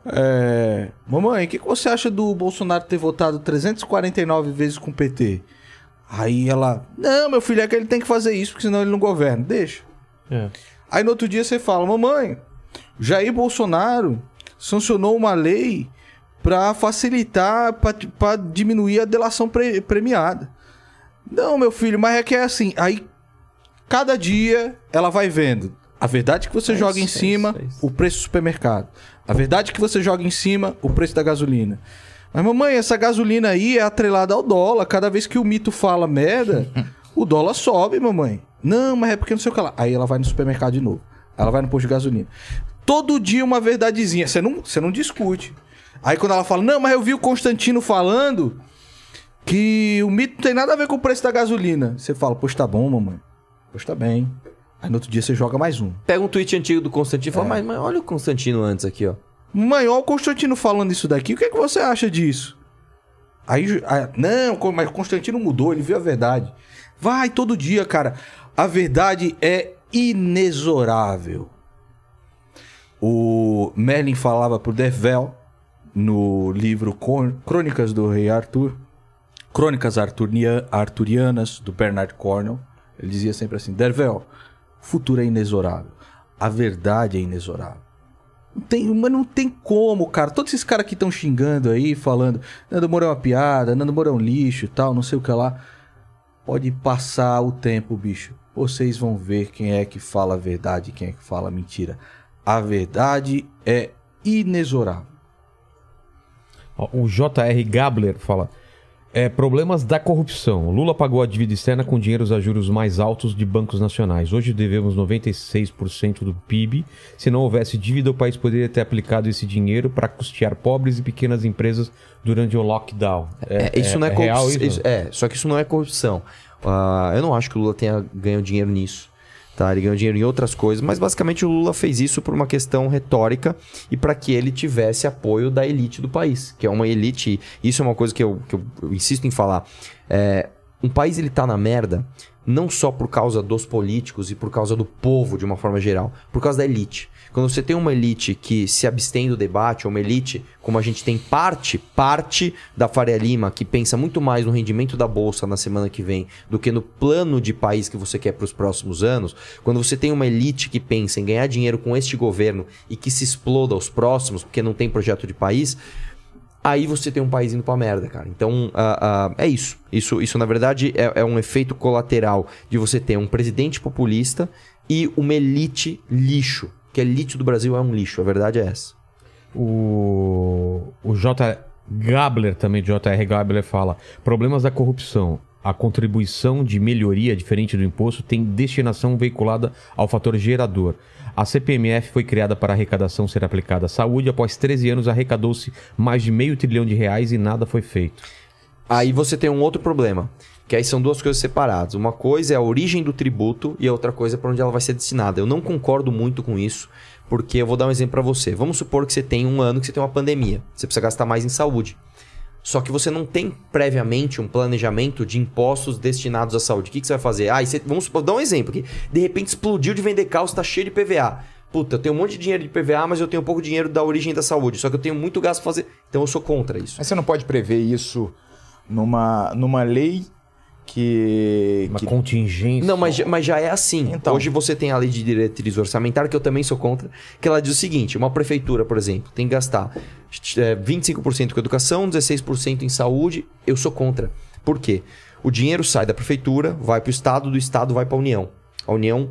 É... Mamãe, o que, que você acha do Bolsonaro ter votado trezentas e quarenta e nove vezes com o P T? Aí ela... Não, meu filho, é que ele tem que fazer isso, porque senão ele não governa. Deixa. É. Aí no outro dia você fala... Mamãe, Jair Bolsonaro sancionou uma lei para facilitar, para diminuir a delação pre premiada. Não, meu filho, mas é que é assim. Aí, cada dia, ela vai vendo. A verdade é que você é joga isso, em cima, é isso, é isso. o preço do supermercado. A verdade é que você joga em cima, o preço da gasolina. Mas, mamãe, essa gasolina aí é atrelada ao dólar. Cada vez que o mito fala merda, o dólar sobe, mamãe. Não, mas é porque não sei o que lá. Aí ela vai no supermercado de novo. Ela vai no posto de gasolina. Todo dia uma verdadezinha. Você não, você não discute. Aí quando ela fala, não, mas eu vi o Constantino falando que o mito não tem nada a ver com o preço da gasolina. Você fala, poxa, tá bom, mamãe. Poxa, tá bem. Aí no outro dia você joga mais um. Pega um tweet antigo do Constantino e fala, é. mas, mas olha o Constantino antes aqui, ó. Mãe, olha o Constantino falando isso daqui, o que é que você acha disso? Aí, aí não, mas o Constantino mudou, ele viu a verdade. Vai todo dia, cara. A verdade é inexorável. O Merlin falava pro Dervel, no livro Crônicas do Rei Arthur, Crônicas Arturianas, do Bernard Cornwell, ele dizia sempre assim, Dervel, o futuro é inexorável, a verdade é inexorável. Não tem, mas não tem como, cara. Todos esses caras que estão xingando aí, falando, Nando Moura é uma piada, Nando Moura é um lixo e tal, não sei o que lá. Pode passar o tempo, bicho. Vocês vão ver quem é que fala a verdade e quem é que fala a mentira. A verdade é inexorável. O J R Gabler fala, é, problemas da corrupção. Lula pagou a dívida externa com dinheiros a juros mais altos de bancos nacionais. Hoje devemos noventa e seis por cento do P I B. Se não houvesse dívida, o país poderia ter aplicado esse dinheiro para custear pobres e pequenas empresas durante o lockdown. É, é, isso é, não é, é corrupção. Real, isso? É, só que isso não é corrupção. Uh, eu não acho que o Lula tenha ganho dinheiro nisso. Tá, ele ganhou dinheiro em outras coisas, mas basicamente o Lula fez isso por uma questão retórica e para que ele tivesse apoio da elite do país, que é uma elite. Isso é uma coisa que eu, que eu, eu insisto em falar. É, um país ele tá na merda não só por causa dos políticos e por causa do povo de uma forma geral, por causa da elite. Quando você tem uma elite que se abstém do debate, ou uma elite, como a gente tem parte, parte da Faria Lima, que pensa muito mais no rendimento da Bolsa na semana que vem do que no plano de país que você quer para os próximos anos, quando você tem uma elite que pensa em ganhar dinheiro com este governo e que se exploda aos próximos, porque não tem projeto de país... Aí você tem um país indo pra merda, cara. Então, uh, uh, é isso. Isso, isso na verdade, é, é um efeito colateral de você ter um presidente populista e uma elite lixo. Que a elite do Brasil é um lixo. A verdade é essa. O, o J. Gabler, também de J R Gabler, fala... Problemas da corrupção. A contribuição de melhoria, diferente do imposto, tem destinação veiculada ao fator gerador. A C P M F foi criada para a arrecadação ser aplicada à saúde. Após treze anos, arrecadou-se mais de meio trilhão de reais e nada foi feito. Aí você tem um outro problema, que aí são duas coisas separadas. Uma coisa é a origem do tributo e a outra coisa é para onde ela vai ser destinada. Eu não concordo muito com isso, porque eu vou dar um exemplo para você. Vamos supor que você tem um ano que você tem uma pandemia. Você precisa gastar mais em saúde. Só que você não tem previamente um planejamento de impostos destinados à saúde. O que, que você vai fazer? Ah, e você, vamos dar um exemplo aqui. De repente explodiu de vender calça, tá cheio de P V A. Puta, eu tenho um monte de dinheiro de P V A, mas eu tenho pouco dinheiro da origem da saúde. Só que eu tenho muito gasto pra fazer. Então eu sou contra isso. Mas você não pode prever isso numa, numa lei que... Uma que... contingência. Não, mas, mas já é assim. Então... Hoje você tem a lei de diretriz orçamentária, que eu também sou contra, que ela diz o seguinte, uma prefeitura, por exemplo, tem que gastar vinte e cinco por cento com educação, dezesseis por cento em saúde. Eu sou contra. Por quê? O dinheiro sai da prefeitura, vai para o Estado, do Estado vai para a União. A União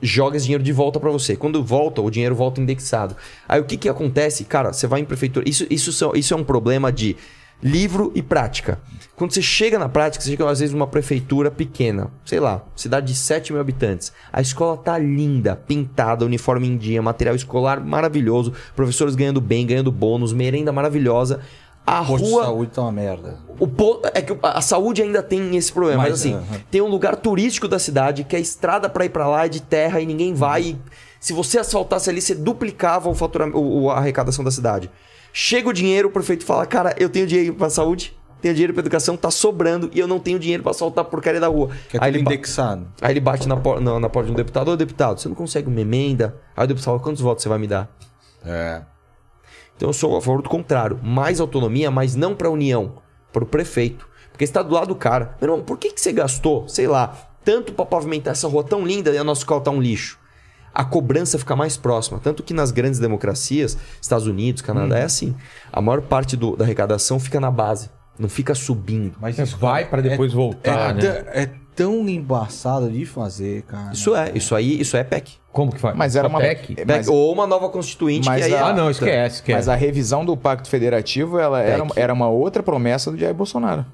joga esse dinheiro de volta para você. Quando volta, o dinheiro volta indexado. Aí o que, que acontece? Cara, você vai em prefeitura... Isso, isso, são, isso é um problema de livro e prática. Quando você chega na prática, você chega às vezes numa prefeitura pequena. Sei lá, cidade de sete mil habitantes. A escola tá linda, pintada, uniforme em dia, material escolar maravilhoso, professores ganhando bem, ganhando bônus, merenda maravilhosa... A rua, o posto de saúde tá uma merda. O po... é que a saúde ainda tem esse problema, mas, mas assim, uh -huh. tem um lugar turístico da cidade que a estrada para ir para lá é de terra e ninguém vai. E se você asfaltasse ali, você duplicava o fatura... o, a arrecadação da cidade. Chega o dinheiro, o prefeito fala: cara, eu tenho dinheiro para saúde, tenho dinheiro para educação, tá sobrando e eu não tenho dinheiro para asfaltar a porcaria da rua. Que é aí ele indexado. Aí ele bate na, por... na, na porta de um deputado: ô deputado, você não consegue uma emenda? Aí o deputado fala: quantos votos você vai me dar? É. Então eu sou a favor do contrário. Mais autonomia, mas não para a União, para o prefeito. Porque você está do lado do cara. Meu irmão, por que, que você gastou, sei lá, tanto para pavimentar essa rua tão linda e a nossa escola tá um lixo? A cobrança fica mais próxima. Tanto que nas grandes democracias, Estados Unidos, Canadá, hum. é assim. A maior parte do, da arrecadação fica na base. Não fica subindo. Mas isso vai para depois é, voltar, é, né? É tão embaçado de fazer, cara. Isso é. Isso aí isso é P E C. Como que faz? Mas era uma P E C? Mas... Ou uma nova constituinte. Mas que aí... a... Ah, não, esquece, esquece. Mas a revisão do Pacto Federativo ela era, era uma outra promessa do Jair Bolsonaro.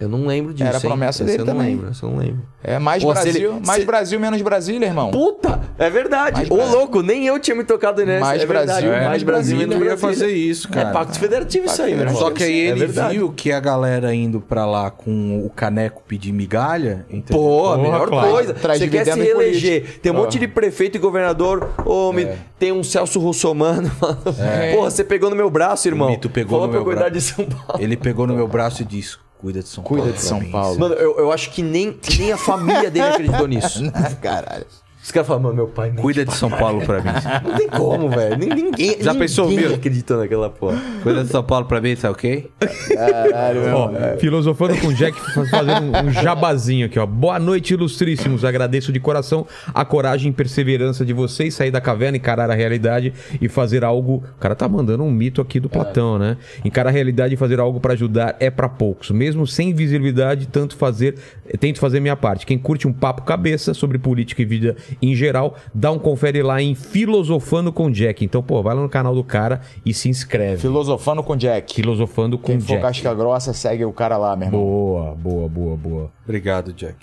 Eu não lembro disso. Era a promessa dele também. Eu não lembro, eu não lembro. É mais Pô, Brasil, ele... mais se... Brasil, menos Brasília, irmão. Puta! É verdade. Ô, louco, nem eu tinha me tocado nessa. Mais é Brasil, é. mais Brasil, menos Brasília. Ia fazer isso, cara. É Pacto Federativo é. isso aí, meu. Só que aí ele é viu que a galera indo pra lá com o caneco pedir migalha... Entendeu? Pô, a melhor claro. coisa. Traz Você quer se reeleger. Tem um oh. monte de prefeito e governador. Oh, me... é. Tem um Celso Russomano. É. Porra, você pegou no meu braço, irmão. Tu pegou no meu braço. De São Paulo. Ele pegou no meu braço e disse... Cuida de São Cuida Paulo. Cuida de São mim. Paulo. Mano, eu, eu acho que nem, nem a família dele acreditou nisso. Caralho. Os caras falam, mano, meu pai... Cuida de São Paulo pra mim. Não tem como, velho. Ninguém, Já pensou, ninguém acreditou naquela porra. Cuida de São Paulo pra mim, tá ok? Caralho, ó, velho. Filosofando com o Jack, fazendo um jabazinho aqui, ó. Boa noite, ilustríssimos. Agradeço de coração a coragem e perseverança de vocês, sair da caverna, encarar a realidade e fazer algo... O cara tá mandando um mito aqui do Platão, né? Encarar a realidade e fazer algo pra ajudar é pra poucos. Mesmo sem visibilidade, tanto fazer... tento fazer minha parte. Quem curte um papo cabeça sobre política e vida... em geral, dá um confere lá em Filosofando com Jack. Então, pô, vai lá no canal do cara e se inscreve. Filosofando com Jack. Filosofando com Quem Jack. Quem for casca grossa, segue o cara lá, meu irmão. Boa, boa, boa, boa. Obrigado, Jack.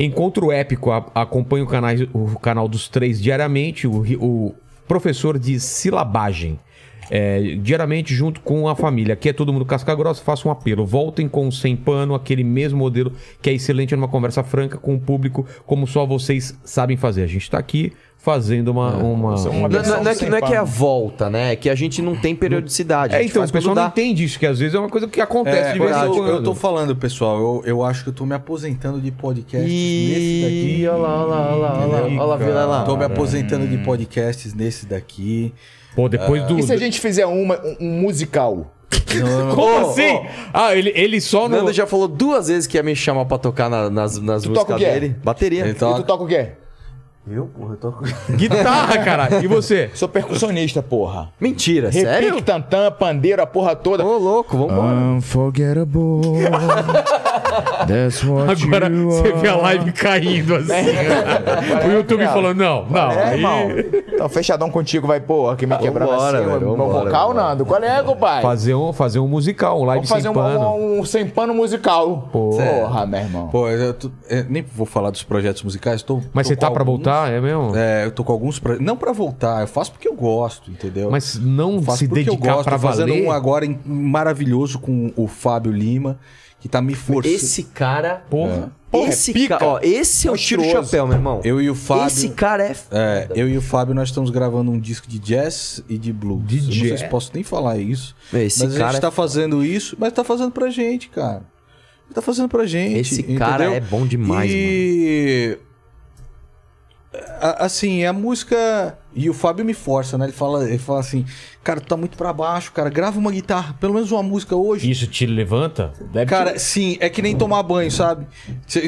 Encontro épico. Acompanho o canal, o canal dos três diariamente. O, o professor de silabagem. É, diariamente junto com a família. Aqui é todo mundo casca grossa, faça um apelo. Voltem com o Sem Pano, aquele mesmo modelo que é excelente numa conversa franca com o público, como só vocês sabem fazer. A gente tá aqui fazendo uma... É, uma, uma... Não, não, não é que, não é que é a volta, né? É que a gente não tem periodicidade. É, então, o pessoal não entende isso, que às vezes é uma coisa que acontece é, de vez em quando. Eu tô falando, pessoal, eu, eu acho que eu tô me aposentando de podcasts e... nesse daqui. Olha lá, olha lá, olha lá, olha lá. Tô me aposentando de podcasts nesse daqui. Pô, depois ah. do... E se a gente fizer uma, um, um musical? Não. Como oh, assim? Oh. Ah, ele, ele só... O Nando no... já falou duas vezes que ia me chamar pra tocar na, nas, nas músicas dele. Bateria. Ele toca... E tu toca o quê? Eu, porra, eu toco... Guitarra, caralho. E você? Sou percussionista, porra. Mentira, Repique, sério? Repique, tantã, pandeiro, a porra toda. Ô, louco, vambora. Unforgettable. That's what Agora, you você are. Vê a live caindo assim. É. O YouTube é, falou, não, não. É, aí... irmão. Então, fechadão contigo, vai, porra, que me quebrar assim. Meu vocal, vambora. Nando. Qual é, compadre? Fazer um, fazer um musical, um live sem um, pano. Vamos fazer um, um sem pano musical. Porra, porra meu irmão. Pô, eu, tô, eu nem vou falar dos projetos musicais. Tô, Mas tô você tá pra voltar? Tá, é mesmo? É, eu tô com alguns... Pra... Não pra voltar, eu faço porque eu gosto, entendeu? Mas não se dedicar pra valer? Fazendo um agora em... maravilhoso com o Fábio Lima, que tá me forçando. Esse cara... Porra. É. Porra esse é pica. Ca... Ó, esse é eu o tiro o chapéu, meu irmão. Eu e o Fábio... Esse cara é... é... Eu e o Fábio, nós estamos gravando um disco de jazz e de blues. De eu jazz. Não sei se posso nem falar isso. Esse mas cara a gente tá é... fazendo isso, mas tá fazendo pra gente, cara. Tá fazendo pra gente, Esse entendeu? Cara é bom demais, e... mano. Assim, a música... E o Fábio me força, né? Ele fala, ele fala assim... Cara, tu tá muito pra baixo, cara. Grava uma guitarra. Pelo menos uma música hoje. Isso te levanta? Deve cara, te... sim. É que nem tomar banho, sabe?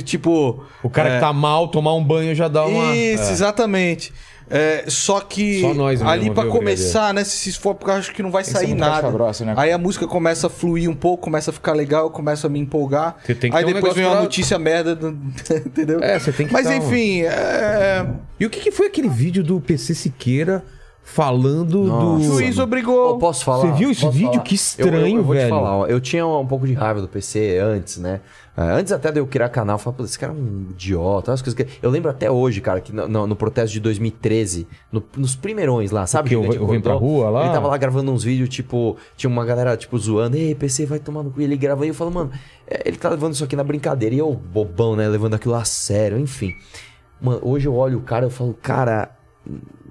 Tipo... O cara é... que tá mal, tomar um banho já dá uma... Isso, é. exatamente. É, só que só nós ali para começar, né? Se for, porque eu acho que não vai sair nada. Grossa, né? Aí a música começa a fluir um pouco, começa a ficar legal, eu começo a me empolgar. Tem que aí depois um vem uma pra... notícia merda, do... entendeu? É, você tem que Mas enfim... Um... É... E o que, que foi aquele vídeo do P C Siqueira falando Nossa, do... O juiz obrigou. Eu posso falar? Você viu esse vídeo? Falar. Que estranho, eu, eu, eu vou velho. Te falar, eu tinha um pouco de raiva do P C antes, né? Antes até de eu criar canal, eu falava, pô, esse cara é um idiota. As coisas que... Eu lembro até hoje, cara, que no, no, no protesto de dois mil e treze, no, nos primeirões lá, sabe? Que eu, eu vim pra rua lá. Ele tava lá gravando uns vídeos, tipo, tinha uma galera, tipo, zoando, ei, P C, vai tomar no cu. E ele gravando e eu falo, mano, ele tá levando isso aqui na brincadeira. E eu, bobão, né? Levando aquilo a sério, enfim. Mano, hoje eu olho o cara, eu falo, cara,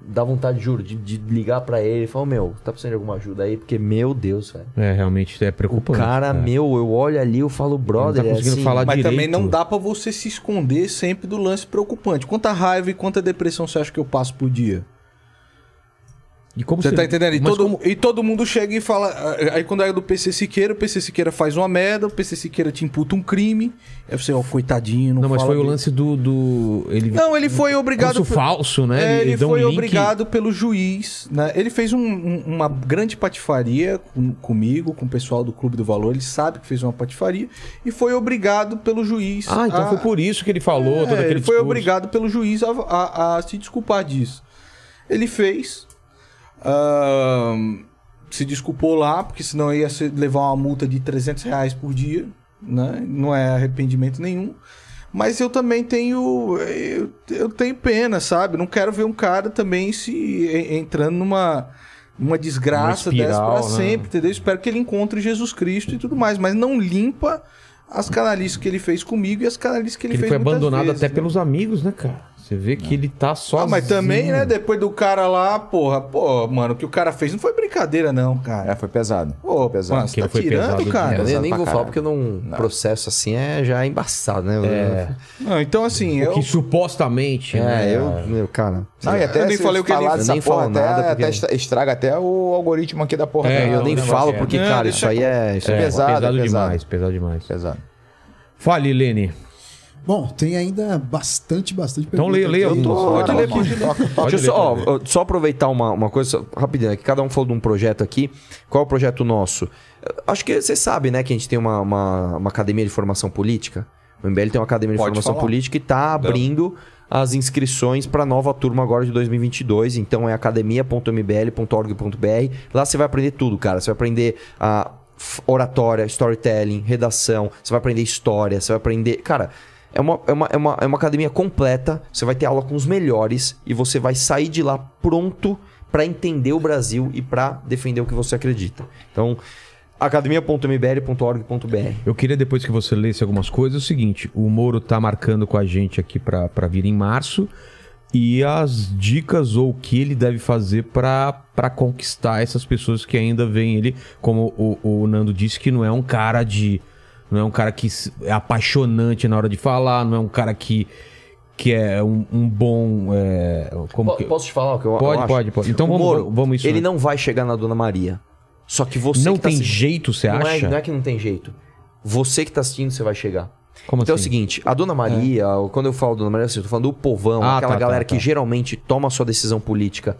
dá vontade, juro, de, de ligar pra ele e falar, meu, tá precisando de alguma ajuda aí? Porque, meu Deus, velho. É, realmente é preocupante. O cara, cara, meu, eu olho ali, eu falo, brother, não tá conseguindo é assim, falar mas direito. Também não dá pra você se esconder sempre do lance preocupante. Quanta raiva e quanta depressão você acha que eu passo por dia? E como você, você tá entendendo? E todo, como... e todo mundo chega e fala... Aí quando é do P C Siqueira, o P C Siqueira faz uma merda, o P C Siqueira te imputa um crime. Aí você, ó, oh, coitadinho, não Não, mas fala foi dele. O lance do... do... Ele... Não, ele foi obrigado... Por... falso, né? É, ele, ele foi um obrigado link... pelo juiz, né? Ele fez um, um, uma grande patifaria com, comigo, com o pessoal do Clube do Valor. Ele sabe que fez uma patifaria e foi obrigado pelo juiz. Ah, então a... foi por isso que ele falou é, todo aquele ele foi discurso. Obrigado pelo juiz a, a, a se desculpar disso. Ele fez... Uh, se desculpou lá, porque senão ia levar uma multa de trezentos reais por dia, né? Não é arrependimento nenhum. Mas eu também tenho... Eu, eu tenho pena, sabe? Não quero ver um cara também se entrando numa... uma desgraça uma espiral, dessa pra né? sempre, entendeu? Espero que ele encontre Jesus Cristo e tudo mais. Mas não limpa as canalices que ele fez comigo e as canalices que ele, ele fez muitas vezes. Ele foi abandonado até né? pelos amigos, né, cara? Você vê que não. ele tá sozinho. Ah, mas também, né? Depois do cara lá, porra, pô, mano, o que o cara fez não foi brincadeira, não, cara. É, foi pesado. Pô, pesado. Mano, você tá foi tirando, pesado, cara. Eu nem vou falar porque não, não. um processo assim é já embaçado, né? É. Não, então assim. O eu... Que supostamente. É, né? eu, meu, cara. Ah, e até eu nem falei o que ele dessa nem falo até, nada. Até porque... Estraga até o algoritmo aqui da porra. É, eu nem falo porque, é. cara, não, isso aí é, isso é, é pesado. Pesado demais, pesado demais. Pesado. Fale, Lene. Bom, tem ainda bastante, bastante pergunta. Então leia, leia. Eu tô... Pode ler, pode ler. Só, só aproveitar uma, uma coisa rapidinho, é que cada um falou de um projeto aqui. Qual é o projeto nosso? Acho que você sabe, né, que a gente tem uma, uma, uma academia de formação política. O M B L tem uma academia de pode formação falar. política e está abrindo as inscrições para a nova turma agora de dois mil e vinte e dois. Então é academia ponto m b l ponto org ponto b r. Lá você vai aprender tudo, cara. Você vai aprender a oratória, storytelling, redação. Você vai aprender história, você vai aprender... Cara... É uma, é, uma, é, uma, é uma academia completa, você vai ter aula com os melhores e você vai sair de lá pronto para entender o Brasil e para defender o que você acredita. Então, academia ponto m b l ponto org ponto b r. Eu queria, depois que você lesse algumas coisas, é o seguinte, o Moro tá marcando com a gente aqui para vir em março e as dicas ou o que ele deve fazer para conquistar essas pessoas que ainda veem ele, como o, o Nando disse, que não é um cara de... Não é um cara que é apaixonante na hora de falar, não é um cara que, que é um, um bom... É, como que... Posso te falar o que eu, pode, eu acho? Pode, pode, pode. Então vamos, Moro, vamos isso. Ele não vai chegar na Dona Maria. Só que você não que tá tem assistindo... jeito, você não acha? É, não é que não tem jeito. Você que tá assistindo, você vai chegar. Como então assim? É o seguinte, a Dona Maria... É. Quando eu falo Dona Maria, eu tô falando do povão, ah, aquela tá, galera tá, tá. que geralmente toma sua decisão política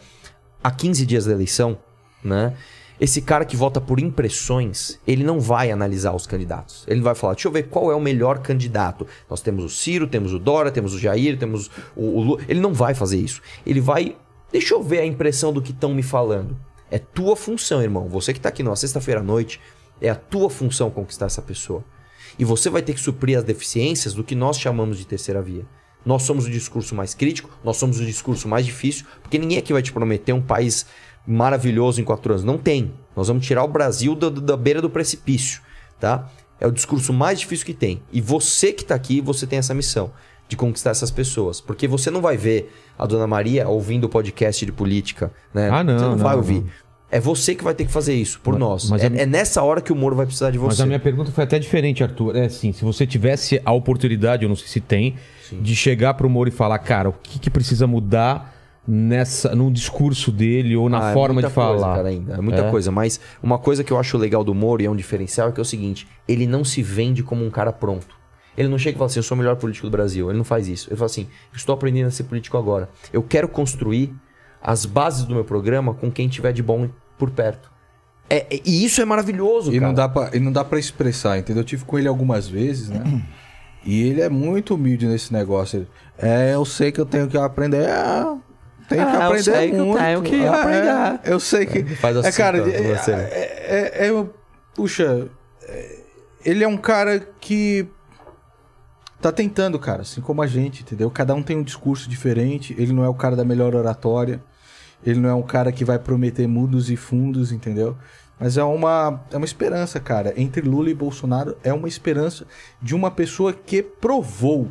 há quinze dias da eleição, né? Esse cara que vota por impressões, ele não vai analisar os candidatos. Ele não vai falar, deixa eu ver qual é o melhor candidato. Nós temos o Ciro, temos o Dória, temos o Jair, temos o, o Lula. Ele não vai fazer isso. Ele vai, deixa eu ver a impressão do que estão me falando. É tua função, irmão. Você que está aqui numa sexta-feira à noite, é a tua função conquistar essa pessoa. E você vai ter que suprir as deficiências do que nós chamamos de terceira via. Nós somos o discurso mais crítico, nós somos o discurso mais difícil, porque ninguém aqui vai te prometer um país... maravilhoso em quatro anos. Não tem. Nós vamos tirar o Brasil da, da beira do precipício, tá? É o discurso mais difícil que tem. E você que tá aqui, você tem essa missão de conquistar essas pessoas. Porque você não vai ver a Dona Maria ouvindo o podcast de política, né? Ah, não. Você não, não vai não, ouvir. Não. É você que vai ter que fazer isso por mas, nós. Mas é, a... é nessa hora que o Moro vai precisar de você. Mas a minha pergunta foi até diferente, Arthur. É assim, se você tivesse a oportunidade, eu não sei se tem, sim, de chegar pro Moro e falar, cara, o que, que precisa mudar nessa, no discurso dele ou na ah, forma é de falar. Coisa, cara, ainda. É muita é. coisa, mas uma coisa que eu acho legal do Moro e é um diferencial é que é o seguinte, ele não se vende como um cara pronto. Ele não chega e fala assim, eu sou o melhor político do Brasil. Ele não faz isso. Ele fala assim, eu estou aprendendo a ser político agora. Eu quero construir as bases do meu programa com quem tiver de bom por perto. É, e isso é maravilhoso, e cara. Não dá pra, e não dá pra expressar, entendeu? Eu tive com ele algumas vezes, né? E ele é muito humilde nesse negócio. Ele, é, eu sei que eu tenho que aprender... Ah, tenho ah, que aprender eu sei muito. Que eu tenho que ah, aprender. É, eu sei que... Faz assim, é, cara, tá, é, você. É, é, é, é, puxa... É, ele é um cara que... Tá tentando, cara, assim como a gente, entendeu? Cada um tem um discurso diferente, ele não é o cara da melhor oratória, ele não é um cara que vai prometer mundos e fundos, entendeu? Mas é uma, é uma esperança, cara. Entre Lula e Bolsonaro é uma esperança de uma pessoa que provou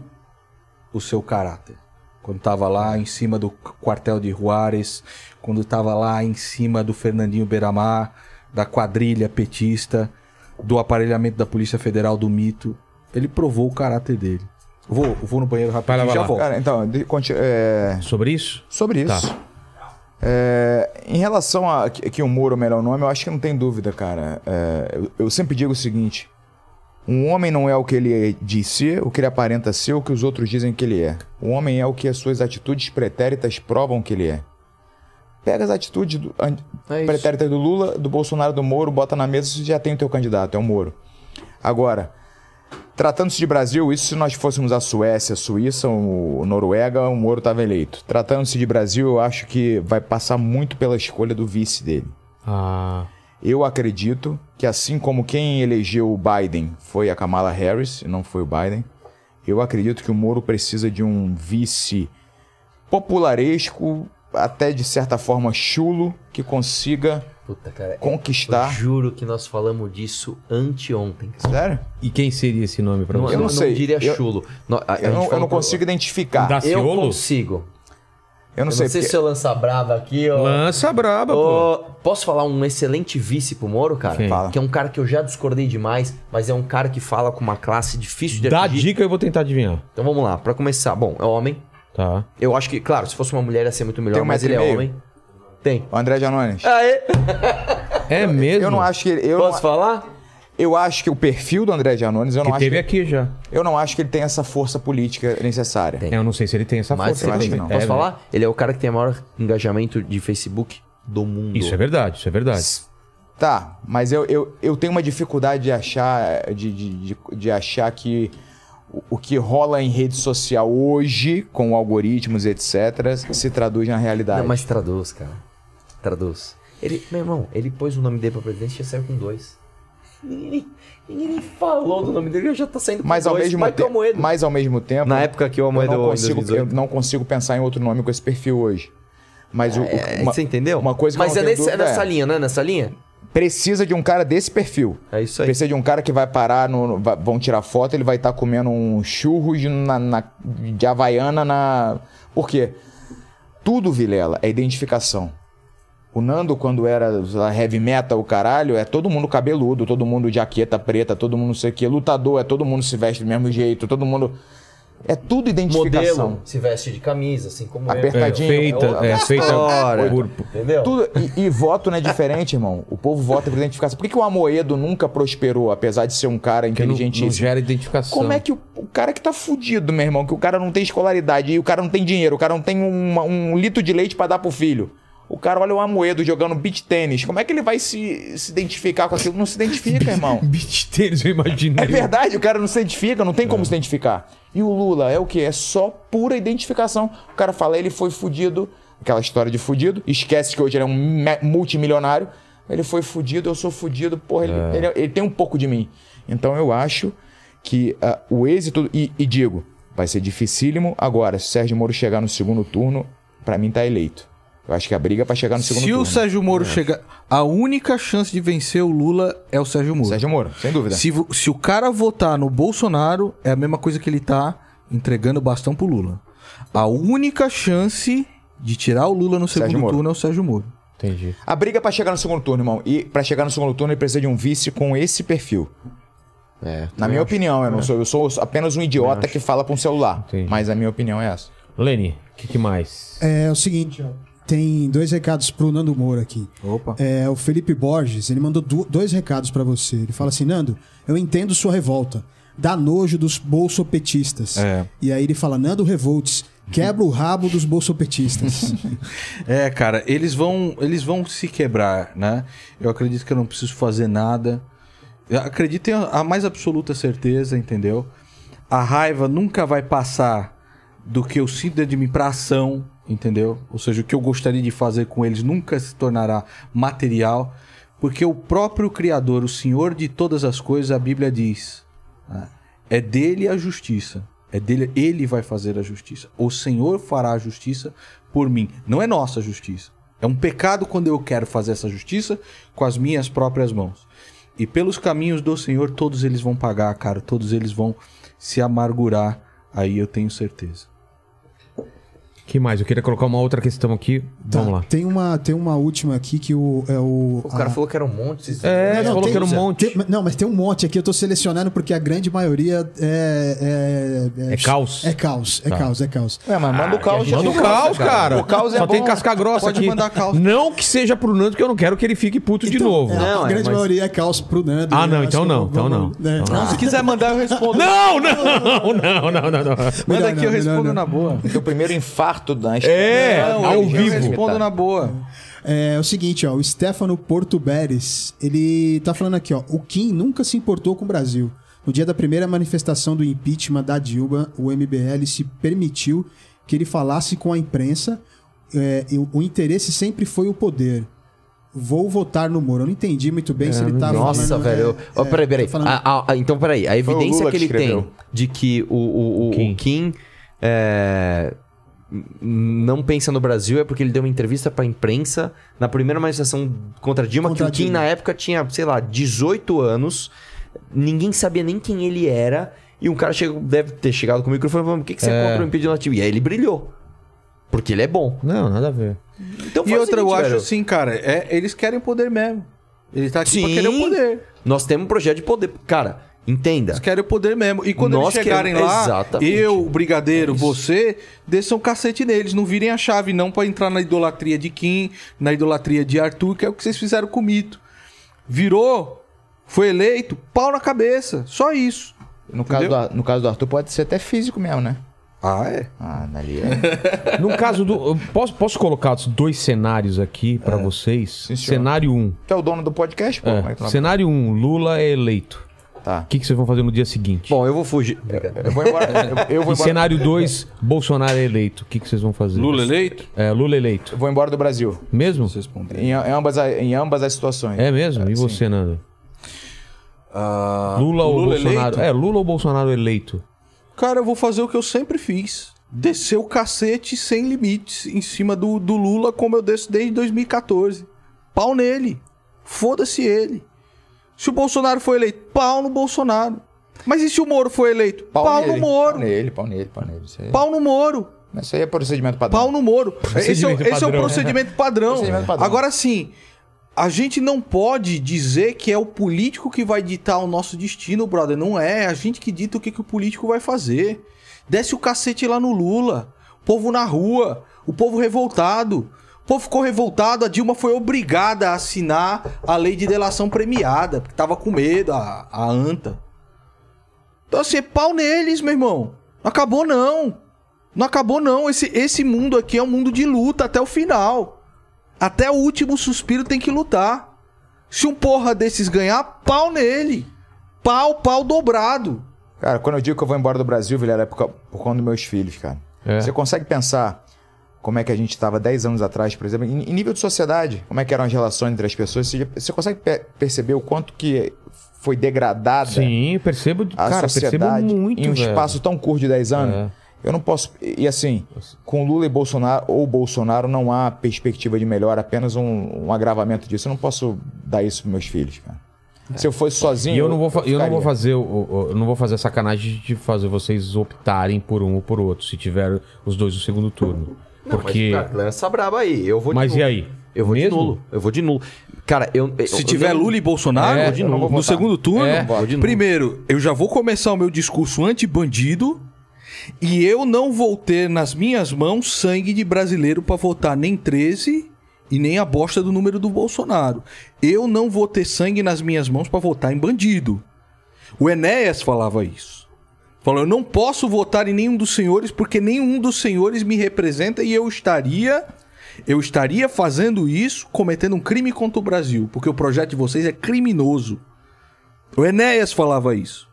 o seu caráter. Quando tava lá em cima do quartel de Juárez, quando tava lá em cima do Fernandinho Beiramar, da quadrilha petista, do aparelhamento da Polícia Federal do mito. Ele provou o caráter dele. Vou, vou no banheiro rapidinho vai lá, vai lá. Já volto. Cara, então, de, continu, é... Sobre isso? Sobre isso. Tá. É, em relação a que, que o Moro é o melhor nome, eu acho que não tem dúvida, cara. É, eu, eu sempre digo o seguinte. Um homem não é o que ele diz ser, o que ele aparenta ser, o que os outros dizem que ele é. O homem é o que as suas atitudes pretéritas provam que ele é. Pega as atitudes do, an, é pretéritas do Lula, do Bolsonaro, do Moro, bota na mesa e já tem o teu candidato, é o Moro. Agora... Tratando-se de Brasil, isso se nós fôssemos a Suécia, a Suíça, o Noruega, o Moro estava eleito. Tratando-se de Brasil, eu acho que vai passar muito pela escolha do vice dele. Ah. Eu acredito que assim como quem elegeu o Biden foi a Kamala Harris, e não foi o Biden, eu acredito que o Moro precisa de um vice popularesco, até de certa forma chulo, que consiga... Puta, cara, conquistar. Eu juro que nós falamos disso anteontem. Sério? E quem seria esse nome pra você? Eu não, não sei. Não diria chulo. Eu, a, a eu, não, eu não consigo pro... identificar. Daciolo? Eu consigo. Eu não eu sei, não sei porque... se eu lanço a braba aqui. Ó. Lança a braba, oh, pô. Posso falar um excelente vice pro Moro, cara? Quem? Que é um cara que eu já discordei demais, mas é um cara que fala com uma classe difícil de atingir. Dá dica, eu vou tentar adivinhar. Então vamos lá, pra começar. Bom, é homem. Tá. Eu acho que, claro, se fosse uma mulher ia ser muito melhor, um mas ele é meio. Homem. Tem. O André Janones. Aê. É mesmo? Eu não acho que ele, eu Posso não, falar? Eu acho que o perfil do André Janones... Eu não que acho teve que ele, aqui já. Eu não acho que ele tem essa força política necessária. Tem. Eu não sei se ele tem essa Mas força. Mas Posso é, falar? Né? Ele é o cara que tem o maior engajamento de Facebook do mundo. Isso é verdade, isso é verdade. Tá, mas eu, eu, eu tenho uma dificuldade de achar, de, de, de, de achar que... O que rola em rede social hoje, com algoritmos, etcétera, se traduz na realidade. Não, mas traduz, cara. Traduz. Ele, meu irmão, ele pôs o nome dele pra presidente e já saiu com dois. Ninguém, ninguém nem falou do nome dele, ele já tá saindo com mas dois. Ao mesmo mas, te... mas ao mesmo tempo... Na época que o Amoedo... Eu não, consigo, eu não consigo pensar em outro nome com esse perfil hoje. Mas é, o, o, uma, você entendeu? Uma coisa que mas é, nesse, é nessa é. linha, né? Nessa linha... Precisa de um cara desse perfil. É isso aí. Precisa de um cara que vai parar, no, vai, vão tirar foto, ele vai estar tá comendo um churros na, na, de Havaiana na... Por quê? Tudo, Vilela, é identificação. O Nando, quando era heavy metal, o caralho, é todo mundo cabeludo, todo mundo de jaqueta preta, todo mundo não sei o quê. Lutador, é todo mundo se veste do mesmo jeito, todo mundo... É tudo identificação. Modelo se veste de camisa, assim como apertadinho. É feita, é, é feita agora. Entendeu? Tudo, e, e voto não é diferente, irmão. O povo vota por identificação. Por que, que o Amoedo nunca prosperou, apesar de ser um cara inteligentíssimo? Não, não gera identificação. Como é que o, o cara que tá fudido, meu irmão, que o cara não tem escolaridade, e o cara não tem dinheiro, o cara não tem uma, um litro de leite pra dar pro filho. O cara olha o Amoedo jogando beach tênis. Como é que ele vai se, se identificar com aquilo? Não se identifica, irmão. Beach tênis, eu imaginei. É verdade, o cara não se identifica, não tem como é. se identificar. E o Lula é o quê? É só pura identificação. O cara fala, ele foi fudido, aquela história de fudido. Esquece que hoje ele é um multimilionário. Ele foi fudido, eu sou fudido, porra, ele, é. ele, ele tem um pouco de mim. Então eu acho que uh, o êxito... E, e digo, vai ser dificílimo. Agora, se o Sérgio Moro chegar no segundo turno, pra mim tá eleito. Eu acho que a briga é pra chegar no segundo Se turno. Se o Sérgio Moro é. chegar... A única chance de vencer o Lula é o Sérgio Moro. Sérgio Moro, sem dúvida. Se, se o cara votar no Bolsonaro, é a mesma coisa que ele tá entregando o bastão pro Lula. A única chance de tirar o Lula no segundo turno é o Sérgio Moro. Entendi. A briga é pra chegar no segundo turno, irmão. E pra chegar no segundo turno, ele precisa de um vice com esse perfil. É. Na minha acho. opinião, eu não é. sou... Eu sou apenas um idiota que fala pra um celular. Entendi. Mas a minha opinião é essa. Leni, o que, que mais? É, é o seguinte, ó. Tem dois recados pro Nando Moura aqui. Opa. É, o Felipe Borges, ele mandou do, dois recados pra você. Ele fala assim, Nando, eu entendo sua revolta, dá nojo dos bolsopetistas. É. E aí ele fala, Nando Revolts, quebra o rabo dos bolsopetistas. É, cara, eles vão, eles vão se quebrar, né? Eu acredito que eu não preciso fazer nada. Eu acredito, tenho a mais absoluta certeza, entendeu? A raiva nunca vai passar do que eu sinto de mim pra ação, entendeu? Ou seja, o que eu gostaria de fazer com eles nunca se tornará material, porque o próprio Criador, o Senhor de todas as coisas, a Bíblia diz, né? É dele a justiça. É dele, ele vai fazer a justiça. O Senhor fará a justiça por mim. Não é nossa justiça. É um pecado quando eu quero fazer essa justiça com as minhas próprias mãos. E pelos caminhos do Senhor, todos eles vão pagar, cara. Todos eles vão se amargurar. Aí eu tenho certeza. Que mais? Eu queria colocar uma outra questão aqui. Tá, vamos lá. Tem uma, tem uma última aqui que o... É o o cara a... falou que era um monte. Vocês... É, não, não, falou tem, que era um monte. Tem, não, mas tem um monte aqui. Eu tô selecionando porque a grande maioria é... É, é, é caos. É caos, é tá. caos, é caos. É, mas manda ah, o caos. Manda o caos, cara. cara. O caos é Só bom. tem casca grossa Pode aqui. Mandar caos. Não que seja pro Nando, que eu não quero que ele fique puto então, de novo. Não, a grande é, mas... maioria é caos pro Nando. Ah, não, então não. Então não. Né? não. Se quiser mandar, eu respondo. Não, não, não, não, não. não. Manda aqui, eu respondo na boa. Porque o primeiro infarto Na é, não, ao vivo. Respondo na boa. É, é o seguinte, ó, o Stefano Portuberes, ele tá falando aqui, ó, o Kim nunca se importou com o Brasil. No dia da primeira manifestação do impeachment da Dilma, o M B L se permitiu que ele falasse com a imprensa. É, o interesse sempre foi o poder. Vou votar no Moro. Eu não entendi muito bem é, se ele tava nossa, falando... Nossa, velho. É, oh, peraí, peraí. Tá falando... ah, ah, então, peraí. A evidência que ele tem de que o, o, o, Kim. o Kim... É... não pensa no Brasil é porque ele deu uma entrevista pra imprensa na primeira manifestação contra Dilma, contra que o Kim Dilma. na época tinha, sei lá, dezoito anos, ninguém sabia nem quem ele era, e um cara chegou, deve ter chegado com o microfone falando, o que, que você é. contra o impeachment ativo? E aí ele brilhou, porque ele é bom. Não, nada a ver. Então, e outra, seguinte, eu acho velho. assim, cara, é, eles querem poder mesmo. Ele tá aqui Sim, pra querer o poder. Nós temos um projeto de poder. Cara... Entenda. Eles querem o poder mesmo. E quando Nós eles chegarem queremos... lá, Exatamente. eu, o Brigadeiro, é você, desçam um cacete neles. Não virem a chave, não, pra entrar na idolatria de Kim, na idolatria de Arthur, que é o que vocês fizeram com o mito. Virou, foi eleito, pau na cabeça. Só isso. No caso do, no caso do Arthur, pode ser até físico mesmo, né? Ah, é? Ah, ali é. No caso do... Posso, posso colocar os dois cenários aqui pra é. vocês? Sim, Cenário 1. Um. Tu é o dono do podcast, pô. É. Cenário 1. Um, Lula é eleito. Tá. O que, que vocês vão fazer no dia seguinte? Bom, eu vou fugir. Eu vou embora. Eu, eu vou embora. E cenário dois, Bolsonaro é eleito. O que, que vocês vão fazer? Lula eleito? É, Lula eleito. Eu vou embora do Brasil. Mesmo? Em, em, ambas, em ambas as situações. É mesmo? E você, Sim. Nando? Uh, Lula ou Lula Bolsonaro? Eleito? É, Lula ou Bolsonaro eleito? Cara, eu vou fazer o que eu sempre fiz. Descer o cacete sem limites em cima do, do Lula, como eu desço desde dois mil e quatorze. Pau nele. Foda-se ele. Se o Bolsonaro foi eleito, pau no Bolsonaro. Mas e se o Moro foi eleito? Pau, pau nele, no Moro. Pau nele, pau nele, pau nele. Aí... Pau no Moro. Mas isso aí é procedimento padrão. Pau no Moro. Esse é, esse é o procedimento padrão. procedimento padrão. Agora sim, a gente não pode dizer que é o político que vai ditar o nosso destino, brother. Não é. É a gente que dita o que, que o político vai fazer. Desce o cacete lá no Lula. O povo na rua. O povo revoltado. O povo ficou revoltado, a Dilma foi obrigada a assinar a lei de delação premiada, porque tava com medo, a, a anta. Então assim, é pau neles, meu irmão. Não acabou não. Não acabou não. Esse, esse mundo aqui é um mundo de luta até o final. Até o último suspiro tem que lutar. Se um porra desses ganhar, pau nele. Pau, pau dobrado. Cara, quando eu digo que eu vou embora do Brasil, Vilela, é por, por conta dos meus filhos, cara. É. Você consegue pensar... como é que a gente estava dez anos atrás, por exemplo, em nível de sociedade, como é que eram as relações entre as pessoas, você, você consegue per perceber o quanto que foi degradada Sim, percebo, a cara, sociedade percebo muito, em um velho. espaço tão curto de dez anos? É. Eu não posso... E assim, com Lula e Bolsonaro, ou Bolsonaro, não há perspectiva de melhor, apenas um, um agravamento disso. Eu não posso dar isso para meus filhos, cara. É. Se eu fosse sozinho... E eu não vou, eu, eu não vou fazer eu, eu não vou fazer a sacanagem de fazer vocês optarem por um ou por outro, se tiver os dois no segundo turno. Não, porque mas, lança braba aí. Eu vou de Mas nulo. e aí? Eu vou Mesmo? de nulo. Eu vou de nulo. Cara, eu. eu Se eu, tiver eu... Lula e Bolsonaro, é, eu vou de nulo. Vou no segundo turno, é, vou de nulo. Primeiro, eu já vou começar o meu discurso anti-bandido. E eu não vou ter nas minhas mãos sangue de brasileiro pra votar nem treze e nem a bosta do número do Bolsonaro. Eu não vou ter sangue nas minhas mãos pra votar em bandido. O Enéas falava isso. Falou, eu não posso votar em nenhum dos senhores porque nenhum dos senhores me representa e eu estaria, eu estaria fazendo isso, cometendo um crime contra o Brasil, porque o projeto de vocês é criminoso. O Enéas falava isso.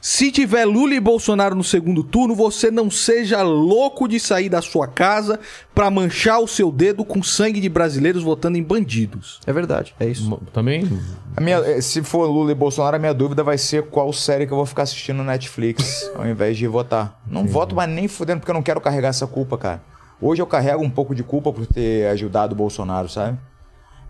Se tiver Lula e Bolsonaro no segundo turno, você não seja louco de sair da sua casa pra manchar o seu dedo com sangue de brasileiros votando em bandidos. É verdade, é isso. Também... A minha, se for Lula e Bolsonaro, a minha dúvida vai ser qual série que eu vou ficar assistindo no Netflix ao invés de votar. Não Sim. voto, mas nem fudendo, porque eu não quero carregar essa culpa, cara. Hoje eu carrego um pouco de culpa por ter ajudado o Bolsonaro, sabe?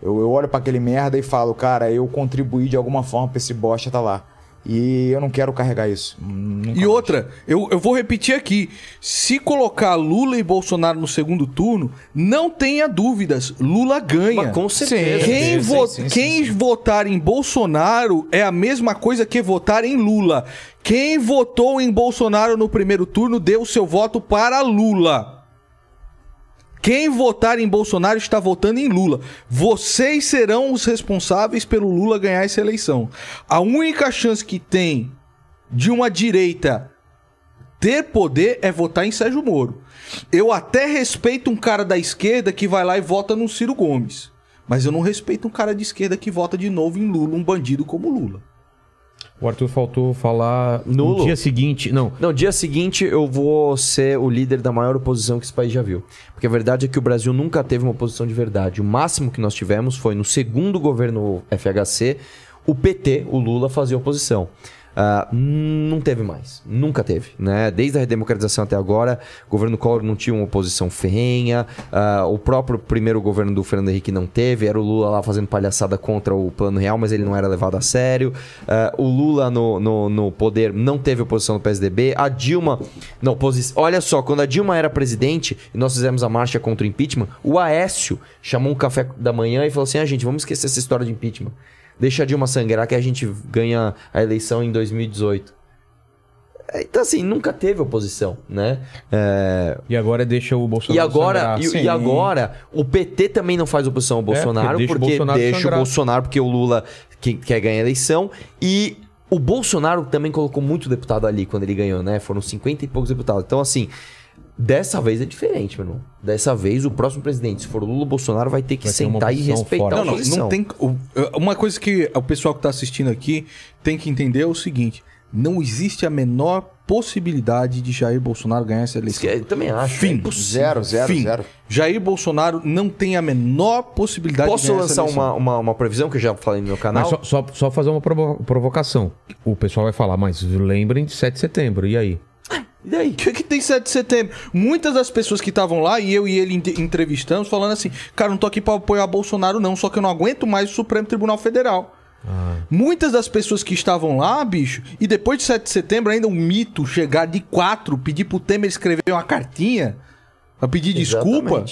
Eu, eu olho pra aquele merda e falo, cara, eu contribuí de alguma forma pra esse bosta tá lá. E eu não quero carregar isso. Nunca e outra, eu, eu vou repetir aqui. Se colocar Lula e Bolsonaro no segundo turno, não tenha dúvidas, Lula ganha. Mas com certeza. Quem, vo sim, sim, quem sim, sim. votar em Bolsonaro é a mesma coisa que votar em Lula. Quem votou em Bolsonaro no primeiro turno deu seu voto para Lula. Quem votar em Bolsonaro está votando em Lula. Vocês serão os responsáveis pelo Lula ganhar essa eleição. A única chance que tem de uma direita ter poder é votar em Sérgio Moro. Eu até respeito um cara da esquerda que vai lá e vota no Ciro Gomes. Mas eu não respeito um cara de esquerda que vota de novo em Lula, um bandido como Lula. O Arthur faltou falar Nulo. no dia seguinte... Não, no dia seguinte eu vou ser o líder da maior oposição que esse país já viu. Porque a verdade é que o Brasil nunca teve uma oposição de verdade. O máximo que nós tivemos foi no segundo governo F H C, o P T, o Lula, fazia oposição. Uh, não teve mais. Nunca teve, né? Desde a redemocratização até agora, o governo Collor não tinha uma oposição ferrenha, uh, o próprio primeiro governo do Fernando Henrique não teve, era o Lula lá fazendo palhaçada contra o Plano Real, mas ele não era levado a sério. Uh, o Lula no, no, no poder não teve oposição do P S D B. A Dilma... Não, oposição... Olha só, quando a Dilma era presidente e nós fizemos a marcha contra o impeachment, o Aécio chamou um café da manhã e falou assim, ah, gente, vamos esquecer essa história de impeachment. Deixa a Dilma sangrar que a gente ganha a eleição em dois mil e dezoito. Então, assim, nunca teve oposição, né? É... E agora deixa o Bolsonaro e agora, sangrar. E, e agora, o P T também não faz oposição ao Bolsonaro, é, porque deixa, porque o, Bolsonaro, deixa o Bolsonaro, porque o Lula que, quer ganhar a eleição. E o Bolsonaro também colocou muito deputado ali quando ele ganhou, né? Foram cinquenta e poucos deputados. Então, assim... Dessa vez é diferente, meu irmão. Dessa vez, o próximo presidente, se for o Lula, o Bolsonaro vai ter que vai sentar ter e respeitar fora. Não, não, não tem. Uma coisa que o pessoal que está assistindo aqui tem que entender é o seguinte: não existe a menor possibilidade de Jair Bolsonaro ganhar essa eleição. Eu também acho. Fim. É zero, zero, Fim. zero. Jair Bolsonaro não tem a menor possibilidade Posso de ganhar essa eleição. Posso lançar uma, uma, uma previsão que eu já falei no meu canal? Mas só, só, só fazer uma provocação. O pessoal vai falar, mas lembrem de sete de setembro, e aí? E daí? O que, que tem sete de setembro? Muitas das pessoas que estavam lá, e eu e ele entrevistamos, falando assim, cara, não tô aqui pra apoiar Bolsonaro não, só que eu não aguento mais o Supremo Tribunal Federal. Ah. Muitas das pessoas que estavam lá, bicho, e depois de sete de setembro ainda um mito chegar de quatro, pedir pro Temer escrever uma cartinha pra pedir Exatamente. desculpa.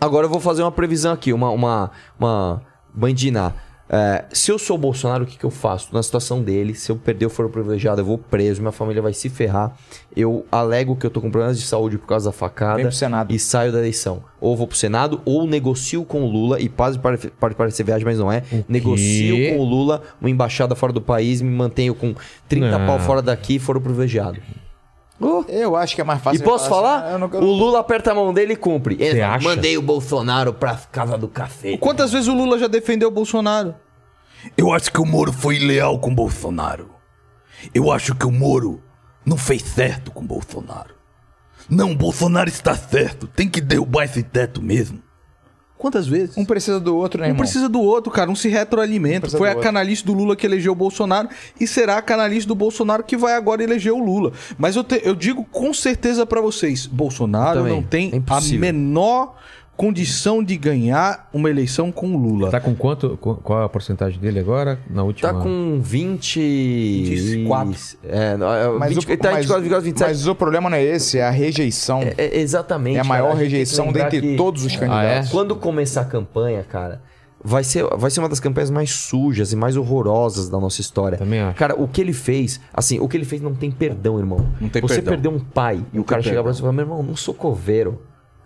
Agora eu vou fazer uma previsão aqui, uma, uma, uma bandina. É, se eu sou o Bolsonaro, o que, que eu faço? Tô na situação dele, se eu perder o foro privilegiado, eu vou preso, minha família vai se ferrar. Eu alego que eu tô com problemas de saúde por causa da facada e saio da eleição. Ou vou pro Senado, ou negocio com o Lula, e quase pode parecer viagem, mas não é. Negocio com o Lula, uma embaixada fora do país, me mantenho com trinta pau fora daqui e foro privilegiado. Uh, eu acho que é mais fácil. E posso falar? falar? Eu não, eu... O Lula aperta a mão dele e cumpre. Ele fala, mandei o Bolsonaro pra casa do café. Quantas vezes o Lula já defendeu o Bolsonaro? Eu acho que o Moro foi leal com o Bolsonaro. Eu acho que o Moro não fez certo com o Bolsonaro. Não, o Bolsonaro está certo. Tem que derrubar esse teto mesmo. Quantas vezes? Um precisa do outro, né, irmão? Um precisa do outro, cara. Um se retroalimenta. Um Foi a canalice do Lula que elegeu o Bolsonaro e será a canalice do Bolsonaro que vai agora eleger o Lula. Mas eu, te, eu digo com certeza pra vocês, Bolsonaro Também. não tem é a menor condição de ganhar uma eleição com o Lula. Tá com quanto? Qual é a porcentagem dele agora? Na última... Tá com vinte e quatro. É, mas, vinte, o, tá mas, vinte e quatro, vinte e sete. Mas o problema não é esse, é a rejeição. É, é, exatamente. É a maior cara, rejeição a dentre que... todos os candidatos. Ah, é? Quando começar a campanha, cara, vai ser, vai ser uma das campanhas mais sujas e mais horrorosas da nossa história. Também acho. Cara, o que ele fez, assim, o que ele fez não tem perdão, irmão. Não tem Você perdão. perdeu um pai e o cara chega pra você e fala, meu irmão, não sou coveiro.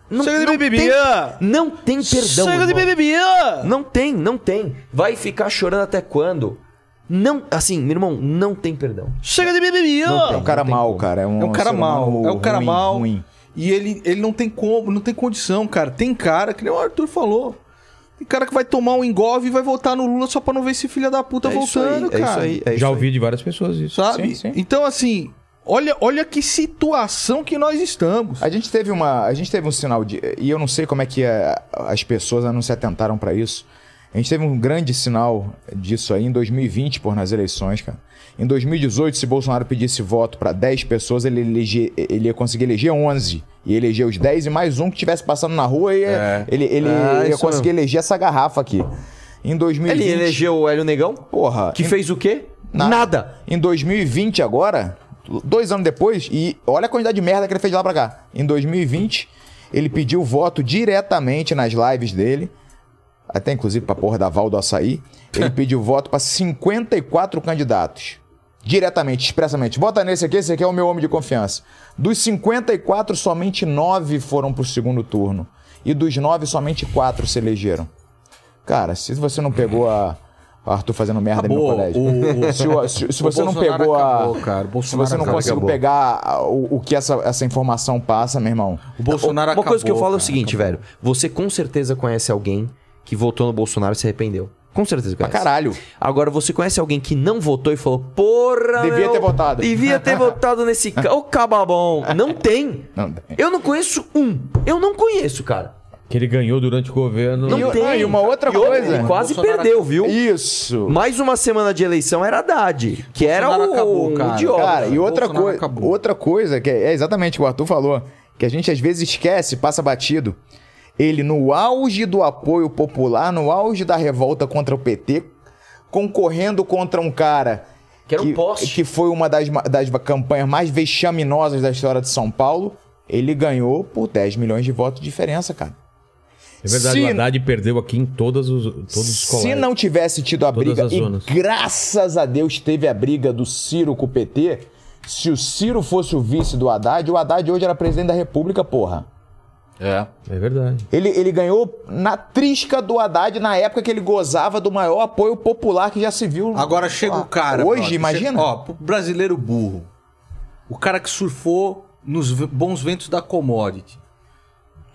Não, Chega de não, tem, não tem perdão. Chega de não tem, não tem. Vai ficar chorando até quando? Não, assim, meu irmão, não tem perdão. Chega de mimimi, ó. É um cara mal, cara. É um, é um cara mal. É um cara mal. E ele, ele não tem como, não tem condição, cara. Tem cara, que nem o Arthur falou. Tem cara que vai tomar um engove e vai votar no Lula só pra não ver esse filho da puta é voltando, aí, cara. É isso aí, é isso Já ouvi aí. de várias pessoas isso. Sabe? Sim, sim. Então, assim, olha, olha que situação que nós estamos. A gente teve uma, a gente teve um sinal de... E eu não sei como é que a, as pessoas não se atentaram pra isso. A gente teve um grande sinal disso aí em dois mil e vinte, por nas eleições, cara. Em dois mil e dezoito, se Bolsonaro pedisse voto para dez pessoas, ele, eleger, ele ia conseguir eleger onze. E eleger os dez e mais um que estivesse passando na rua, ia, é. ele, ele ah, ia conseguir mesmo. eleger essa garrafa aqui. Em dois mil e vinte... Ele elegeu o Hélio Negão? Porra. Que em... fez o quê? Nada. Nada. Em dois mil e vinte agora, dois anos depois, e olha a quantidade de merda que ele fez de lá pra cá. Em dois mil e vinte, ele pediu voto diretamente nas lives dele. Até inclusive pra porra da Val do Açaí. Ele pediu voto pra cinquenta e quatro candidatos. Diretamente, expressamente. Vota nesse aqui, esse aqui é o meu homem de confiança. Dos cinquenta e quatro, somente nove foram pro segundo turno. E dos nove, somente quatro se elegeram. Cara, se você não pegou a... Arthur fazendo merda acabou, no meu colégio. O, se, o, se, se o você Bolsonaro não pegou acabou, a... Cara, se você não conseguiu pegar a, o, o que essa, essa informação passa, meu irmão... O Bolsonaro Uma acabou, coisa que eu falo cara, é o seguinte, acabou. velho. Você com certeza conhece alguém... que votou no Bolsonaro e se arrependeu. Com certeza conhece. Pra caralho. Agora, você conhece alguém que não votou e falou, porra, Devia meu, ter votado. Devia ter votado nesse... Ô, cababão. Não tem. Não tem. Eu não conheço um. Eu não conheço, cara. Que ele ganhou durante o governo. Não e, tem. Ah, e uma outra e coisa. Ele quase Bolsonaro perdeu, viu? Isso. Mais uma semana de eleição era Haddad, que Bolsonaro era o acabou, cara. idiota. Cara, e outra, coi acabou. outra coisa, que é exatamente o que o Arthur falou, que a gente às vezes esquece, passa batido. Ele, no auge do apoio popular, no auge da revolta contra o P T, concorrendo contra um cara que, era um que, poste. que foi uma das, das campanhas mais vexaminosas da história de São Paulo, ele ganhou por dez milhões de votos de diferença, cara. É verdade, se, o Haddad perdeu aqui em todas os, todos os colégios. Se não tivesse tido a briga, e graças a Deus teve a briga do Ciro com o P T, se o Ciro fosse o vice do Haddad, o Haddad hoje era presidente da República, porra. É, é verdade. Ele, ele ganhou na trisca do Haddad na época que ele gozava do maior apoio popular que já se viu. Agora chega lá, o cara... Hoje, brother, imagina. Chega, ó, pro brasileiro burro. O cara que surfou nos bons ventos da commodity.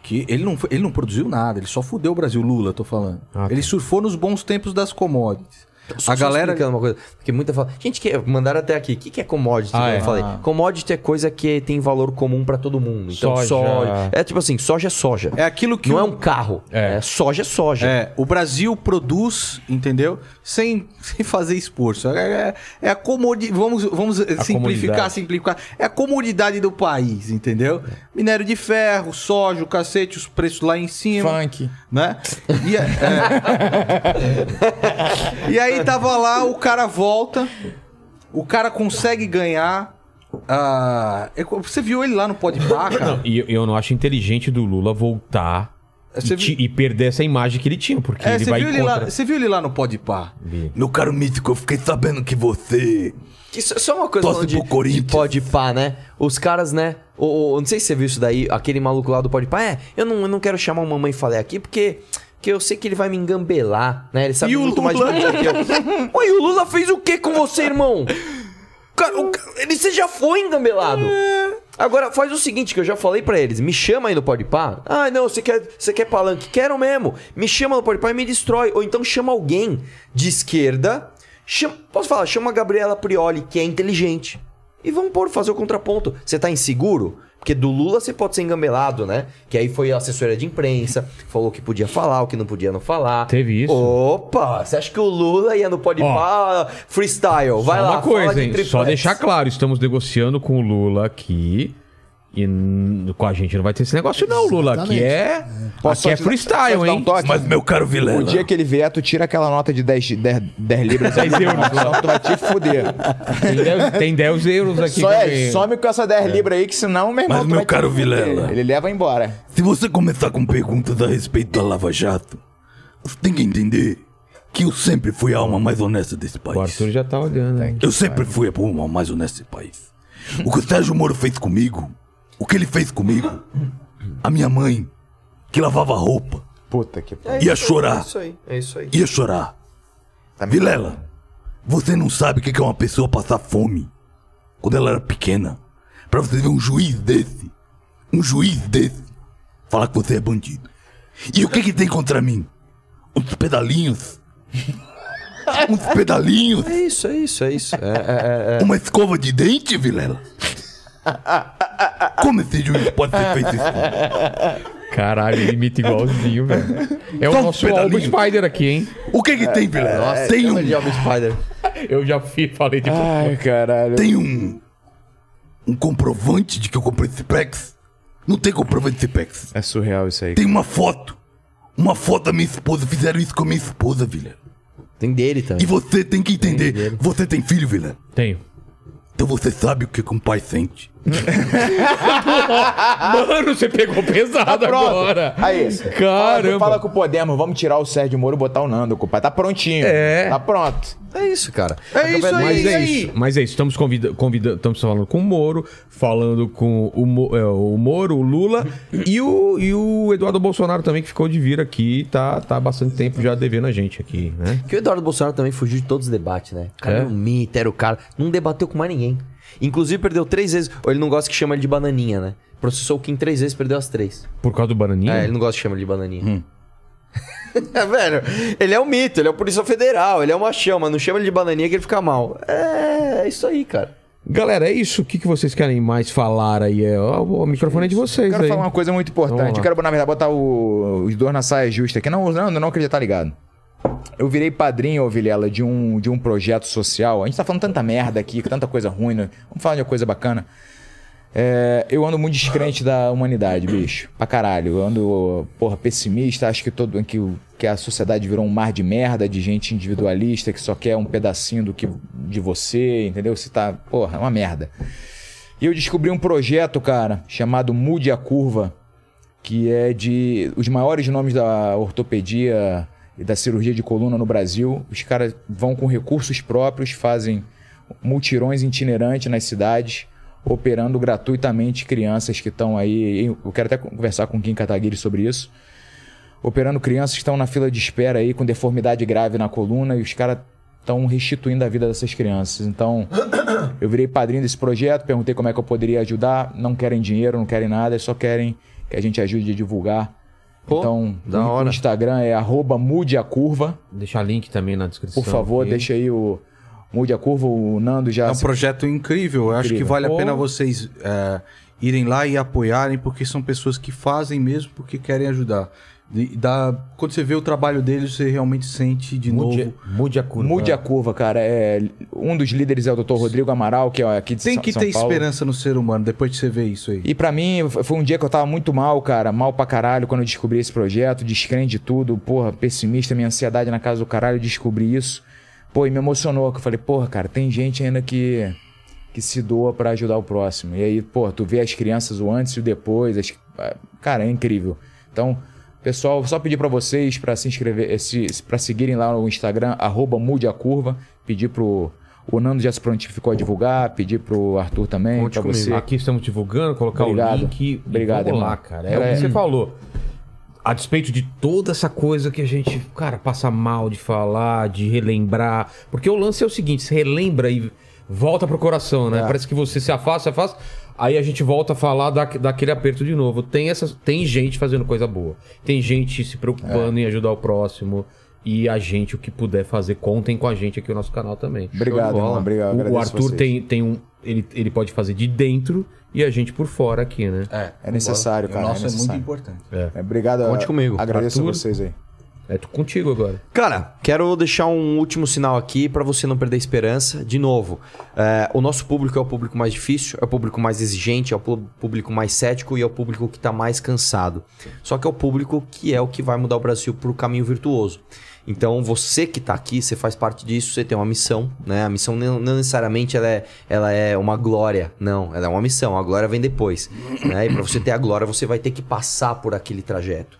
Que ele não, ele não produziu nada, ele só fudeu o Brasil. Lula, tô falando. Ah, tá. Ele surfou nos bons tempos das commodities. Só, a só galera uma coisa, porque muita fala, gente, que mandaram até aqui, o que, que é commodity? Ah, é. Eu falei, commodity é coisa que tem valor comum para todo mundo. Então soja. soja, é tipo assim, soja é soja. É aquilo que não o... é um carro. É. é soja é soja. É, o Brasil produz, entendeu? Sem, sem fazer esforço. É, é, é a comodidade, vamos vamos a simplificar, simplificar. É a comodidade do país, entendeu? Minério de ferro, soja, o cacete, os preços lá em cima. Funk, né? E, é, é. e aí tava lá, o cara volta, o cara consegue ganhar. Uh, você viu ele lá no Podpah, cara? E eu, eu não acho inteligente do Lula voltar e, viu... e perder essa imagem que ele tinha, porque é, ele vai viu contra... ele lá, Você viu ele lá no Podpah? Vi. Meu caro mítico, eu fiquei sabendo que você... Isso, só uma coisa falando de, de Podpah, né? Os caras, né? O, o, não sei se você viu isso daí, aquele maluco lá do Podpah. É, eu não, eu não quero chamar o mamãe e falei aqui, porque... que eu sei que ele vai me engambelar, né? Ele sabe e muito mais do que eu. Ué, o Lula fez o que com você, irmão? Cara, o, ele, você já foi engambelado. É. Agora, faz o seguinte, que eu já falei pra eles. Me chama aí no Podpah. Ah, não, você quer, você quer palanque? Quero mesmo. Me chama no Podpah e me destrói. Ou então chama alguém de esquerda. Chama, posso falar? Chama a Gabriela Prioli, que é inteligente. E vamos pôr, fazer o contraponto. Você tá inseguro? Porque do Lula você pode ser engambelado, né? Que aí foi a assessoria de imprensa, falou o que podia falar, o que não podia não falar. Teve isso. Opa, você acha que o Lula ia no Podpah freestyle? Vai só lá, uma coisa, fala hein? De só deixar claro, estamos negociando com o Lula aqui e com a gente não vai ter esse negócio não, Lula. Exatamente. Aqui é, aqui é freestyle, dar, hein? Um Mas meu caro Vilela... O dia que ele vier, tu tira aquela nota de dez libras. dez euros. Só tu vai te foder. Tem dez euros aqui. Só é, some com essa dez libras aí, que senão, meu irmão... Mas meu caro Vilela... Ele leva embora. Se você começar com perguntas a respeito da Lava Jato, você tem que entender que eu sempre fui a alma mais honesta desse país. O Arthur já tá olhando, hein? Eu sempre fui a alma mais honesta desse país. O que o Sérgio Moro fez comigo... O que ele fez comigo? A minha mãe, que lavava roupa. Puta que pariu. Ia chorar. É isso aí. É isso aí. Ia chorar. Vilela, Você não sabe o que é uma pessoa passar fome quando ela era pequena. Pra você ver um juiz desse, um juiz desse, falar que você é bandido. E o que que tem contra mim? Uns pedalinhos. Uns pedalinhos. É isso, é isso, é isso. É, é, é. Uma escova de dente, Vilela? Como esse juiz pode ser feito isso? Caralho, ele imita igualzinho, velho. É o Só nosso Alba Spider aqui, hein? O que que tem, Vilela? Nossa, tem um... de Alba Spider. Eu já falei de... Ai, caralho. Tem um... Um comprovante de que eu comprei esse Pex. Não tem comprovante de Pex. É surreal isso aí. Tem uma foto. Uma foto da minha esposa. Fizeram isso com a minha esposa, Vilela. Tem dele também. E você tem que entender. Tem você tem filho, Vilela? Tenho. Então você sabe o que um pai sente. Mano, você pegou pesado tá agora. Aí, caramba. Fala, fala com o Podemos, vamos tirar o Sérgio Moro e botar o Nando, compadre. Tá prontinho. É. Tá pronto. É isso, cara. É isso aí. Mas é isso. Mas é isso. Estamos convidando, convida, estamos falando com o Moro, falando com o, Mo, é, o Moro, o Lula e, o, e o Eduardo Bolsonaro também, que ficou de vir aqui e tá, tá bastante tempo já devendo a gente aqui, né? Que o Eduardo Bolsonaro também fugiu de todos os debates, né? O cara é? não mita, era o cara. Não debateu com mais ninguém. Inclusive perdeu três vezes. Ele não gosta que chama ele de bananinha, né? Processou o Kim três vezes, perdeu as três. Por causa do bananinha? É, ele não gosta que chama ele de bananinha. Hum. Velho, ele é um mito, ele é o Polícia Federal, ele é uma chama. Não chama ele de bananinha que ele fica mal. É, é isso aí, cara. Galera, é isso. O que, que vocês querem mais falar aí? É, ó, o microfone é de vocês. Eu quero aí. falar uma coisa muito importante. Eu quero, na verdade, botar o, os dois na saia justa aqui. Não, não, não, que ele já tá ligado. Eu virei padrinho, ô Vilela, de um, de um projeto social. A gente tá falando tanta merda aqui, tanta coisa ruim, né? Vamos falar de uma coisa bacana. É, eu ando muito descrente da humanidade, bicho. Pra caralho. Eu ando, porra, pessimista. Acho que, todo, que, que a sociedade virou um mar de merda, de gente individualista que só quer um pedacinho do que, de você, entendeu? Você tá, porra, é uma merda. E eu descobri um projeto, cara, chamado Mude a Curva, que é de... Os maiores nomes da ortopedia... da cirurgia de coluna no Brasil, os caras vão com recursos próprios, fazem multirões itinerantes nas cidades, operando gratuitamente crianças que estão aí... Eu quero até conversar com o Kim Kataguiri sobre isso. Operando crianças que estão na fila de espera aí, com deformidade grave na coluna, e os caras estão restituindo a vida dessas crianças. Então, eu virei padrinho desse projeto, perguntei como é que eu poderia ajudar, não querem dinheiro, não querem nada, só querem que a gente ajude a divulgar. Pô, então, da hora. O Instagram é arroba Mude a Curva. Deixa o link também na descrição. Por favor, aqui. Deixa aí o Mude a Curva, o Nando já... É um se... projeto incrível, incrível. Eu acho que vale Pô. a pena vocês é, irem lá e apoiarem, porque são pessoas que fazem mesmo porque querem ajudar. E dá... Quando você vê o trabalho deles, você realmente sente de Mude, novo... Mude a Curva. Mude a Curva, cara. É, um dos líderes é o doutor Rodrigo Amaral, que é aqui de São Paulo. Tem que ter esperança no ser humano, depois de você ver isso aí. E pra mim, foi um dia que eu tava muito mal, cara. Mal pra caralho, quando eu descobri esse projeto. Descrente de tudo, porra, pessimista. Minha ansiedade na casa do caralho, eu descobri isso. Pô, e me emocionou. Que eu falei, porra, cara, tem gente ainda que... que se doa pra ajudar o próximo. E aí, porra, tu vê as crianças, o antes e o depois. As... Cara, é incrível. Então... Pessoal, só pedir para vocês para se inscrever, se, para seguirem lá no Instagram, arroba Mude a Curva. Pedir pro... O Nando já se prontificou a divulgar, pedir pro Arthur também, para você. Aqui estamos divulgando, colocar Obrigado. o link. Obrigado, vamos lá, cara. É, é o que você falou. A despeito de toda essa coisa que a gente, cara, passa mal de falar, de relembrar. Porque o lance é o seguinte, você relembra e volta pro coração, né? É. Parece que você se afasta, se afasta... Aí a gente volta a falar da, daquele aperto de novo. Tem, essa, tem gente fazendo coisa boa. Tem gente se preocupando é. em ajudar o próximo. E a gente, o que puder fazer, contem com a gente aqui no nosso canal também. Obrigado, irmão, obrigado. O, o Arthur tem, tem um... Ele, ele pode fazer de dentro e a gente por fora aqui, né? É, é necessário, cara. O nosso é, é muito importante. É. É, obrigado. Conte comigo. Agradeço Arthur, a vocês aí. É contigo agora. Cara, quero deixar um último sinal aqui para você não perder a esperança. De novo, é, o nosso público é o público mais difícil, é o público mais exigente, é o público mais cético e é o público que está mais cansado. Só que é o público que é o que vai mudar o Brasil para o caminho virtuoso. Então, você que está aqui, você faz parte disso, você tem uma missão, né? A missão não necessariamente ela é, ela é uma glória, não. Ela é uma missão, a glória vem depois, né? E para você ter a glória, você vai ter que passar por aquele trajeto.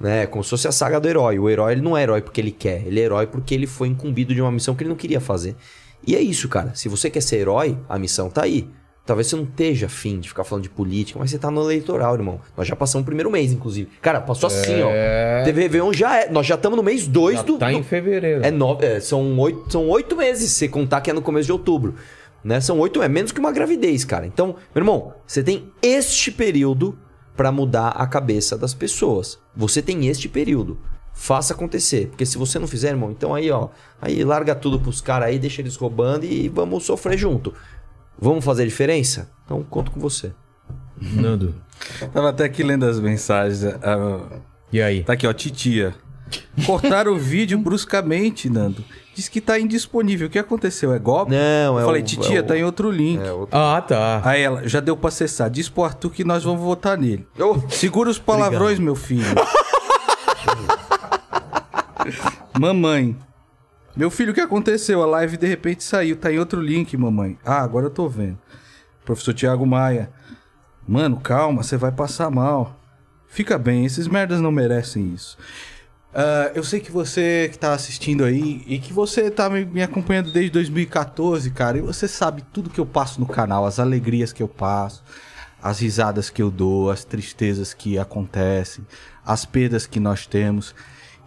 Né? Como se fosse a saga do herói. O herói ele não é herói porque ele quer, ele é herói porque ele foi incumbido de uma missão que ele não queria fazer. E é isso, cara. Se você quer ser herói, a missão tá aí. Talvez você não esteja afim de ficar falando de política, mas você tá no eleitoral, irmão. Nós já passamos o primeiro mês, inclusive. Cara, passou é... assim, ó. T V Réveillon já é... Nós já estamos no mês dois do... Tá em fevereiro. É nove... é, são, oito... são oito meses, se contar que é no começo de outubro. Né? São oito meses, menos que uma gravidez, cara. Então, meu irmão, você tem este período pra mudar a cabeça das pessoas. Você tem este período. Faça acontecer. Porque se você não fizer, irmão, então aí, ó... Aí larga tudo pros caras aí, deixa eles roubando e vamos sofrer junto. Vamos fazer a diferença? Então, conto com você. Nando. Tava até aqui lendo as mensagens. Uh, e aí? Tá aqui, ó, titia. Cortaram o vídeo bruscamente, Nando. Diz que tá indisponível. O que aconteceu? É golpe? Não, é Eu falei, o, titia, é o... tá em outro link. É outro... Ah, tá. Aí ela, já deu pra acessar. Diz pro Arthur que nós vamos votar nele. Oh. Segura os palavrões, Obrigado. meu filho. Mamãe. Meu filho, o que aconteceu? A live de repente saiu. Tá em outro link, mamãe. Ah, agora eu tô vendo. Professor Tiago Maia. Mano, calma, você vai passar mal. Fica bem, esses merdas não merecem isso. Uh, eu sei que você que tá assistindo aí e que você tá me, me acompanhando desde dois mil e quatorze, cara. E você sabe tudo que eu passo no canal. As alegrias que eu passo. As risadas que eu dou. As tristezas que acontecem. As perdas que nós temos.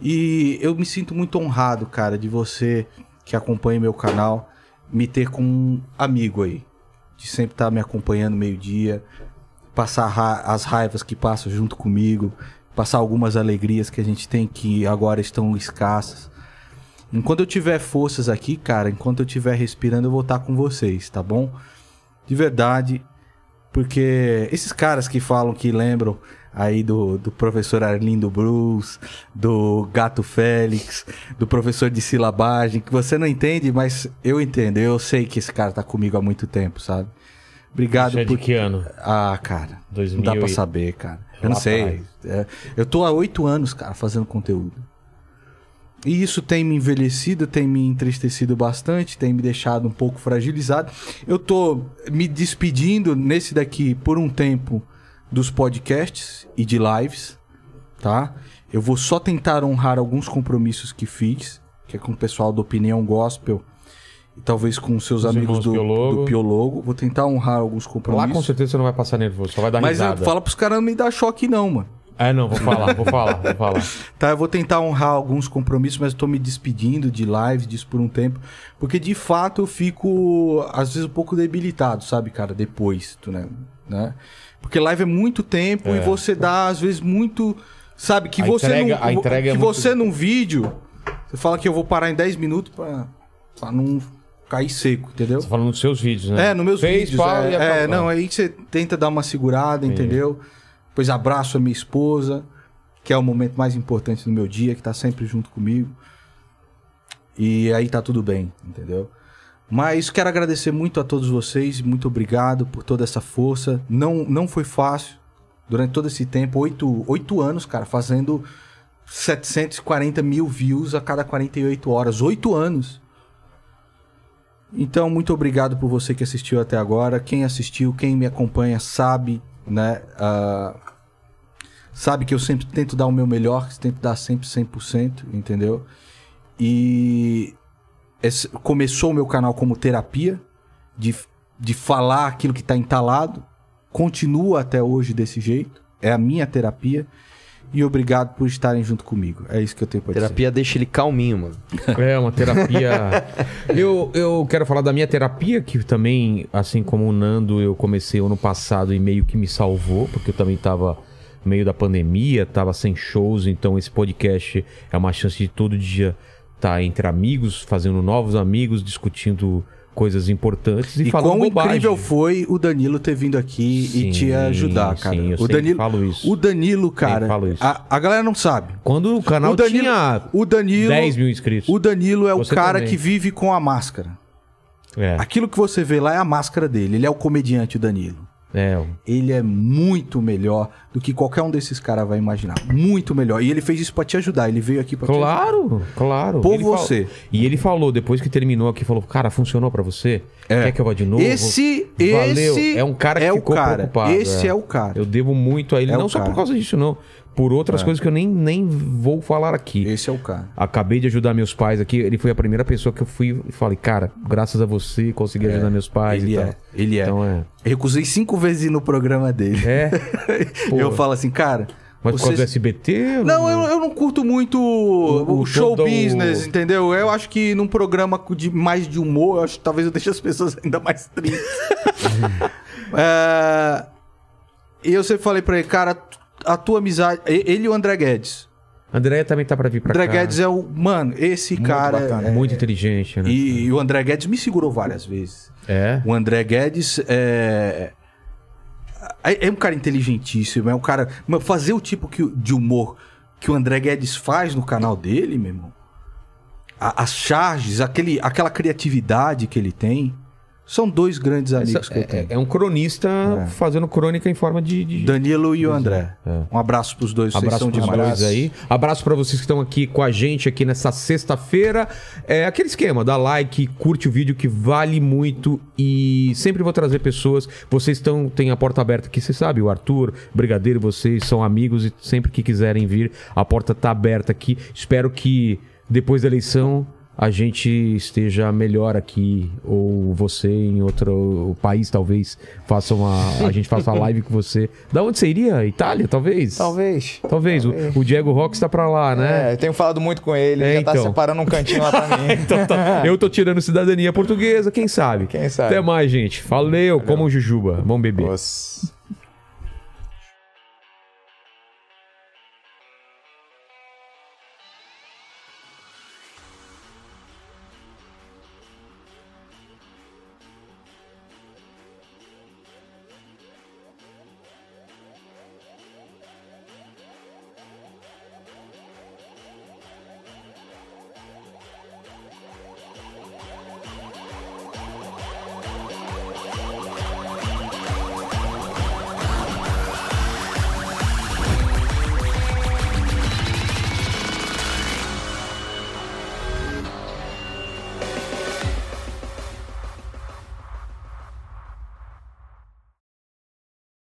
E eu me sinto muito honrado, cara, de você que acompanha meu canal, me ter como um amigo aí. De sempre estar me acompanhando meio-dia, passar ra- as raivas que passam junto comigo, passar algumas alegrias que a gente tem que agora estão escassas. Enquanto eu tiver forças aqui, cara, enquanto eu estiver respirando, eu vou estar com vocês, tá bom? De verdade, porque esses caras que falam que lembram... Aí do, do professor Arlindo Bruce, do Gato Félix, do professor de silabagem, que você não entende, mas eu entendo. Eu sei que esse cara tá comigo há muito tempo, sabe? Obrigado por... De que ano? Ah, cara, dois mil não dá pra saber, cara. Eu não sei. É, eu tô há oito anos, cara, fazendo conteúdo. E isso tem me envelhecido, tem me entristecido bastante, tem me deixado um pouco fragilizado. Eu tô me despedindo nesse daqui por um tempo... dos podcasts e de lives, tá? Eu vou só tentar honrar alguns compromissos que fiz, que é com o pessoal do Opinião Gospel e talvez com seus os amigos do Piologo. do Piologo. Vou tentar honrar alguns compromissos. Lá com certeza você não vai passar nervoso, só vai dar Mas risada. Mas fala pros caras não me dar choque não, mano. É, não, vou falar, vou falar, vou falar. Tá, eu vou tentar honrar alguns compromissos, mas eu tô me despedindo de lives disso por um tempo, porque de fato eu fico, às vezes, um pouco debilitado, sabe, cara, depois, tu, né? né? Porque live é muito tempo é. e você dá, às vezes, muito... Sabe, que a você entrega, não, que é você muito... num vídeo, você fala que eu vou parar em dez minutos pra, pra não cair seco, entendeu? Você tá falando nos seus vídeos, né? É, nos meus Fez, vídeos. Fala, é, é não, aí você tenta dar uma segurada, Sim. entendeu? Depois abraço a minha esposa, que é o momento mais importante do meu dia, que tá sempre junto comigo. E aí tá tudo bem, entendeu? Mas quero agradecer muito a todos vocês, muito obrigado por toda essa força. Não, não foi fácil durante todo esse tempo, oito, oito anos, cara, fazendo setecentos e quarenta mil views a cada quarenta e oito horas, oito anos. Então, muito obrigado por você que assistiu até agora. Quem assistiu, quem me acompanha sabe, né, uh, sabe que eu sempre tento dar o meu melhor, tento dar sempre cem por cento, entendeu? E... Esse, começou o meu canal como terapia, de, de falar aquilo que está entalado, continua até hoje desse jeito, é a minha terapia, e obrigado por estarem junto comigo, é isso que eu tenho para dizer. Terapia deixa ele calminho, mano. É, uma terapia... eu, eu quero falar da minha terapia, que também, assim como o Nando, eu comecei ano passado e meio que me salvou, porque eu também estava... no meio da pandemia, estava sem shows, então esse podcast é uma chance de todo dia... tá entre amigos, fazendo novos amigos, discutindo coisas importantes e, e falando quão bobagem. Incrível foi o Danilo ter vindo aqui sim, e te ajudar, cara. Sim, eu o Danilo, falo isso. O Danilo, cara, falo isso. A, a galera não sabe. Quando o canal o Danilo, tinha o Danilo, dez mil inscritos. O Danilo é o você cara também. Que vive com a máscara. É. Aquilo que você vê lá é a máscara dele. Ele é o comediante, o Danilo. É. Ele é muito melhor do que qualquer um desses caras vai imaginar. Muito melhor. E ele fez isso pra te ajudar. Ele veio aqui pra claro, te ajudar. Claro, claro. Por ele você. Falou. E ele falou, depois que terminou aqui, falou, cara, funcionou pra você? É. Quer que eu vá de novo? Esse, Valeu. esse é um cara que é ficou o cara. preocupado. Esse é. é o cara. Eu devo muito a ele, é não só por causa disso, não. por outras é. coisas que eu nem, nem vou falar aqui. Esse é o cara. Acabei de ajudar meus pais aqui. Ele foi a primeira pessoa que eu fui e falei, cara, graças a você consegui é. ajudar meus pais ele e é. tal. Ele é. Então, é. Eu recusei cinco vezes ir no programa dele. É. Eu falo assim, cara... Mas por causa do S B T? Não, eu, eu não curto muito o, o show business, o... entendeu? Eu acho que num programa de mais de humor, eu acho que talvez eu deixe as pessoas ainda mais tristes. é... E eu sempre falei pra ele, cara, a tua amizade... Ele e o André Guedes. André também tá pra vir pra André cá. André Guedes é o... Mano, esse muito cara... Bacana, é... Muito inteligente, né? E, e o André Guedes me segurou várias vezes. É? O André Guedes é... É um cara inteligentíssimo, é um cara... Fazer o tipo que, de humor que o André Guedes faz no canal dele, meu irmão... A, as charges, aquele, aquela criatividade que ele tem... São dois grandes amigos Essa, que eu tenho. É, é um cronista é. fazendo crônica em forma de... de... Danilo e o André. É. Um abraço para os dois, vocês abraço são demais. Aí. Abraço para vocês que estão aqui com a gente aqui nessa sexta-feira. É aquele esquema, dá like, curte o vídeo que vale muito e sempre vou trazer pessoas. Vocês estão, tem a porta aberta aqui, você sabe, o Arthur, o Brigadeiro, vocês são amigos e sempre que quiserem vir, a porta tá aberta aqui. Espero que depois da eleição... a gente esteja melhor aqui, ou você em outro país, talvez, faça uma, a gente faça uma live com você. Da onde você iria? Itália, talvez? Talvez. Talvez. talvez. O, o Diego Rox tá pra lá, né? É, eu tenho falado muito com ele, é, ele já então. tá separando um cantinho lá pra mim. então, tá. Eu tô tirando cidadania portuguesa, quem sabe? Quem sabe? Até mais, gente. Valeu, Valeu. Como jujuba. Bom bebê. Nossa.